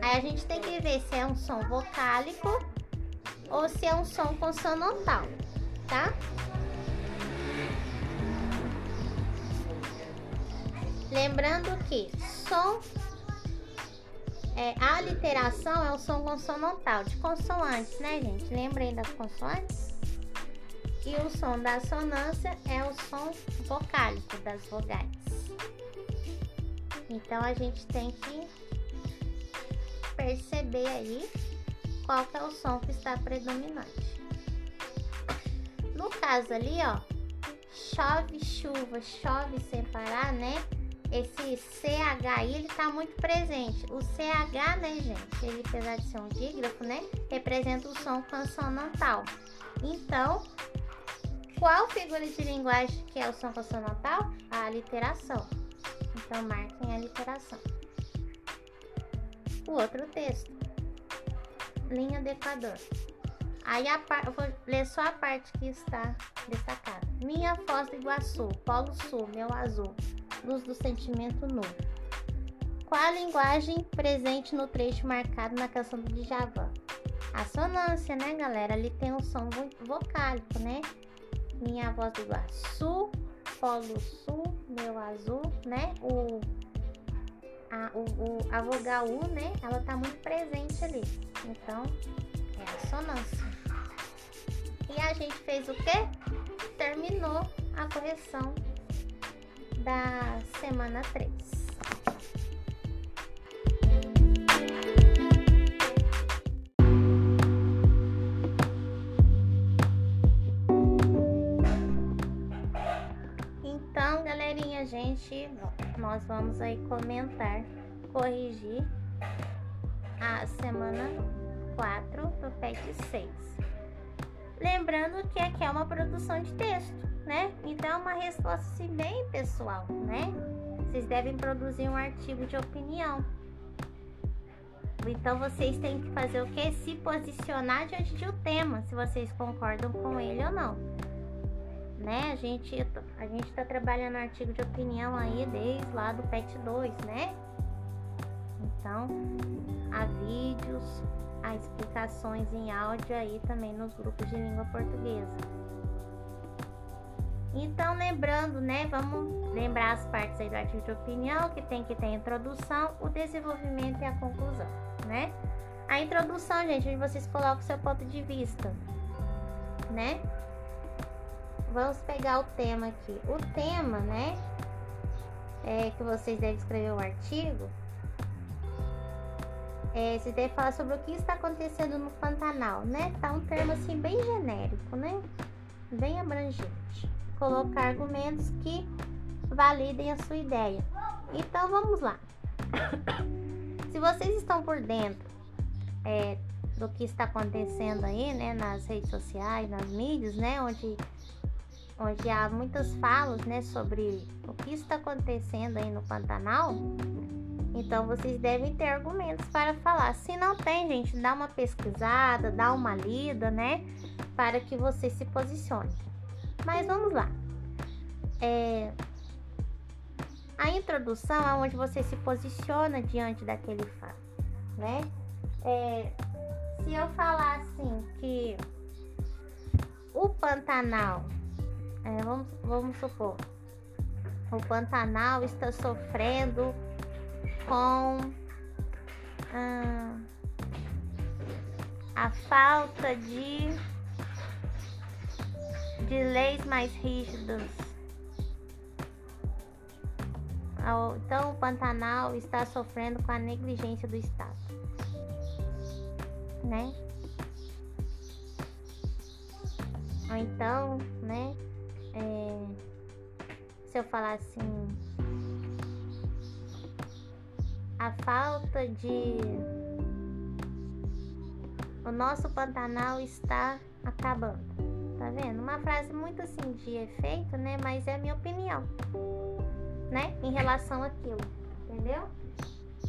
Aí a gente tem que ver se é um som vocálico ou se é um som consonantal, tá? Lembrando que som, a aliteração é o som consonantal, de consoantes, né, gente? Lembrem das consoantes? E o som da assonância é o som vocálico, das vogais. Então a gente tem que perceber aí qual que é o som que está predominante. No caso ali, ó, chove, chuva, chove sem parar, né? Esse CHI, ele tá muito presente. O CH, né, gente, ele, apesar de ser um dígrafo, né, representa o som consonantal. Então, qual figura de linguagem que é o som consonantal? A aliteração. Então, marquem a aliteração. O outro texto, linha do Equador. Aí eu vou ler só a parte que está destacada. Minha Foz do Iguaçu, Polo Sul, meu azul, luz do sentimento nu. Qual a linguagem presente no trecho marcado na canção do Djavan? Assonância, né, galera? Ali tem um som vocálico, né? Minha Voz do Iguaçu, Polo Sul, meu azul, né? A vogal U, né? Ela tá muito presente ali. Então, é assonância. E a gente fez o quê? Terminou a correção da semana 3. Então, galerinha, nós vamos aí comentar, corrigir a semana 4 do PET 6. Lembrando que aqui é uma produção de texto, né? Então é uma resposta assim, bem pessoal, né? Vocês devem produzir um artigo de opinião. Então vocês têm que fazer o quê? Se posicionar diante de um tema, se vocês concordam com ele ou não, né? A gente tá trabalhando artigo de opinião aí desde lá do PET 2, né? Então há vídeos, há explicações em áudio aí também nos grupos de língua portuguesa. Então, lembrando, né, vamos lembrar as partes aí do artigo de opinião, que tem que ter a introdução, o desenvolvimento e a conclusão, né? A introdução, gente, onde vocês colocam o seu ponto de vista, né? Vamos pegar o tema aqui. O tema, né, é que vocês devem escrever o artigo, vocês devem falar sobre o que está acontecendo no Pantanal, né? Tá um termo, assim, bem genérico, né? Bem abrangente. Colocar argumentos que validem a sua ideia. Então vamos lá. Se vocês estão por dentro do que está acontecendo aí, né, nas redes sociais, nas mídias, né, onde há muitas falas, né, sobre o que está acontecendo aí no Pantanal, então vocês devem ter argumentos para falar. Se não tem, gente, dá uma pesquisada, dá uma lida, né, para que você se posicione. Mas vamos lá. A introdução é onde você se posiciona diante daquele fato, né? Se eu falar assim que o Pantanal, vamos supor, o Pantanal está sofrendo com a falta de leis mais rígidas. Então o Pantanal está sofrendo com a negligência do Estado, né? Ou então, né, se eu falar assim, a falta de... O nosso Pantanal está acabando. Tá vendo? Uma frase muito assim de efeito, né? Mas é a minha opinião, né? Em relação àquilo, entendeu?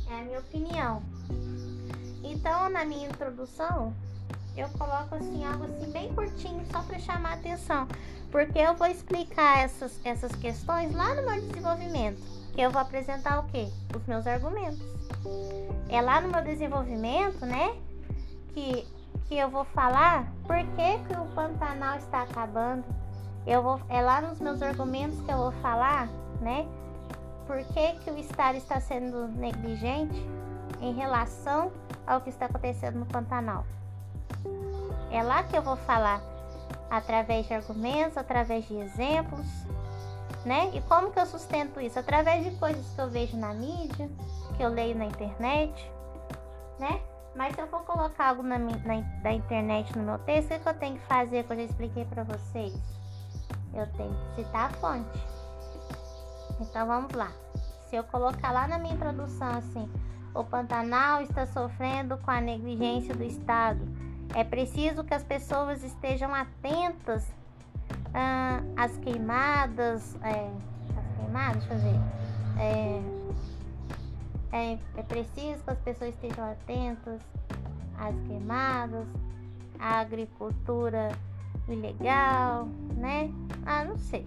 É a minha opinião. Então, na minha introdução, eu coloco assim algo assim bem curtinho, só para chamar a atenção, porque eu vou explicar essas questões lá no meu desenvolvimento, que eu vou apresentar o quê? Os meus argumentos. É lá no meu desenvolvimento, né, que eu vou falar por que o Pantanal está acabando. É lá nos meus argumentos que eu vou falar, né, por que o Estado está sendo negligente em relação ao que está acontecendo no Pantanal. É lá que eu vou falar, através de argumentos, através de exemplos, né? E como que eu sustento isso? Através de coisas que eu vejo na mídia, que eu leio na internet, né? Mas se eu for colocar algo da internet no meu texto, o que eu tenho que fazer, que eu já expliquei pra vocês? Eu tenho que citar a fonte. Então vamos lá. Se eu colocar lá na minha introdução assim, o Pantanal está sofrendo com a negligência do Estado, é preciso que as pessoas estejam atentas às queimadas. É preciso que as pessoas estejam atentas às queimadas, à agricultura ilegal, né? Não sei.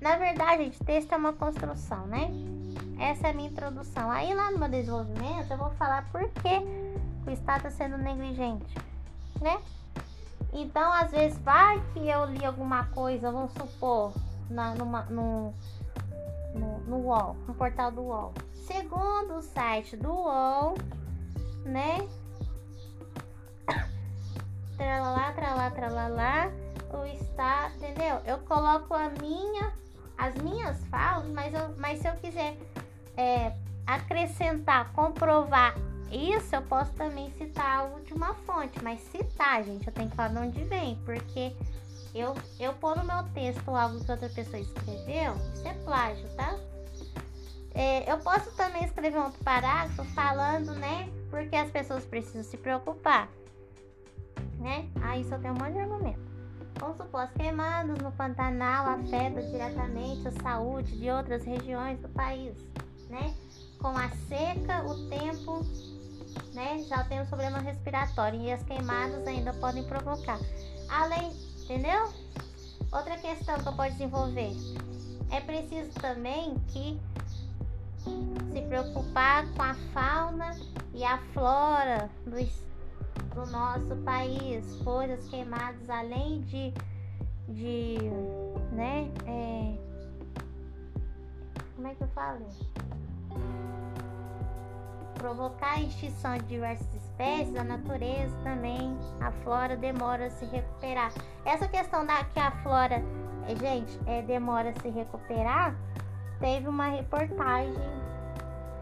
Na verdade, gente, texto é uma construção, né? Essa é a minha introdução. Aí lá no meu desenvolvimento eu vou falar por que o Estado está sendo negligente, né? Então, às vezes, vai que eu li alguma coisa, vamos supor, no UOL, no portal do UOL. Segundo o site do UOL, né? Tralalá, tralalá, tralalá, o Estado, entendeu? Eu coloco as minhas falas, mas se eu quiser acrescentar, comprovar isso, eu posso também citar algo de uma fonte, mas citar, gente, eu tenho que falar de onde vem, porque eu pôr no meu texto algo que outra pessoa escreveu, isso é plágio, tá? Eu posso também escrever um outro parágrafo falando, né, porque as pessoas precisam se preocupar, né? Aí só tem um monte de argumento. Vamos supor, as queimadas no Pantanal afetam diretamente a saúde de outras regiões do país, né? Com a seca, o tempo... né? Já temos problema respiratório e as queimadas ainda podem provocar. Além, entendeu? Outra questão que eu posso desenvolver. É preciso também que se preocupar com a fauna e a flora do nosso país, pois as queimadas, além de né? Como é que eu falo? Provocar a extinção de diversas espécies, a natureza também, a flora demora a se recuperar. Essa questão que a flora, gente, demora a se recuperar, teve uma reportagem,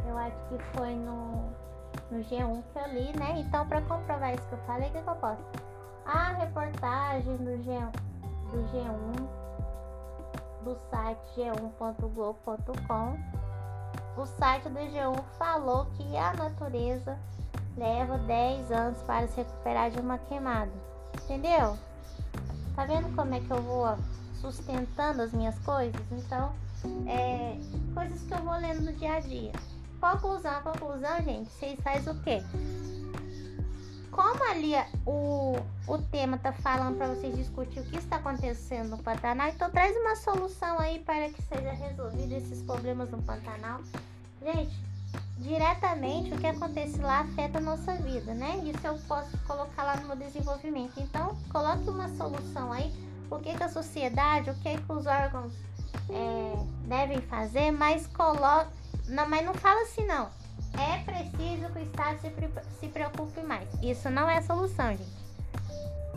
eu acho que foi no G1 que eu li, né? Então, para comprovar isso que eu falei, o que eu posso? A reportagem do G1, do site g1.globo.com. O site do G1 falou que a natureza leva 10 anos para se recuperar de uma queimada. Entendeu? Tá vendo como é que eu vou sustentando as minhas coisas? Então, coisas que eu vou lendo no dia a dia. Conclusão, gente, vocês fazem o quê? Como ali o tema tá falando para vocês discutir o que está acontecendo no Pantanal, então traz uma solução aí para que seja resolvido esses problemas no Pantanal. Gente, diretamente o que acontece lá afeta a nossa vida, né? Isso eu posso colocar lá no meu desenvolvimento. Então, coloque uma solução aí, o que a sociedade, o que os órgãos devem fazer, mas coloque... Não, mas não fala assim, não. É preciso que o Estado se preocupe mais. Isso não é solução, gente.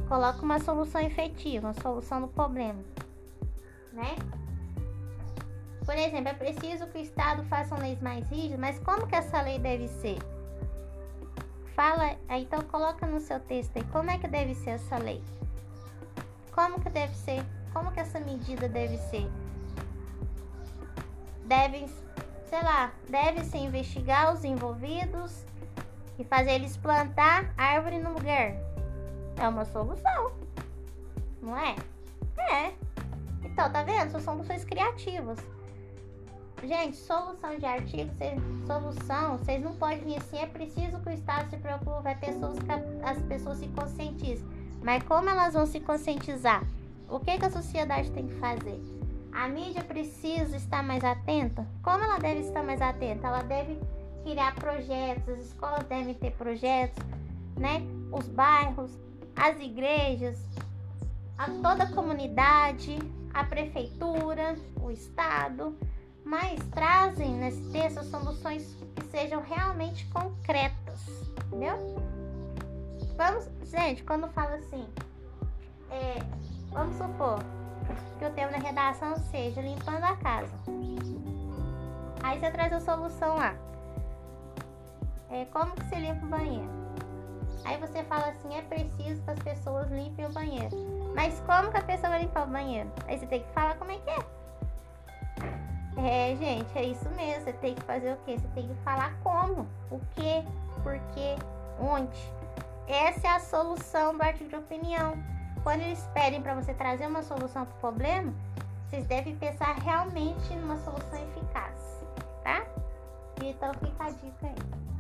Coloca uma solução efetiva, uma solução do problema, né? Por exemplo, é preciso que o Estado faça leis mais rígidas, mas como que essa lei deve ser? Fala, então coloca no seu texto aí, como é que deve ser essa lei? Como que deve ser? Como que essa medida deve ser? Devem sei lá, deve-se investigar os envolvidos e fazer eles plantar árvore no lugar. É uma solução, não é? É. Então, tá vendo? São soluções criativas. Gente, solução de artigo, solução, vocês não podem vir assim, é preciso que o Estado se preocupe, as pessoas se conscientizem. Mas como elas vão se conscientizar? O que a sociedade tem que fazer? A mídia precisa estar mais atenta? Como ela deve estar mais atenta? Ela deve criar projetos, as escolas devem ter projetos, né? Os bairros, as igrejas, a toda a comunidade, a prefeitura, o Estado... Mas trazem nesse texto soluções que sejam realmente concretas, entendeu? Vamos, gente, quando fala assim, vamos supor que o tema da redação seja limpando a casa. Aí você traz a solução lá. Como que se limpa o banheiro? Aí você fala assim, é preciso que as pessoas limpem o banheiro. Mas como que a pessoa vai limpar o banheiro? Aí você tem que falar como é que é. É, gente, é isso mesmo. Você tem que fazer o quê? Você tem que falar como, o quê, por quê, onde. Essa é a solução do artigo de opinião. Quando eles pedem para você trazer uma solução para o problema, vocês devem pensar realmente numa solução eficaz, tá? Então fica a dica aí.